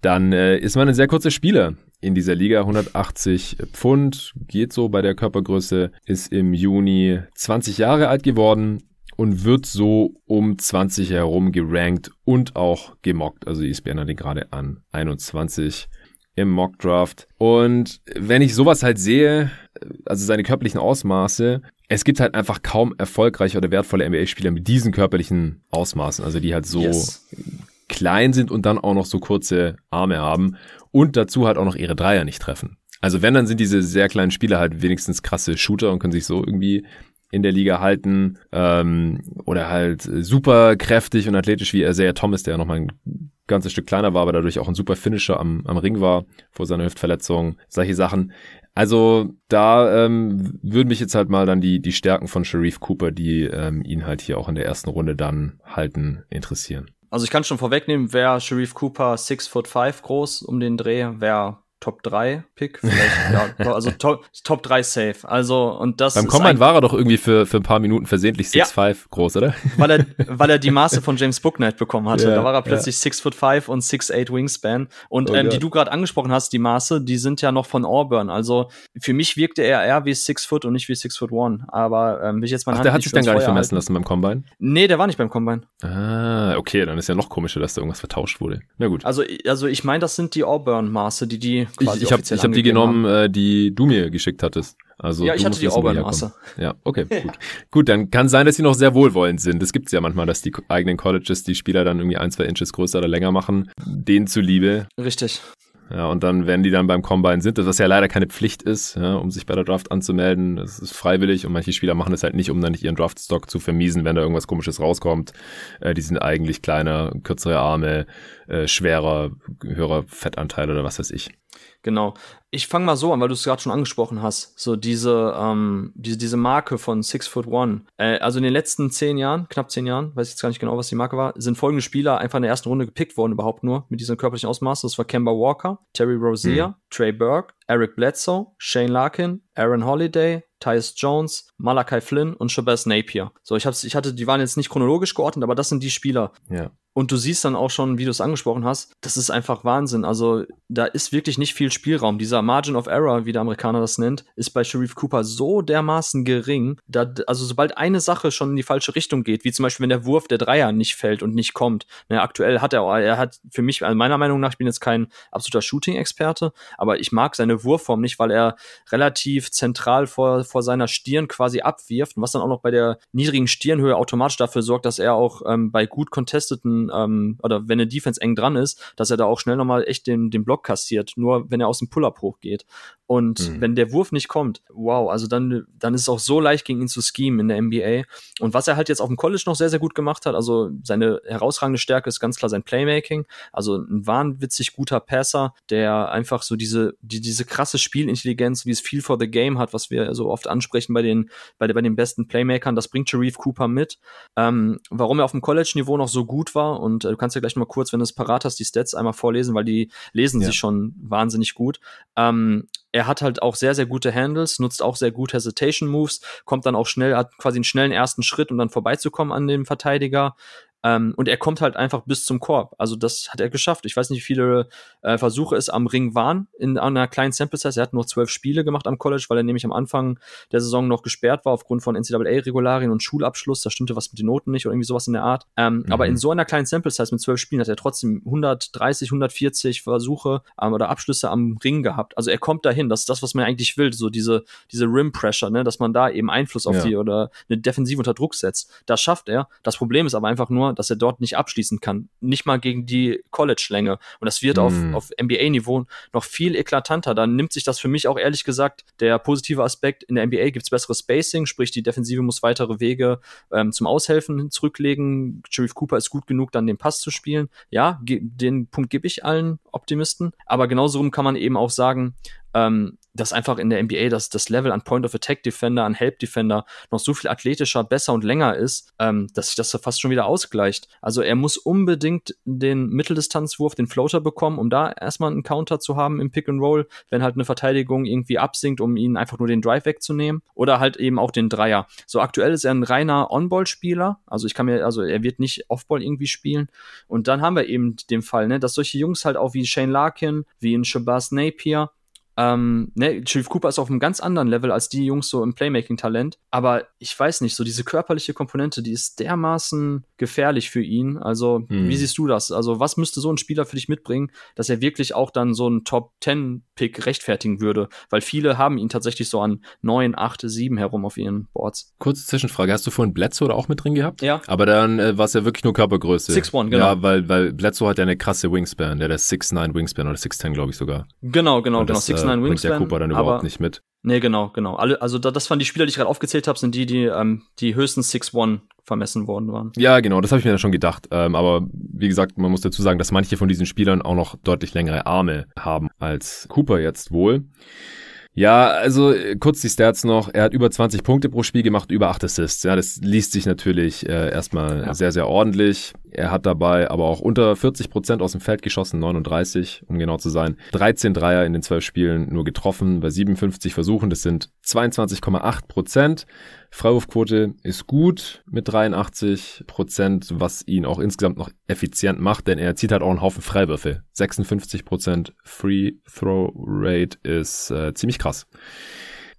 dann äh, ist man ein sehr kurzer Spieler in dieser Liga, hundertachtzig Pfund, geht so bei der Körpergröße, ist im Juni zwanzig Jahre alt geworden und wird so um zwanzig herum gerankt und auch gemockt. Also die I S B N hat ihn gerade an einundzwanzig im Mockdraft. Und wenn ich sowas halt sehe, also seine körperlichen Ausmaße, es gibt halt einfach kaum erfolgreiche oder wertvolle N B A-Spieler mit diesen körperlichen Ausmaßen, also die halt so yes. klein sind und dann auch noch so kurze Arme haben und dazu halt auch noch ihre Dreier nicht treffen. Also wenn, dann sind diese sehr kleinen Spieler halt wenigstens krasse Shooter und können sich so irgendwie in der Liga halten, ähm, oder halt super kräftig und athletisch wie Isaiah Thomas, der ja nochmal ein ganzes Stück kleiner war, aber dadurch auch ein super Finisher am, am Ring war vor seiner Hüftverletzung, solche Sachen. Also da ähm, würden mich jetzt halt mal dann die die Stärken von Sharife Cooper, die ähm, ihn halt hier auch in der ersten Runde dann halten, interessieren. Also ich kann schon vorwegnehmen, wäre Sharife Cooper six foot five groß um den Dreh, wäre Top drei Pick, vielleicht, ja, also Top drei safe. Also, und das Beim Combine war er doch irgendwie für, für ein paar Minuten versehentlich six five ja. groß, oder? Weil er, weil er die Maße von James Bouknight bekommen hatte. Ja, da war er plötzlich six foot five und six eight Wingspan. Und oh, ähm, die du gerade angesprochen hast, die Maße, die sind ja noch von Auburn. Also für mich wirkte er eher wie six foot und nicht wie six foot one. Aber ähm, will ich jetzt mal Ach, der hat sich dann gar nicht vermessen lassen beim Combine? Nee, der war nicht beim Combine. Ah, okay, dann ist ja noch komischer, dass da irgendwas vertauscht wurde. Na gut. Also, also ich meine, das sind die Auburn-Maße, die die Ich, ich habe hab die genommen, haben. die du mir geschickt hattest. Also ja, ich hatte die Auburn-Maße. Ja, okay, ja. gut. Gut, dann kann sein, dass sie noch sehr wohlwollend sind. Das gibt es ja manchmal, dass die eigenen Colleges die Spieler dann irgendwie ein, zwei Inches größer oder länger machen. Denen zuliebe. Richtig. Ja, und dann, wenn die dann beim Combine sind, was ja leider keine Pflicht ist, ja, um sich bei der Draft anzumelden, das ist freiwillig und manche Spieler machen das halt nicht, um dann nicht ihren Draftstock zu vermiesen, wenn da irgendwas Komisches rauskommt. Äh, die sind eigentlich kleiner, kürzere Arme, äh, schwerer, höherer Fettanteil oder was weiß ich. Genau. Ich fange mal so an, weil du es gerade schon angesprochen hast. So diese, ähm, diese, diese Marke von six foot one. Äh, also in den letzten zehn Jahren, knapp zehn Jahren, weiß ich jetzt gar nicht genau, was die Marke war, sind folgende Spieler einfach in der ersten Runde gepickt worden, überhaupt nur mit diesem körperlichen Ausmaß. Das war Kemba Walker, Terry Rozier, mhm. Tre Burke, Eric Bledsoe, Shane Larkin, Jrue Holiday, Tyus Jones, Malachi Flynn und Shabazz Napier. So, ich hab's, ich hatte, die waren jetzt nicht chronologisch geordnet, aber das sind die Spieler. Ja. Und du siehst dann auch schon, wie du es angesprochen hast, das ist einfach Wahnsinn. Also da ist wirklich nicht viel Spielraum. Dieser Margin of Error, wie der Amerikaner das nennt, ist bei Sharife Cooper so dermaßen gering, da, also sobald eine Sache schon in die falsche Richtung geht, wie zum Beispiel wenn der Wurf der Dreier nicht fällt und nicht kommt. Na, aktuell hat er, er hat für mich, also meiner Meinung nach, ich bin jetzt kein absoluter Shooting-Experte, aber ich mag seine Wurfform nicht, weil er relativ zentral vor, vor seiner Stirn quasi abwirft und was dann auch noch bei der niedrigen Stirnhöhe automatisch dafür sorgt, dass er auch ähm, bei gut contesteten Ähm, oder wenn eine Defense eng dran ist, dass er da auch schnell nochmal echt den, den Block kassiert, nur wenn er aus dem Pull-Up hochgeht. Und mhm. wenn der Wurf nicht kommt, wow, also dann, dann ist es auch so leicht, gegen ihn zu schemen in der N B A. Und was er halt jetzt auf dem College noch sehr, sehr gut gemacht hat, also seine herausragende Stärke ist ganz klar sein Playmaking, also ein wahnwitzig guter Passer, der einfach so diese, die, diese krasse Spielintelligenz, wie es Feel for the Game hat, was wir so oft ansprechen bei den, bei, bei den besten Playmakern, das bringt Sharife Cooper mit. Ähm, warum er auf dem College-Niveau noch so gut war, und äh, du kannst ja gleich nochmal kurz, wenn du es parat hast, die Stats einmal vorlesen, weil die lesen ja. sich schon wahnsinnig gut. Ähm, Er hat halt auch sehr, sehr gute Handles, nutzt auch sehr gut Hesitation-Moves, kommt dann auch schnell, hat quasi einen schnellen ersten Schritt, um dann vorbeizukommen an dem Verteidiger. Ähm, und er kommt halt einfach bis zum Korb. Also das hat er geschafft. Ich weiß nicht, wie viele äh, Versuche es am Ring waren in einer kleinen Sample-Size. Er hat nur zwölf Spiele gemacht am College, weil er nämlich am Anfang der Saison noch gesperrt war aufgrund von N C A A-Regularien und Schulabschluss. Da stimmte was mit den Noten nicht oder irgendwie sowas in der Art. Ähm, mhm. Aber in so einer kleinen Sample-Size mit zwölf Spielen hat er trotzdem hundertdreißig, hundertvierzig Versuche ähm, oder Abschlüsse am Ring gehabt. Also er kommt dahin. Das ist das, was man eigentlich will. So diese, diese Rim-Pressure, ne? Dass man da eben Einfluss auf ja. die oder eine Defensive unter Druck setzt. Das schafft er. Das Problem ist aber einfach nur, Jahre, dass er dort nicht abschließen kann. Nicht mal gegen die College-Länge. Und das wird mhm. auf, auf N B A-Niveau noch viel eklatanter. Dann nimmt sich das für mich auch ehrlich gesagt der positive Aspekt. In der N B A gibt es besseres Spacing, sprich die Defensive muss weitere Wege ähm, zum Aushelfen zurücklegen. Sharife Cooper ist gut genug, dann den Pass zu spielen. Ja, ge- den Punkt gebe ich allen Optimisten. Aber genauso rum kann man eben auch sagen, ähm, dass einfach in der N B A das, das Level an Point-of-Attack-Defender, an Help-Defender noch so viel athletischer, besser und länger ist, ähm, dass sich das fast schon wieder ausgleicht. Also er muss unbedingt den Mitteldistanzwurf, den Floater bekommen, um da erstmal einen Counter zu haben im Pick-and-Roll, wenn halt eine Verteidigung irgendwie absinkt, um ihnen einfach nur den Drive wegzunehmen. Oder halt eben auch den Dreier. So aktuell ist er ein reiner On-Ball-Spieler. Also ich kann mir, also er wird nicht Off-Ball irgendwie spielen. Und dann haben wir eben den Fall, ne, dass solche Jungs halt auch wie Shane Larkin, wie ein Shabazz Napier, Ähm, ne, Sharife Cooper ist auf einem ganz anderen Level als die Jungs so im Playmaking-Talent, aber ich weiß nicht, so diese körperliche Komponente, die ist dermaßen gefährlich für ihn, also hm. wie siehst du das? Also was müsste so ein Spieler für dich mitbringen, dass er wirklich auch dann so einen Top-zehn-Pick rechtfertigen würde, weil viele haben ihn tatsächlich so an neun, acht, sieben herum auf ihren Boards. Kurze Zwischenfrage, hast du vorhin Bledsoe da auch mit drin gehabt? Ja. Aber dann äh, war es ja wirklich nur Körpergröße. six one, genau. Ja, weil, weil Bledsoe hat ja eine krasse Wingspan, der hat six nine Wingspan oder six ten, glaube ich sogar. Genau, genau, das, genau, six nine. Nein, bringt der Cooper dann überhaupt nicht mit. Nee, genau, genau. Also das waren die Spieler, die ich gerade aufgezählt habe, sind die, die, ähm, die höchstens six one vermessen worden waren. Ja, genau, das habe ich mir dann schon gedacht. Ähm, aber wie gesagt, man muss dazu sagen, dass manche von diesen Spielern auch noch deutlich längere Arme haben als Cooper jetzt wohl. Ja, also kurz die Stats noch. Er hat über zwanzig Punkte pro Spiel gemacht, über acht Assists. Ja, das liest sich natürlich äh, erstmal ja. sehr, sehr ordentlich. Er hat dabei aber auch unter vierzig Prozent aus dem Feld geschossen, neununddreißig, um genau zu sein. dreizehn Dreier in den zwölf Spielen nur getroffen, bei siebenundfünfzig Versuchen, das sind zweiundzwanzig Komma acht Prozent. Freiwurfquote ist gut mit dreiundachtzig Prozent, was ihn auch insgesamt noch effizient macht, denn er zieht halt auch einen Haufen Freiwürfe. sechsundfünfzig Prozent Free Throw Rate ist äh, ziemlich krass.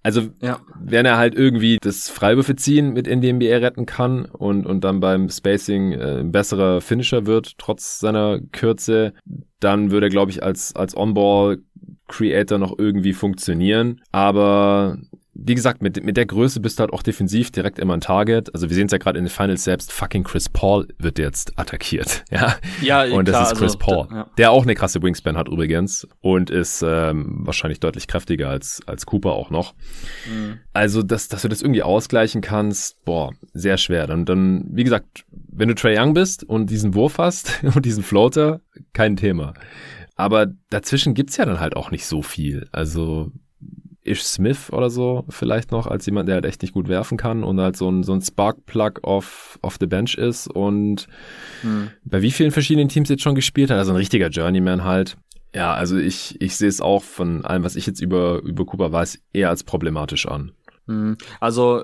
Also, ja. wenn er halt irgendwie das Freiwürfe ziehen mit in die N B A retten kann und, und dann beim Spacing äh, ein besserer Finisher wird, trotz seiner Kürze, dann würde er, glaube ich, als, als On-Ball-Creator noch irgendwie funktionieren. Aber wie gesagt, mit, mit der Größe bist du halt auch defensiv direkt immer ein Target. Also wir sehen es ja gerade in den Finals selbst, fucking Chris Paul wird jetzt attackiert. Ja, ja und klar, das ist Chris also, Paul, da, ja. der auch eine krasse Wingspan hat übrigens und ist ähm, wahrscheinlich deutlich kräftiger als als Cooper auch noch. Mhm. Also, dass, dass du das irgendwie ausgleichen kannst, boah, sehr schwer. Dann, dann wie gesagt, wenn du Trae Young bist und diesen Wurf hast und diesen Floater, kein Thema. Aber dazwischen gibt's ja dann halt auch nicht so viel. Also Ish Smith oder so vielleicht noch als jemand, der halt echt nicht gut werfen kann und halt so ein, so ein Spark-Plug off, off the bench ist und mhm. bei wie vielen verschiedenen Teams jetzt schon gespielt hat, also ein richtiger Journeyman halt. Ja, also ich, ich sehe es auch von allem, was ich jetzt über, über Cooper weiß, eher als problematisch an. Mhm. Also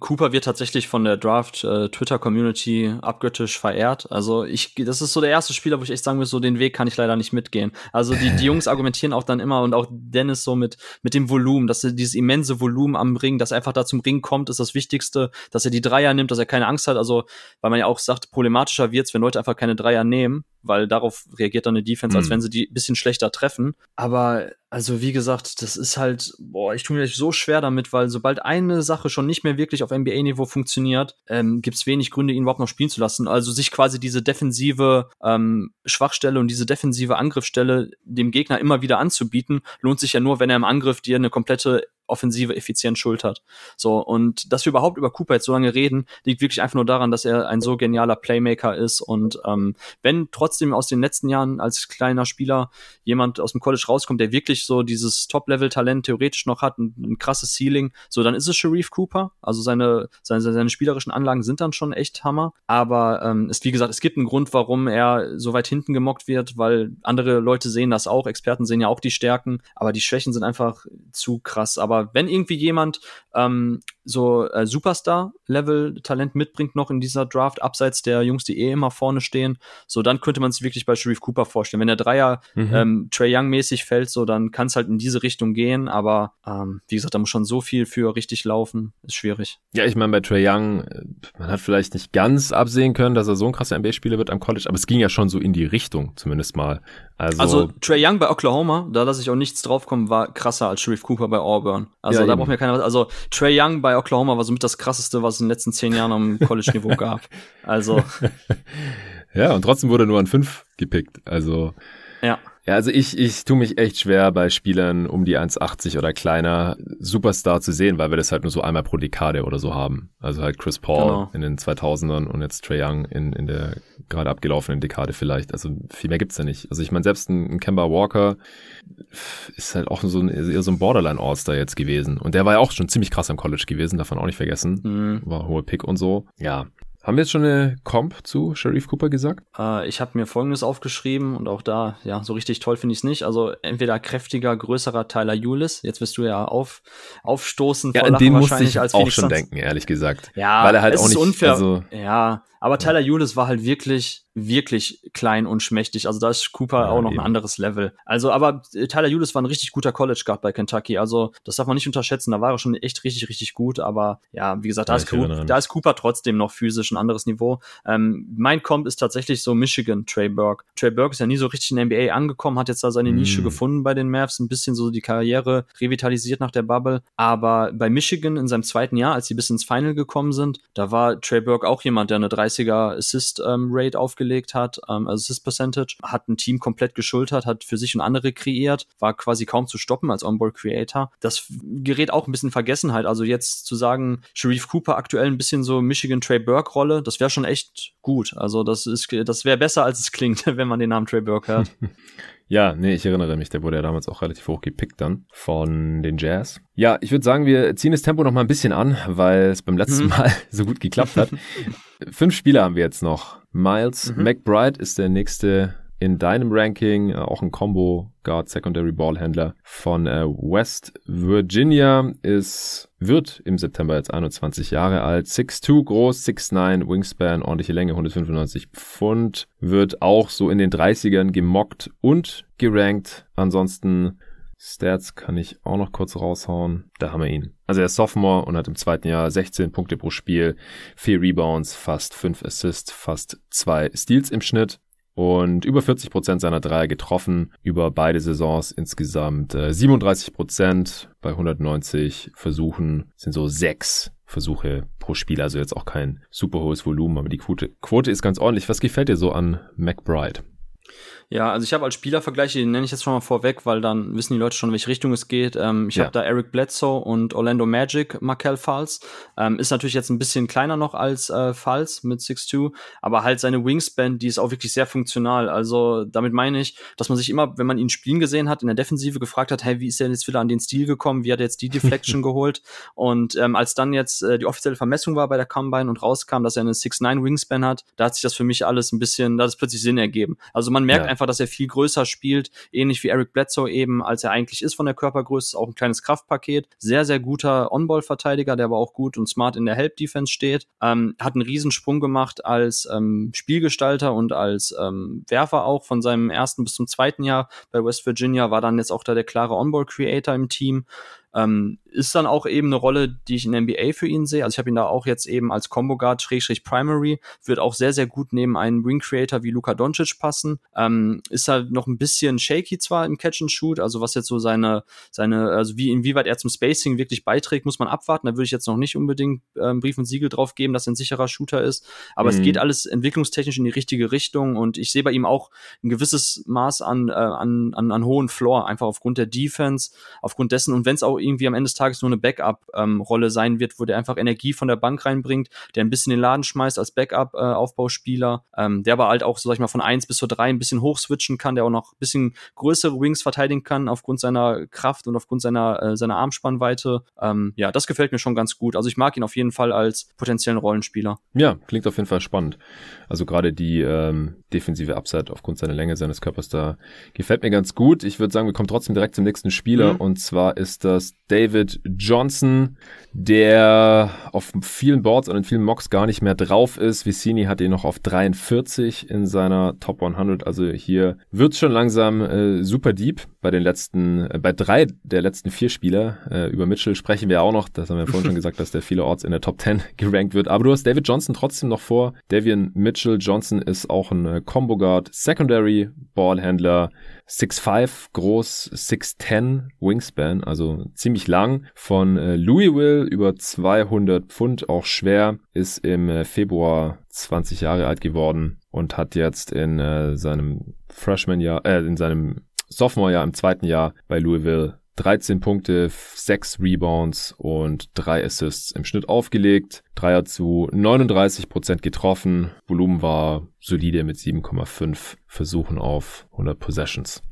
Cooper wird tatsächlich von der Draft-Twitter-Community äh, abgöttisch verehrt. Also ich, das ist so der erste Spieler, wo ich echt sagen muss, so den Weg kann ich leider nicht mitgehen. Also die, die Jungs argumentieren auch dann immer und auch Dennis so mit mit dem Volumen, dass er dieses immense Volumen am Ring, dass er einfach da zum Ring kommt, ist das Wichtigste, dass er die Dreier nimmt, dass er keine Angst hat. Also weil man ja auch sagt, problematischer wird's, wenn Leute einfach keine Dreier nehmen, weil darauf reagiert dann eine Defense, als mhm. wenn sie die ein bisschen schlechter treffen. Aber also wie gesagt, das ist halt, boah, ich tue mir so schwer damit, weil sobald eine Sache schon nicht mehr wirklich auf N B A-Niveau funktioniert, ähm, gibt es wenig Gründe, ihn überhaupt noch spielen zu lassen. Also sich quasi diese defensive ähm, Schwachstelle und diese defensive Angriffsstelle dem Gegner immer wieder anzubieten, lohnt sich ja nur, wenn er im Angriff dir eine komplette offensive effizient schultert. So, und dass wir überhaupt über Cooper jetzt so lange reden, liegt wirklich einfach nur daran, dass er ein so genialer Playmaker ist und ähm, wenn trotzdem aus den letzten Jahren als kleiner Spieler jemand aus dem College rauskommt, der wirklich so dieses Top-Level-Talent theoretisch noch hat, ein, ein krasses Ceiling, so, dann ist es Sharife Cooper. Also seine, seine, seine spielerischen Anlagen sind dann schon echt Hammer, aber ähm, ist, wie gesagt, es gibt einen Grund, warum er so weit hinten gemockt wird, weil andere Leute sehen das auch, Experten sehen ja auch die Stärken, aber die Schwächen sind einfach zu krass. Aber Aber wenn irgendwie jemand ähm, so äh, Superstar-Level-Talent mitbringt noch in dieser Draft, abseits der Jungs, die eh immer vorne stehen, so, dann könnte man es wirklich bei Sharife Cooper vorstellen. Wenn der Dreier mhm. ähm, Trae Young-mäßig fällt, so, dann kann es halt in diese Richtung gehen, aber ähm, wie gesagt, da muss schon so viel für richtig laufen, ist schwierig. Ja, ich meine, bei Trae Young, man hat vielleicht nicht ganz absehen können, dass er so ein krasser N B A-Spieler wird am College, aber es ging ja schon so in die Richtung, zumindest mal. Also, also Trae Young bei Oklahoma, da lasse ich auch nichts draufkommen, war krasser als Sharife Cooper bei Auburn. Also ja, da braucht mir keiner was. Also Trae Young bei bei Oklahoma war somit das Krasseste, was es in den letzten zehn Jahren am College-Niveau gab. Also. Ja, und trotzdem wurde nur an fünf gepickt. Also. Ja. Ja, also ich, ich tue mich echt schwer, bei Spielern um die eins achtzig oder kleiner Superstar zu sehen, weil wir das halt nur so einmal pro Dekade oder so haben. Also halt Chris Paul genau. in den zweitausendern und jetzt Trae Young in, in der gerade abgelaufenen Dekade vielleicht. Also viel mehr gibt's ja nicht. Also ich meine, selbst ein, ein Kemba Walker ist halt auch so ein, eher so ein Borderline-All-Star jetzt gewesen. Und der war ja auch schon ziemlich krass am College gewesen, darf man auch nicht vergessen. Mhm. War hohe Pick und so. Ja. Haben wir jetzt schon eine Comp zu Sharife Cooper gesagt? Äh, ich habe mir Folgendes aufgeschrieben und auch da, ja, so richtig toll finde ich es nicht. Also entweder kräftiger, größerer Tyler Ulis. Jetzt wirst du ja auf, aufstoßen vor ja, Lachen wahrscheinlich. Ja, an den musste ich auch schon denken, ehrlich gesagt. Ja, weil er halt es auch nicht, ist unfair. Also, ja, aber Tyler ja. Ulis war halt wirklich... wirklich klein und schmächtig. Also da ist Cooper ja, auch noch eben. Ein anderes Level. Also, aber Tyler Ulis war ein richtig guter College-Guard bei Kentucky. Also, das darf man nicht unterschätzen. Da war er schon echt richtig, richtig gut. Aber ja, wie gesagt, da, ja, ist, Cooper, da ist Cooper trotzdem noch physisch ein anderes Niveau. Ähm, mein Comp ist tatsächlich so Michigan, Tre Burke. Tre Burke ist ja nie so richtig in der N B A angekommen, hat jetzt da seine mm. Nische gefunden bei den Mavs, ein bisschen so die Karriere revitalisiert nach der Bubble. Aber bei Michigan in seinem zweiten Jahr, als sie bis ins Final gekommen sind, da war Tre Burke auch jemand, der eine dreißiger Assist-Rate aufgelegt hat, ähm, also Assist Percentage, hat ein Team komplett geschultert, hat für sich und andere kreiert, war quasi kaum zu stoppen als On-Ball-Creator. Das gerät auch ein bisschen in Vergessenheit. Also jetzt zu sagen, Sharife Cooper aktuell ein bisschen so Michigan Tre Burke-Rolle, das wäre schon echt gut. Also das ist, das wäre besser, als es klingt, wenn man den Namen Tre Burke hört. Ja, nee, ich erinnere mich, der wurde ja damals auch relativ hoch gepickt dann von den Jazz. Ja, ich würde sagen, wir ziehen das Tempo noch mal ein bisschen an, weil es beim letzten mhm. Mal so gut geklappt hat. Fünf Spieler haben wir jetzt noch. Miles mhm. McBride ist der nächste in deinem Ranking, auch ein Combo Guard Secondary Ballhändler von äh, West Virginia, ist wird im September jetzt einundzwanzig Jahre alt, sechs Fuß zwei groß, sechs Fuß neun, Wingspan, ordentliche Länge, hundertfünfundneunzig Pfund, wird auch so in den dreißigern gemockt und gerankt. Ansonsten Stats kann ich auch noch kurz raushauen. Da haben wir ihn. Also er ist Sophomore und hat im zweiten Jahr sechzehn Punkte pro Spiel, vier Rebounds, fast fünf Assists, fast zwei Steals im Schnitt und über vierzig Prozent seiner Dreier getroffen. Über beide Saisons insgesamt äh, siebenunddreißig Prozent bei hundertneunzig Versuchen sind so sechs Versuche pro Spiel. Also jetzt auch kein super hohes Volumen, aber die Quote, Quote ist ganz ordentlich. Was gefällt dir so an McBride? Ja, also ich habe als Spielervergleiche, den nenne ich jetzt schon mal vorweg, weil dann wissen die Leute schon, in welche Richtung es geht. Ähm, ich ja. habe da Eric Bledsoe und Orlando Magic, Markelle Fultz. Ähm, ist natürlich jetzt ein bisschen kleiner noch als äh, Fultz mit sechs Fuß zwei, aber halt seine Wingspan, die ist auch wirklich sehr funktional. Also damit meine ich, dass man sich immer, wenn man ihn spielen gesehen hat, in der Defensive gefragt hat, hey, wie ist er jetzt wieder an den Stil gekommen? Wie hat er jetzt die Deflection geholt? Und ähm, als dann jetzt äh, die offizielle Vermessung war bei der Combine und rauskam, dass er eine sechs Fuß neun Wingspan hat, da hat sich das für mich alles ein bisschen, da hat es plötzlich Sinn ergeben. Also man merkt ja. einfach, dass er viel größer spielt, ähnlich wie Eric Bledsoe eben, als er eigentlich ist von der Körpergröße, ist auch ein kleines Kraftpaket, sehr, sehr guter On-Ball-Verteidiger, der aber auch gut und smart in der Help-Defense steht, ähm, hat einen Riesensprung gemacht als ähm, Spielgestalter und als ähm, Werfer auch, von seinem ersten bis zum zweiten Jahr bei West Virginia, war dann jetzt auch da der klare On-Ball-Creator im Team. Ähm, ist dann auch eben eine Rolle, die ich in der N B A für ihn sehe. Also ich habe ihn da auch jetzt eben als Combo Guard Schrägstrich Primary, wird auch sehr, sehr gut neben einen Wing Creator wie Luka Doncic passen. Ähm, ist halt noch ein bisschen shaky zwar im Catch and Shoot, also was jetzt so seine, seine, also wie, inwieweit er zum Spacing wirklich beiträgt, muss man abwarten. Da würde ich jetzt noch nicht unbedingt ähm, Brief und Siegel drauf geben, dass er ein sicherer Shooter ist. Aber mhm. es geht alles entwicklungstechnisch in die richtige Richtung und ich sehe bei ihm auch ein gewisses Maß an, äh, an, an, an hohen Floor, einfach aufgrund der Defense, aufgrund dessen, und wenn es auch irgendwie am Ende des Tages nur eine Backup-Rolle ähm, sein wird, wo der einfach Energie von der Bank reinbringt, der ein bisschen den Laden schmeißt als Backup-Aufbauspieler, äh, ähm, der aber halt auch, so sag ich mal, von eins bis zur drei ein bisschen hochswitchen kann, der auch noch ein bisschen größere Wings verteidigen kann aufgrund seiner Kraft und aufgrund seiner, äh, seiner Armspannweite. Ähm, ja, das gefällt mir schon ganz gut. Also ich mag ihn auf jeden Fall als potenziellen Rollenspieler. Ja, klingt auf jeden Fall spannend. Also gerade die ähm, defensive Upside aufgrund seiner Länge, seines Körpers da, gefällt mir ganz gut. Ich würde sagen, wir kommen trotzdem direkt zum nächsten Spieler mhm. und zwar ist das David Johnson, der auf vielen Boards und in vielen Mocks gar nicht mehr drauf ist. Vicini hat ihn noch auf dreiundvierzig in seiner Top hundert. Also hier wird es schon langsam äh, super deep bei den letzten, äh, bei drei der letzten vier Spieler. Äh, über Mitchell sprechen wir auch noch. Das haben wir vorhin schon gesagt, dass der vielerorts in der Top zehn gerankt wird. Aber du hast David Johnson trotzdem noch vor Davion Mitchell. Johnson ist auch ein äh, Combo Guard, Secondary, Ballhändler, six five, groß, six ten, Wingspan, also ziemlich lang. Von äh, Louisville, über zweihundert Pfund, auch schwer, ist im äh, Februar zwanzig Jahre alt geworden und hat jetzt in äh, seinem Freshman-Jahr, äh, in seinem Sophomore-Jahr, im zweiten Jahr bei Louisville dreizehn Punkte, sechs Rebounds und drei Assists im Schnitt aufgelegt. Dreier zu neununddreißig Prozent getroffen. Volumen war solide mit sieben Komma fünf Versuchen auf hundert Possessions.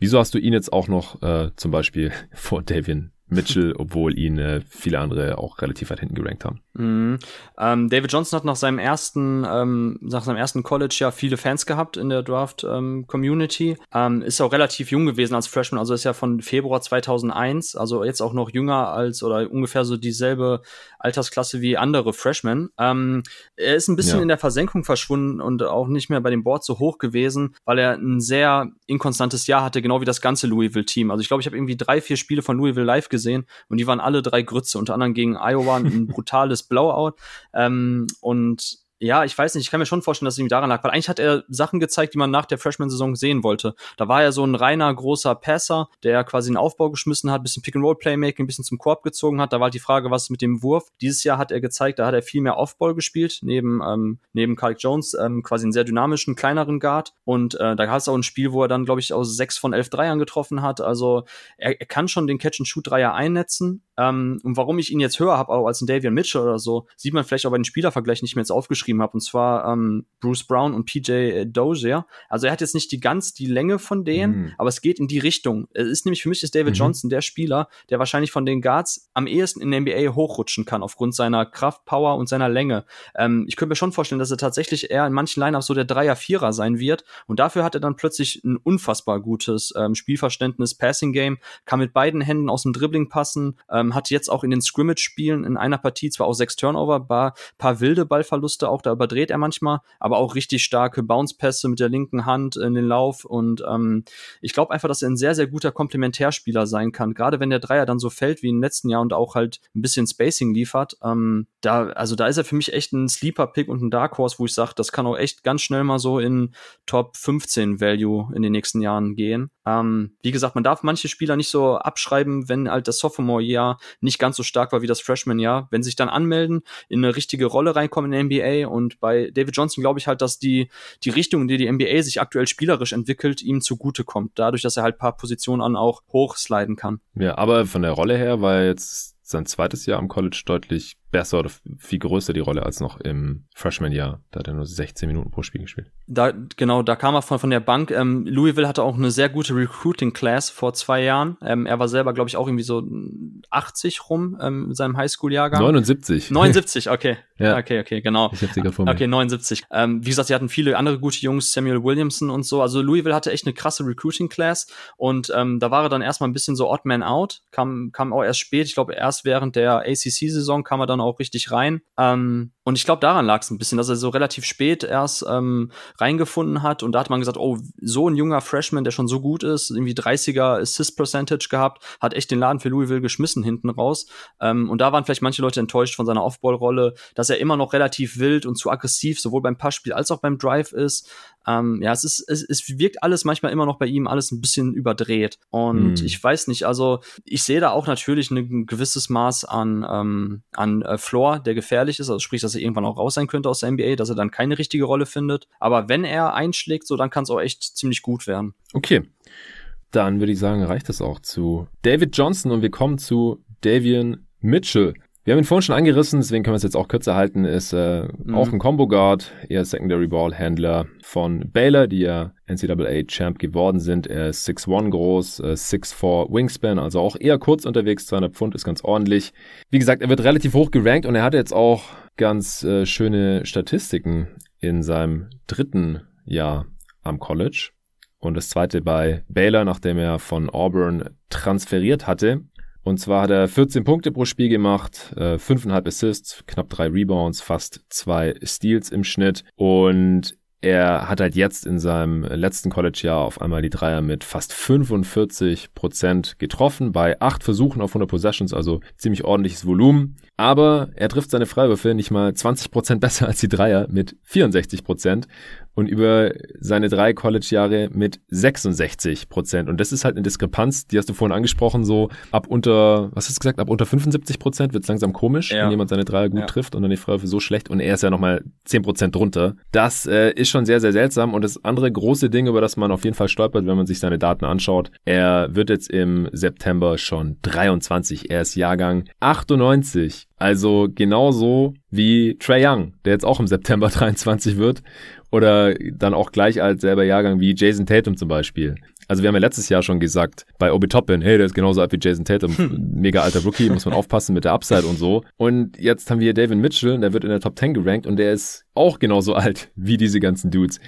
Wieso hast du ihn jetzt auch noch äh, zum Beispiel vor Davion Mitchell, obwohl ihn äh, viele andere auch relativ weit hinten gerankt haben? Mhm. Ähm, David Johnson hat nach seinem ersten ähm, nach seinem ersten College-Jahr viele Fans gehabt in der Draft-Community. Ähm, ähm, ist auch relativ jung gewesen als Freshman, also ist ja von Februar zweitausendeins, also jetzt auch noch jünger als oder ungefähr so dieselbe Altersklasse wie andere Freshmen. Ähm, er ist ein bisschen ja. in der Versenkung verschwunden und auch nicht mehr bei dem Board so hoch gewesen, weil er ein sehr inkonstantes Jahr hatte, genau wie das ganze Louisville-Team. Also ich glaube, ich habe irgendwie drei, vier Spiele von Louisville live gesehen und die waren alle drei Grütze, unter anderem gegen Iowa ein brutales Blowout. Ähm, und ja, ich weiß nicht, ich kann mir schon vorstellen, dass es ihm daran lag, weil eigentlich hat er Sachen gezeigt, die man nach der Freshman-Saison sehen wollte. Da war er so ein reiner, großer Passer, der quasi einen Aufbau geschmissen hat, ein bisschen Pick-and-Roll-Playmaking, ein bisschen zum Korb gezogen hat. Da war halt die Frage, was ist mit dem Wurf? Dieses Jahr hat er gezeigt, da hat er viel mehr Off-Ball gespielt, neben ähm, neben Karl Jones, ähm, quasi einen sehr dynamischen, kleineren Guard. Und äh, da gab es auch ein Spiel, wo er dann, glaube ich, aus sechs von elf Dreiern getroffen hat. Also er, er kann schon den Catch-and-Shoot-Dreier einnetzen. Ähm, und warum ich ihn jetzt höher habe, auch als ein Davion Mitchell oder so, sieht man vielleicht auch bei den Spielervergleichen, die ich mir jetzt aufgeschrieben habe, und zwar ähm, Bruce Brown und P J Dozier. Also er hat jetzt nicht die ganz die Länge von denen, mhm. aber es geht in die Richtung. Es ist nämlich, für mich ist David mhm. Johnson der Spieler, der wahrscheinlich von den Guards am ehesten in der N B A hochrutschen kann, aufgrund seiner Kraft, Power und seiner Länge. Ähm, ich könnte mir schon vorstellen, dass er tatsächlich eher in manchen Lineups so der Dreier-Vierer sein wird, und dafür hat er dann plötzlich ein unfassbar gutes ähm, Spielverständnis, Passing-Game, kann mit beiden Händen aus dem Dribbling passen, ähm, hat jetzt auch in den Scrimmage-Spielen in einer Partie zwar auch sechs Turnover, ein paar wilde Ballverluste auch, da überdreht er manchmal, aber auch richtig starke Bounce-Pässe mit der linken Hand in den Lauf, und ähm, ich glaube einfach, dass er ein sehr, sehr guter Komplementärspieler sein kann, gerade wenn der Dreier dann so fällt wie im letzten Jahr und auch halt ein bisschen Spacing liefert. Ähm, da, also da ist er für mich echt ein Sleeper-Pick und ein Dark Horse, wo ich sage, das kann auch echt ganz schnell mal so in Top fünfzehn Value in den nächsten Jahren gehen. Ähm, wie gesagt, man darf manche Spieler nicht so abschreiben, wenn halt das Sophomore-Jahr nicht ganz so stark war wie das Freshman-Jahr. Wenn sich dann anmelden, in eine richtige Rolle reinkommen in der N B A, und bei David Johnson glaube ich halt, dass die, die Richtung, in die die N B A sich aktuell spielerisch entwickelt, ihm zugutekommt, dadurch, dass er halt ein paar Positionen an auch hochsliden kann. Ja, aber von der Rolle her war jetzt sein zweites Jahr am College deutlich besser oder viel größer die Rolle als noch im Freshman-Jahr. Da hat er nur sechzehn Minuten pro Spiel gespielt. Da, genau, da kam er von, von der Bank. Ähm, Louisville hatte auch eine sehr gute Recruiting-Class vor zwei Jahren. Ähm, er war selber, glaube ich, auch irgendwie so achtzig rum ähm, in seinem Highschool-Jahrgang. neunundsiebzig. neunundsiebzig, okay. ja. Okay, okay, genau. Ich hab sie grad vor mir. Okay, neunundsiebzig. Ähm, wie gesagt, sie hatten viele andere gute Jungs, Samuel Williamson und so. Also Louisville hatte echt eine krasse Recruiting-Class, und ähm, da war er dann erstmal ein bisschen so Odd-Man-Out. Kam, kam auch erst spät. Ich glaube, erst während der A C C-Saison kam er dann auch richtig rein. Ähm, und ich glaube, daran lag es ein bisschen, dass er so relativ spät erst ähm, reingefunden hat. Und da hat man gesagt, oh, so ein junger Freshman, der schon so gut ist, irgendwie dreißiger Assist-Percentage gehabt, hat echt den Laden für Louisville geschmissen hinten raus. Ähm, und da waren vielleicht manche Leute enttäuscht von seiner Off-Ball-Rolle, dass er immer noch relativ wild und zu aggressiv, sowohl beim Passspiel als auch beim Drive ist. Ähm, ja, es ist, es, es wirkt alles manchmal immer noch bei ihm alles ein bisschen überdreht. Und mm. ich weiß nicht, also ich sehe da auch natürlich ein gewisses Maß an, ähm, an äh, Floor, der gefährlich ist, also sprich, dass er irgendwann auch raus sein könnte aus der N B A, dass er dann keine richtige Rolle findet. Aber wenn er einschlägt, so, dann kann es auch echt ziemlich gut werden. Okay, dann würde ich sagen, reicht das auch zu David Johnson, und wir kommen zu Davion Mitchell. Wir haben ihn vorhin schon angerissen, deswegen können wir es jetzt auch kürzer halten. Ist äh, mhm. auch ein Combo Guard, eher Secondary Ball Handler von Baylor, die ja N C A A Champ geworden sind. Er ist six one groß, äh, six four Wingspan, also auch eher kurz unterwegs, zweihundert Pfund, ist ganz ordentlich. Wie gesagt, er wird relativ hoch gerankt, und er hat jetzt auch ganz äh, schöne Statistiken in seinem dritten Jahr am College und das zweite bei Baylor, nachdem er von Auburn transferiert hatte. Und zwar hat er vierzehn Punkte pro Spiel gemacht, äh, fünfeinhalb Assists, knapp drei Rebounds, fast zwei Steals im Schnitt. Und Er hat halt jetzt in seinem letzten College-Jahr auf einmal die Dreier mit fast fünfundvierzig Prozent getroffen, bei acht Versuchen auf hundert Possessions, also ziemlich ordentliches Volumen. Aber er trifft seine Freiwürfe nicht mal zwanzig Prozent besser als die Dreier mit vierundsechzig Prozent und über seine drei College-Jahre mit sechsundsechzig Prozent. Und das ist halt eine Diskrepanz, die hast du vorhin angesprochen, so ab unter, was hast du gesagt, ab unter fünfundsiebzig Prozent wird es langsam komisch, ja, wenn jemand seine Dreier gut ja. trifft und dann die Freiwürfe so schlecht und er ist ja nochmal zehn Prozent drunter. Das äh, ist schon sehr, sehr seltsam. Und das andere große Ding, über das man auf jeden Fall stolpert, wenn man sich seine Daten anschaut, er wird jetzt im September schon dreiundzwanzig. Er ist Jahrgang achtundneunzig. Also genauso wie Trae Young, der jetzt auch im September dreiundzwanzig wird. Oder dann auch gleich als selber Jahrgang wie Jason Tatum zum Beispiel. Also wir haben ja letztes Jahr schon gesagt, bei Obi Toppin, hey, der ist genauso alt wie Jason Tatum, hm. mega alter Rookie, muss man aufpassen mit der Upside und so. Und jetzt haben wir hier Davion Mitchell, der wird in der Top zehn gerankt und der ist auch genauso alt wie diese ganzen Dudes.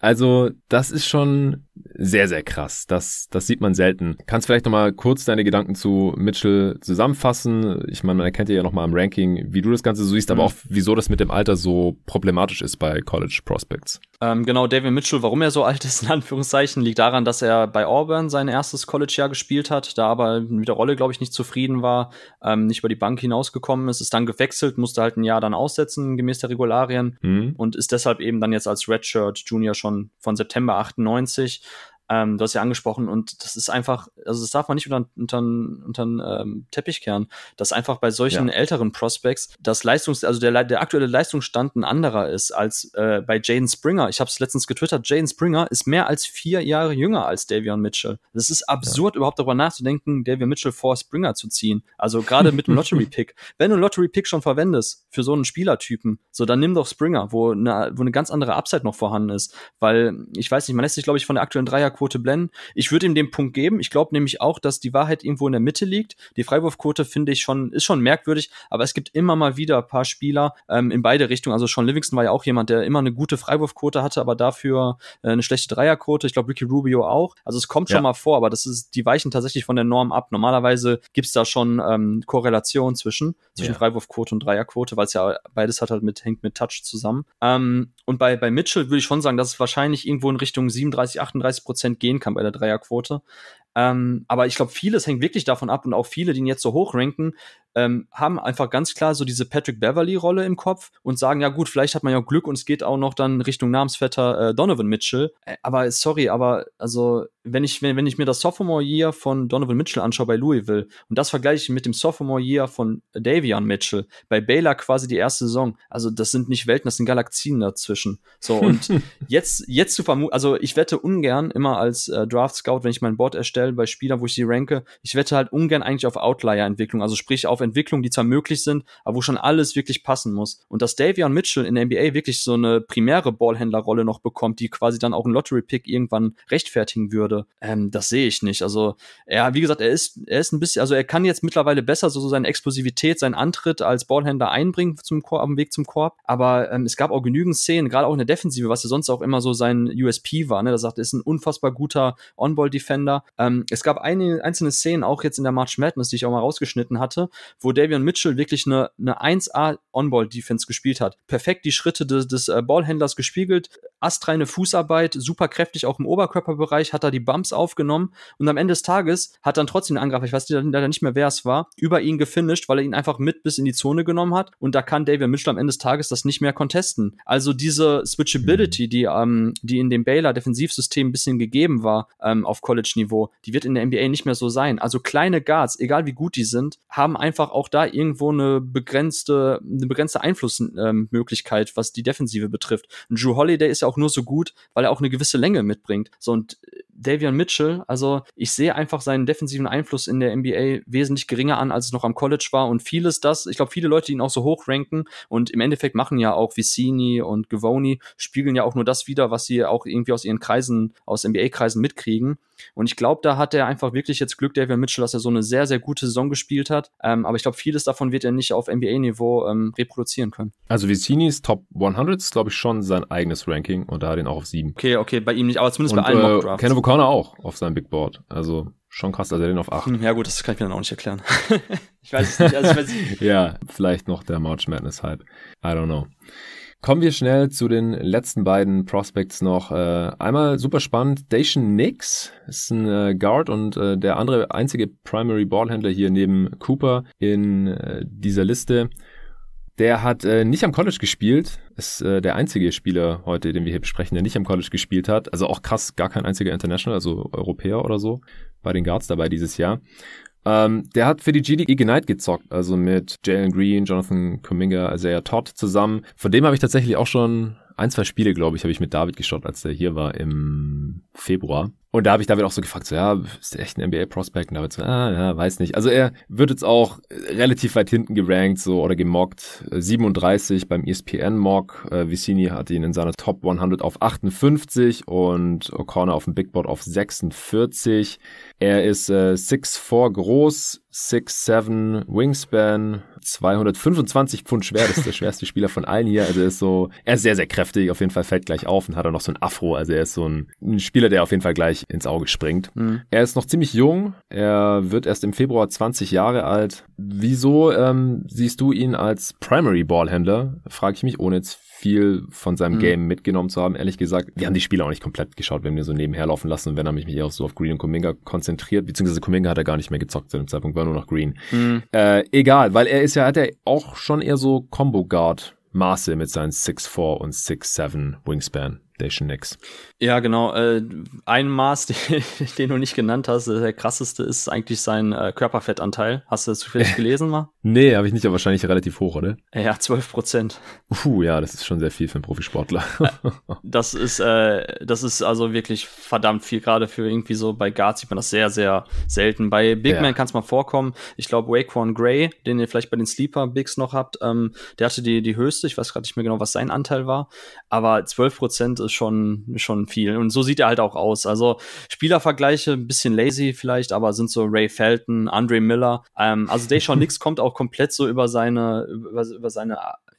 Also das ist schon sehr, sehr krass. Das, das sieht man selten. Kannst vielleicht nochmal kurz deine Gedanken zu Mitchell zusammenfassen? Ich meine, man erkennt ja nochmal am Ranking, wie du das Ganze so siehst, mhm. aber auch wieso das mit dem Alter so problematisch ist bei College Prospects. Ähm, genau, Davion Mitchell, warum er so alt ist, in Anführungszeichen, liegt daran, dass er bei Auburn sein erstes College-Jahr gespielt hat, da aber mit der Rolle, glaube ich, nicht zufrieden war, ähm, nicht über die Bank hinausgekommen ist, ist dann gewechselt, musste halt ein Jahr dann aussetzen, gemäß der Regularien mhm. und ist deshalb eben dann jetzt als Redshirt Junior schon von September achtundneunzig. Ähm, du hast ja angesprochen und das ist einfach, also das darf man nicht unter unter unter ähm, Teppich kehren, dass einfach bei solchen ja. älteren Prospects das Leistungs, also der der aktuelle Leistungsstand ein anderer ist als äh, bei Jaden Springer. Ich habe es letztens getwittert, Jaden Springer ist mehr als vier Jahre jünger als Davion Mitchell. Das ist absurd, ja. überhaupt darüber nachzudenken, Davion Mitchell vor Springer zu ziehen. Also gerade mit dem Lottery-Pick. Wenn du einen Lottery-Pick schon verwendest für so einen Spielertypen, so dann nimm doch Springer, wo eine, wo eine ganz andere Upside noch vorhanden ist. Weil, ich weiß nicht, man lässt sich, glaube ich, von der aktuellen Dreier Quote blenden. Ich würde ihm den Punkt geben. Ich glaube nämlich auch, dass die Wahrheit irgendwo in der Mitte liegt. Die Freiwurfquote finde ich schon, ist schon merkwürdig, aber es gibt immer mal wieder ein paar Spieler ähm, in beide Richtungen. Also Sean Livingston war ja auch jemand, der immer eine gute Freiwurfquote hatte, aber dafür äh, eine schlechte Dreierquote. Ich glaube, Ricky Rubio auch. Also es kommt ja. schon mal vor, aber das ist, die weichen tatsächlich von der Norm ab. Normalerweise gibt es da schon ähm, Korrelation zwischen, zwischen ja. Freiwurfquote und Dreierquote, weil es ja beides hat halt mit, hängt mit Touch zusammen. Ähm, und bei, bei Mitchell würde ich schon sagen, dass es wahrscheinlich irgendwo in Richtung siebenunddreißig, achtunddreißig Prozent gehen kann bei der Dreierquote. Ähm, aber ich glaube, vieles hängt wirklich davon ab und auch viele, die ihn jetzt so hoch ranken, ähm, haben einfach ganz klar so diese Patrick Beverley-Rolle im Kopf und sagen, ja gut, vielleicht hat man ja Glück und es geht auch noch dann Richtung Namensvetter äh, Donovan Mitchell. Äh, aber sorry, aber also wenn ich, wenn, wenn ich mir das Sophomore-Year von Donovan Mitchell anschaue bei Louisville und das vergleiche ich mit dem Sophomore-Year von Davion Mitchell, bei Baylor quasi die erste Saison, also das sind nicht Welten, das sind Galaxien dazwischen. So, und jetzt, jetzt zu vermuten, also ich wette ungern immer als äh, Draft-Scout, wenn ich mein Board erstelle, bei Spielern, wo ich sie ranke, ich wette halt ungern eigentlich auf Outlier-Entwicklung, also sprich auf Entwicklungen, die zwar möglich sind, aber wo schon alles wirklich passen muss. Und dass Davion Mitchell in der N B A wirklich so eine primäre Ballhändlerrolle noch bekommt, die quasi dann auch einen Lottery-Pick irgendwann rechtfertigen würde, ähm, das sehe ich nicht. Also, ja, wie gesagt, er ist, er ist ein bisschen, also er kann jetzt mittlerweile besser so, so seine Explosivität, seinen Antritt als Ballhändler einbringen zum Korb, am Weg zum Korb, aber ähm, es gab auch genügend Szenen, gerade auch in der Defensive, was ja sonst auch immer so sein U S P war, ne? Da sagt, er ist ein unfassbar guter On-Ball-Defender. Ähm, es gab eine, einzelne Szenen, auch jetzt in der March Madness, die ich auch mal rausgeschnitten hatte, wo Davion Mitchell wirklich eine, eine eins A On-Ball-Defense gespielt hat. Perfekt die Schritte des, des Ballhändlers gespiegelt, astreine Fußarbeit, super kräftig auch im Oberkörperbereich, hat er die Bumps aufgenommen und am Ende des Tages hat dann trotzdem den Angreifer, ich weiß leider nicht mehr, wer es war, über ihn gefinisht, weil er ihn einfach mit bis in die Zone genommen hat und da kann Davion Mitchell am Ende des Tages das nicht mehr contesten. Also diese Switchability, die, ähm, die in dem Baylor-Defensivsystem ein bisschen gegeben war, ähm, auf College-Niveau, die wird in der N B A nicht mehr so sein. Also kleine Guards, egal wie gut die sind, haben einfach auch da irgendwo eine begrenzte, eine begrenzte Einflussmöglichkeit, ähm, was die Defensive betrifft. Und Jrue Holiday ist ja auch nur so gut, weil er auch eine gewisse Länge mitbringt. So, und Davion Mitchell, also ich sehe einfach seinen defensiven Einfluss in der N B A wesentlich geringer an, als es noch am College war und vieles das, ich glaube, viele Leute, die ihn auch so hoch ranken und im Endeffekt machen ja auch Vicini und Givony, spiegeln ja auch nur das wieder, was sie auch irgendwie aus ihren Kreisen, aus N B A-Kreisen mitkriegen und ich glaube, da hat er einfach wirklich jetzt Glück, Davion Mitchell, dass er so eine sehr, sehr gute Saison gespielt hat, ähm, aber ich glaube, vieles davon wird er nicht auf N B A-Niveau ähm, reproduzieren können. Also Vicinis Top hundert ist, glaube ich, schon sein eigenes Ranking und da hat ihn auch auf sieben. Okay, okay, bei ihm nicht, aber zumindest und, bei allen äh, Mock-Drafts. Ken O'Connor auch auf seinem Big Board, also schon krass, also er den auf acht. Hm, ja gut, das kann ich mir dann auch nicht erklären. Ich weiß es nicht. Also ich weiß nicht. Ja, vielleicht noch der March Madness Hype. I don't know. Kommen wir schnell zu den letzten beiden Prospects noch. Äh, einmal super spannend, Daishen Nix ist ein äh, Guard und äh, der andere einzige Primary Ballhändler hier neben Cooper in äh, dieser Liste. Der hat äh, nicht am College gespielt, ist äh, der einzige Spieler heute, den wir hier besprechen, der nicht am College gespielt hat. Also auch krass, gar kein einziger International, also Europäer oder so, bei den Guards dabei dieses Jahr. Ähm, der hat für die G D Ignite gezockt, also mit Jalen Green, Jonathan Kuminga, Isaiah Todd zusammen. Von dem habe ich tatsächlich auch schon ein, zwei Spiele, glaube ich, habe ich mit David geschaut, als der hier war im Februar. Und da habe ich David auch so gefragt, so, ja, ist der echt ein N B A-Prospect? Und David so, ah, ja, weiß nicht. Also er wird jetzt auch relativ weit hinten gerankt, so, oder gemockt. siebenunddreißig beim E S P N-Mock. Uh, Vicini hat ihn in seiner Top hundert auf achtundfünfzig und O'Connor auf dem Big Board auf sechsundvierzig. Er ist uh, sechs vier groß, sechs sieben Wingspan, zweihundertfünfundzwanzig Pfund schwer. Das ist der schwerste Spieler von allen hier. Also er ist so, er ist sehr, sehr kräftig. Auf jeden Fall fällt gleich auf und hat auch noch so ein Afro. Also er ist so ein, ein Spieler, der auf jeden Fall gleich ins Auge springt. Mhm. Er ist noch ziemlich jung. Er wird erst im Februar zwanzig Jahre alt. Wieso ähm, siehst du ihn als Primary Ballhändler? Frage ich mich, ohne jetzt viel von seinem mhm. Game mitgenommen zu haben. Ehrlich gesagt, wir haben die Spiele auch nicht komplett geschaut, wenn wir so nebenher laufen lassen. Und wenn, habe ich mich eher so auf Green und Kuminga konzentriert. Beziehungsweise Kuminga hat er gar nicht mehr gezockt zu dem Zeitpunkt, war nur noch Green. Mhm. Äh, egal, weil er ist ja, hat er auch schon eher so Combo Guard Maße mit seinen sechs vier und sechs sieben Wingspan. Nix. Ja, genau. Äh, ein Maß, den, den du nicht genannt hast, der krasseste ist eigentlich sein äh, Körperfettanteil. Hast du das zufällig gelesen mal? Nee, habe ich nicht, aber wahrscheinlich relativ hoch, oder? Ja, zwölf Prozent. Uh, ja, das ist schon sehr viel für einen Profisportler. das ist äh, das ist also wirklich verdammt viel, gerade für irgendwie so, bei Guards sieht man das sehr, sehr selten. Bei Big ja. Man kann es mal vorkommen. Ich glaube, Waquan Gray, den ihr vielleicht bei den Sleeper-Bigs noch habt, ähm, der hatte die, die höchste, ich weiß gerade nicht mehr genau, was sein Anteil war, aber zwölf Prozent ist schon schon viel. Und so sieht er halt auch aus. Also Spielervergleiche, ein bisschen lazy vielleicht, aber sind so Ray Felton, Andre Miller. Ähm, also Daishen Nix kommt auch komplett so über seine, über, über seine,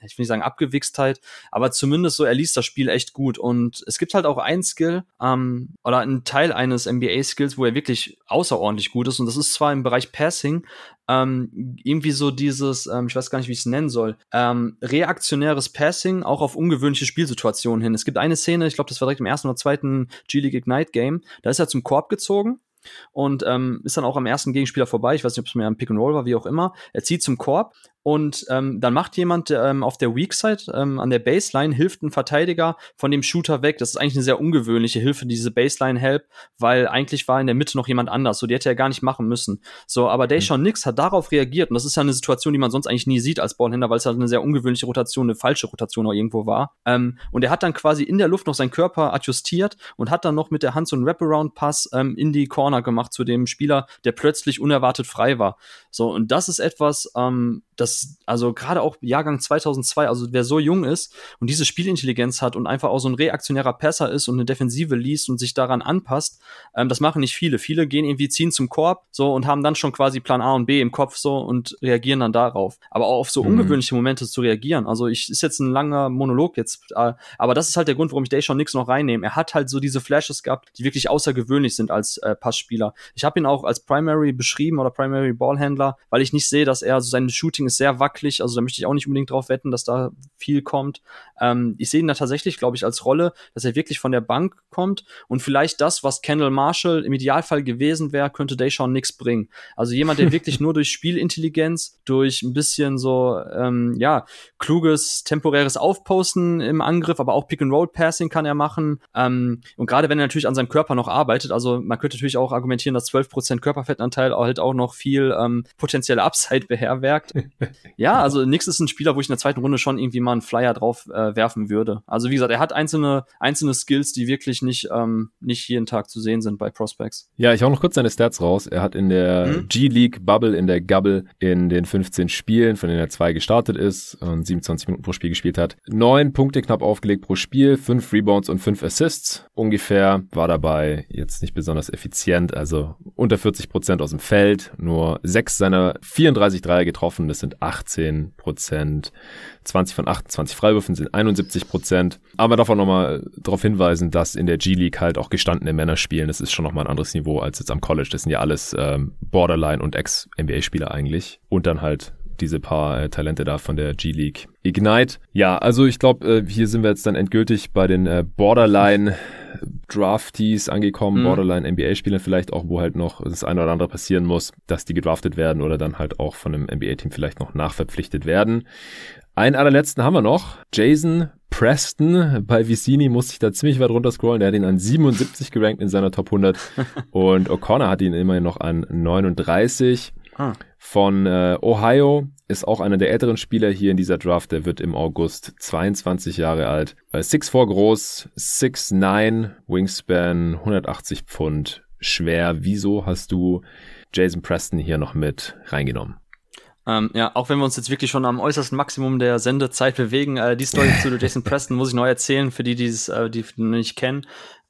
ich will nicht sagen Abgewichstheit, aber zumindest so, er liest das Spiel echt gut. Und es gibt halt auch einen Skill ähm, oder einen Teil eines N B A-Skills, wo er wirklich außerordentlich gut ist. Und das ist zwar im Bereich Passing, ähm, irgendwie so dieses, ähm, ich weiß gar nicht, wie ich es nennen soll, ähm, reaktionäres Passing auch auf ungewöhnliche Spielsituationen hin. Es gibt eine Szene, ich glaube, das war direkt im ersten oder zweiten G-League Ignite Game, da ist er zum Korb gezogen und ähm, ist dann auch am ersten Gegenspieler vorbei. Ich weiß nicht, ob es mehr ein Pick and Roll war, wie auch immer. Er zieht zum Korb und ähm, dann macht jemand ähm, auf der Weak Side, ähm, an der Baseline, hilft ein Verteidiger von dem Shooter weg. Das ist eigentlich eine sehr ungewöhnliche Hilfe, diese Baseline-Help, weil eigentlich war in der Mitte noch jemand anders. So, die hätte er gar nicht machen müssen. So, aber Daishen Nix hat darauf reagiert. Und das ist ja eine Situation, die man sonst eigentlich nie sieht als Ballhändler, weil es halt eine sehr ungewöhnliche Rotation, eine falsche Rotation auch irgendwo war. Ähm, und er hat dann quasi in der Luft noch seinen Körper adjustiert und hat dann noch mit der Hand so einen Wraparound-Pass ähm, in die Corner gemacht zu dem Spieler, der plötzlich unerwartet frei war. So, und das ist etwas, ähm, das, also gerade auch Jahrgang zweitausendzwei, also wer so jung ist und diese Spielintelligenz hat und einfach auch so ein reaktionärer Passer ist und eine Defensive liest und sich daran anpasst, ähm, das machen nicht viele. Viele gehen irgendwie, ziehen zum Korb so und haben dann schon quasi Plan A und B im Kopf so und reagieren dann darauf. Aber auch auf so mhm. ungewöhnliche Momente zu reagieren. Also ich, ist jetzt ein langer Monolog jetzt, äh, aber das ist halt der Grund, warum ich Daishen Nix noch reinnehme. Er hat halt so diese Flashes gehabt, die wirklich außergewöhnlich sind als äh, Passspieler. Ich habe ihn auch als Primary beschrieben oder Primary Ballhändler, weil ich nicht sehe, dass er, also sein Shooting ist sehr wackelig, also da möchte ich auch nicht unbedingt drauf wetten, dass da viel kommt. Ähm, ich sehe ihn da tatsächlich, glaube ich, als Rolle, dass er wirklich von der Bank kommt und vielleicht das, was Kendall Marshall im Idealfall gewesen wäre, könnte Daishen Nix bringen. Also jemand, der wirklich nur durch Spielintelligenz, durch ein bisschen so, ähm, ja, kluges, temporäres Aufposten im Angriff, aber auch Pick-and-Roll-Passing kann er machen. Ähm, und gerade wenn er natürlich an seinem Körper noch arbeitet, also man könnte natürlich auch argumentieren, dass zwölf Prozent Körperfettanteil halt auch noch viel ähm, potenzielle Upside beherbergt. Ja, also Nix ist ein Spieler, wo ich in der zweiten Runde schon irgendwie mal einen Flyer drauf äh, werfen würde. Also wie gesagt, er hat einzelne, einzelne Skills, die wirklich nicht, ähm, nicht jeden Tag zu sehen sind bei Prospects. Ja, ich hau noch kurz seine Stats raus. Er hat in der mhm. G-League-Bubble, in der Gubble, in den fünfzehn Spielen, von denen er zwei gestartet ist und siebenundzwanzig Minuten pro Spiel gespielt hat, neun Punkte knapp aufgelegt pro Spiel, fünf Rebounds und fünf Assists ungefähr. War dabei jetzt nicht besonders effizient, also unter vierzig Prozent aus dem Feld, nur sechs seiner vierunddreißig Dreier getroffen, das sind achtzehn Prozent, zwanzig von achtundzwanzig Freiwürfen sind einundsiebzig Prozent. Aber davon nochmal darauf hinweisen, dass in der G-League halt auch gestandene Männer spielen. Das ist schon nochmal ein anderes Niveau als jetzt am College. Das sind ja alles ähm, Borderline- und Ex-N B A-Spieler eigentlich. Und dann halt diese paar äh, Talente da von der G-League Ignite. Ja, also ich glaube, äh, hier sind wir jetzt dann endgültig bei den äh, Borderline-Draftees angekommen, mhm. Borderline-N B A-Spielern vielleicht auch, wo halt noch das eine oder andere passieren muss, dass die gedraftet werden oder dann halt auch von einem N B A-Team vielleicht noch nachverpflichtet werden. Einen allerletzten haben wir noch, Jason Preston. Bei Vicini musste ich da ziemlich weit runter scrollen, der hat ihn an siebenundsiebzig gerankt in seiner Top hundert und O'Connor hat ihn immerhin noch an neununddreißig. Ah. Von äh, Ohio, ist auch einer der älteren Spieler hier in dieser Draft, der wird im August zweiundzwanzig Jahre alt, äh, sechs vier groß, sechs neun, Wingspan, hundertachtzig Pfund, schwer. Wieso hast du Jason Preston hier noch mit reingenommen? Ähm, ja, auch wenn wir uns jetzt wirklich schon am äußersten Maximum der Sendezeit bewegen, äh, die Story zu Jason Preston muss ich neu erzählen, für die, die's, äh, die die nicht kennen.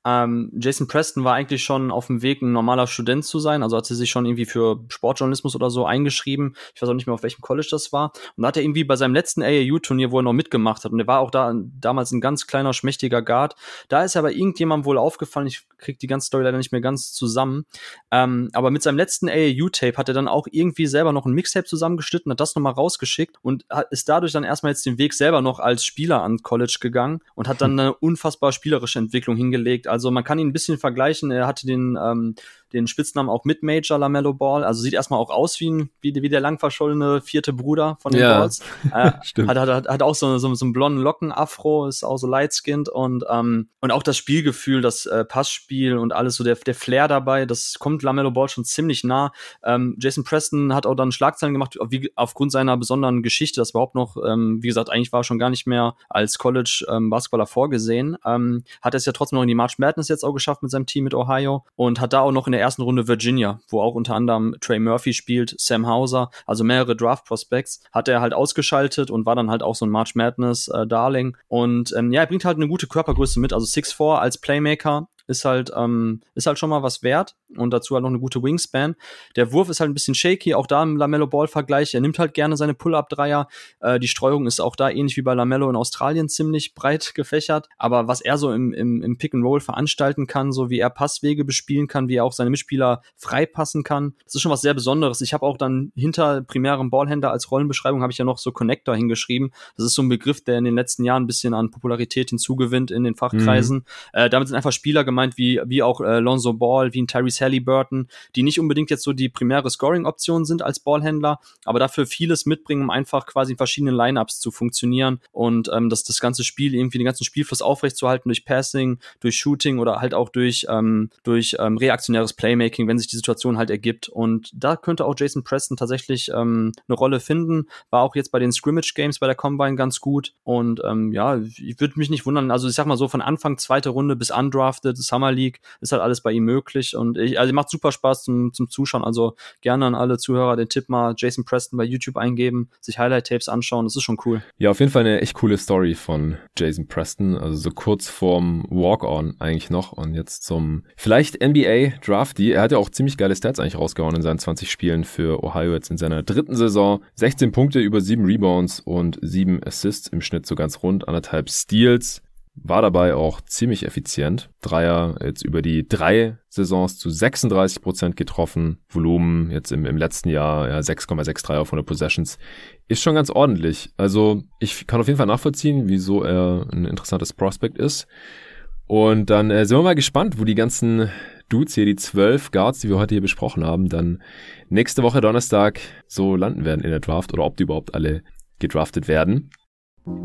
Ähm, Jason Preston war eigentlich schon auf dem Weg, ein normaler Student zu sein, also hat sie sich schon irgendwie für Sportjournalismus oder so eingeschrieben. Ich weiß auch nicht mehr, auf welchem College das war. Und da hat er irgendwie bei seinem letzten A A U-Turnier, wo er noch mitgemacht hat, und er war auch da damals ein ganz kleiner, schmächtiger Guard. Da ist aber irgendjemandem wohl aufgefallen, ich krieg die ganze Story leider nicht mehr ganz zusammen, ähm, aber mit seinem letzten A A U-Tape hat er dann auch irgendwie selber noch ein Mixtape zusammengeschnitten, hat das nochmal rausgeschickt und hat, ist dadurch dann erstmal jetzt den Weg selber noch als Spieler an College gegangen und hat dann eine unfassbar spielerische Entwicklung hingelegt. Also man kann ihn ein bisschen vergleichen, er hatte den, ähm, den Spitznamen auch mit Major LaMelo Ball, also sieht erstmal auch aus wie, ein, wie, wie der lang verschollene vierte Bruder von den ja. Balls. Äh, Stimmt. Hat, hat, hat auch so, so, so einen blonden Locken-Afro, ist auch so light-skinned und, ähm, und auch das Spielgefühl, das äh, Passspiel und alles, so der, der Flair dabei, das kommt LaMelo Ball schon ziemlich nah. Ähm, Jason Preston hat auch dann Schlagzeilen gemacht, wie, aufgrund seiner besonderen Geschichte, das überhaupt noch, ähm, wie gesagt, eigentlich war er schon gar nicht mehr als College-Basketballer ähm, vorgesehen, ähm, hat es ja trotzdem noch in die March Madness jetzt auch geschafft mit seinem Team mit Ohio und hat da auch noch in der ersten Runde Virginia, wo auch unter anderem Trey Murphy spielt, Sam Hauser, also mehrere Draft-Prospects, hat er halt ausgeschaltet und war dann halt auch so ein March Madness-Darling. Äh, und ähm, ja, er bringt halt eine gute Körpergröße mit, also sechs vier als Playmaker. Ist halt, ähm, ist halt schon mal was wert und dazu halt noch eine gute Wingspan. Der Wurf ist halt ein bisschen shaky, auch da im LaMelo-Ball-Vergleich. Er nimmt halt gerne seine Pull-Up-Dreier. Äh, die Streuung ist auch da ähnlich wie bei LaMelo in Australien ziemlich breit gefächert. Aber was er so im, im, im Pick-and-Roll veranstalten kann, so wie er Passwege bespielen kann, wie er auch seine Mitspieler freipassen kann, das ist schon was sehr Besonderes. Ich habe auch dann hinter primärem Ballhändler als Rollenbeschreibung habe ich ja noch so Connector hingeschrieben. Das ist so ein Begriff, der in den letzten Jahren ein bisschen an Popularität hinzugewinnt in den Fachkreisen. Mhm. Äh, damit sind einfach Spieler gemacht, wie, wie auch äh, Lonzo Ball, wie ein Tyrese Halliburton, die nicht unbedingt jetzt so die primäre Scoring-Option sind als Ballhändler, aber dafür vieles mitbringen, um einfach quasi in verschiedenen Lineups zu funktionieren und ähm, das, das ganze Spiel, irgendwie den ganzen Spielfluss aufrechtzuerhalten durch Passing, durch Shooting oder halt auch durch, ähm, durch ähm, reaktionäres Playmaking, wenn sich die Situation halt ergibt. Und da könnte auch Jason Preston tatsächlich ähm, eine Rolle finden, war auch jetzt bei den Scrimmage-Games bei der Combine ganz gut und ähm, ja, ich würde mich nicht wundern, also ich sag mal so von Anfang zweite Runde bis undrafted, Summer League, ist halt alles bei ihm möglich und ich, also macht super Spaß zum, zum Zuschauen, also gerne an alle Zuhörer den Tipp mal Jason Preston bei YouTube eingeben, sich Highlight-Tapes anschauen, das ist schon cool. Ja, auf jeden Fall eine echt coole Story von Jason Preston, also so kurz vorm Walk-On eigentlich noch und jetzt zum vielleicht N B A-Draftee. Er hat ja auch ziemlich geile Stats eigentlich rausgehauen in seinen zwanzig Spielen für Ohio jetzt in seiner dritten Saison, sechzehn Punkte über sieben Rebounds und sieben Assists im Schnitt, so ganz rund, anderthalb Steals. War dabei auch ziemlich effizient. Dreier jetzt über die drei Saisons zu sechsunddreißig Prozent getroffen. Volumen jetzt im, im letzten Jahr ja, sechs Komma sechs Dreier auf hundert Possessions. Ist schon ganz ordentlich. Also ich kann auf jeden Fall nachvollziehen, wieso er ein interessantes Prospect ist. Und dann äh, sind wir mal gespannt, wo die ganzen Dudes hier, die zwölf Guards, die wir heute hier besprochen haben, dann nächste Woche Donnerstag so landen werden in der Draft oder ob die überhaupt alle gedraftet werden.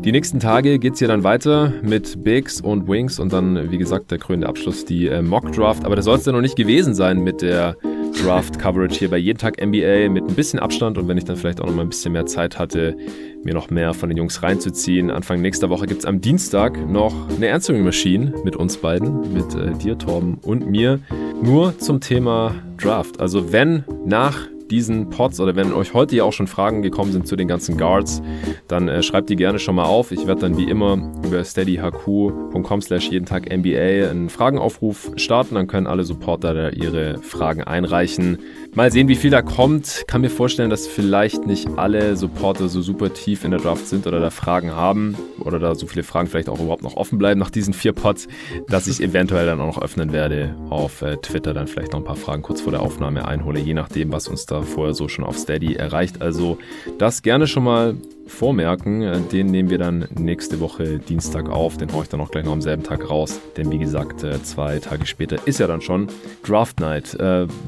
Die nächsten Tage geht's hier dann weiter mit Bigs und Wings und dann, wie gesagt, der krönende Abschluss, die äh, Mock-Draft. Aber das soll es ja noch nicht gewesen sein mit der Draft-Coverage hier bei Jeden Tag N B A mit ein bisschen Abstand und wenn ich dann vielleicht auch noch mal ein bisschen mehr Zeit hatte, mir noch mehr von den Jungs reinzuziehen. Anfang nächster Woche gibt's am Dienstag noch eine Answering Machine mit uns beiden, mit äh, dir, Torben, und mir, nur zum Thema Draft. Also wenn nach diesen Pods oder wenn euch heute ja auch schon Fragen gekommen sind zu den ganzen Guards, dann äh, schreibt die gerne schon mal auf. Ich werde dann wie immer über steadyhq punkt com slash jeden Tag N B A einen Fragenaufruf starten. Dann können alle Supporter da ihre Fragen einreichen. Mal sehen, wie viel da kommt. Kann mir vorstellen, dass vielleicht nicht alle Supporter so super tief in der Draft sind oder da Fragen haben oder da so viele Fragen vielleicht auch überhaupt noch offen bleiben nach diesen vier Pods, dass ich eventuell dann auch noch öffnen werde auf äh, Twitter, dann vielleicht noch ein paar Fragen kurz vor der Aufnahme einhole, je nachdem, was uns da vorher so schon auf Steady erreicht. Also das gerne schon mal vormerken, den nehmen wir dann nächste Woche Dienstag auf, den haue ich dann auch gleich noch am selben Tag raus, denn wie gesagt, zwei Tage später ist ja dann schon Draft Night.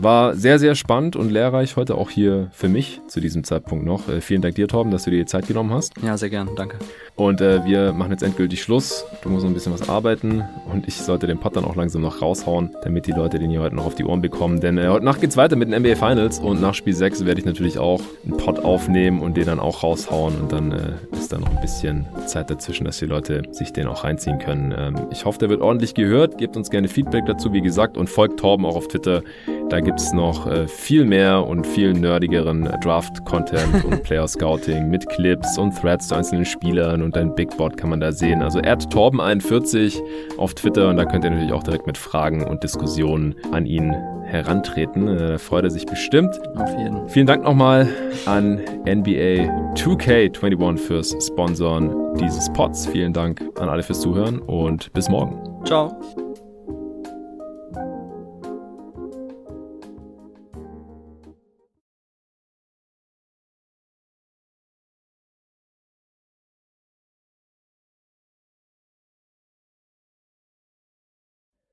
War sehr, sehr spannend und lehrreich heute auch hier für mich zu diesem Zeitpunkt noch. Vielen Dank dir, Torben, dass du dir die Zeit genommen hast. Ja, sehr gern, danke. Und wir machen jetzt endgültig Schluss, du musst noch ein bisschen was arbeiten und ich sollte den Pod dann auch langsam noch raushauen, damit die Leute den hier heute noch auf die Ohren bekommen, denn heute Nacht geht's weiter mit den N B A Finals und nach Spiel sechs werde ich natürlich auch einen Pod aufnehmen und den dann auch raushauen. Und dann äh, ist da noch ein bisschen Zeit dazwischen, dass die Leute sich den auch reinziehen können. Ähm, ich hoffe, der wird ordentlich gehört. Gebt uns gerne Feedback dazu, wie gesagt. Und folgt Torben auch auf Twitter. Da gibt es noch äh, viel mehr und viel nerdigeren Draft-Content und Player-Scouting mit Clips und Threads zu einzelnen Spielern. Und ein Big Board kann man da sehen. Also at Torben einundvierzig auf Twitter. Und da könnt ihr natürlich auch direkt mit Fragen und Diskussionen an ihn herantreten. Äh, freut er sich bestimmt. Auf jeden. Vielen Dank nochmal an N B A two K einundzwanzig fürs Sponsoren dieses Pods. Vielen Dank an alle fürs Zuhören und bis morgen. Ciao.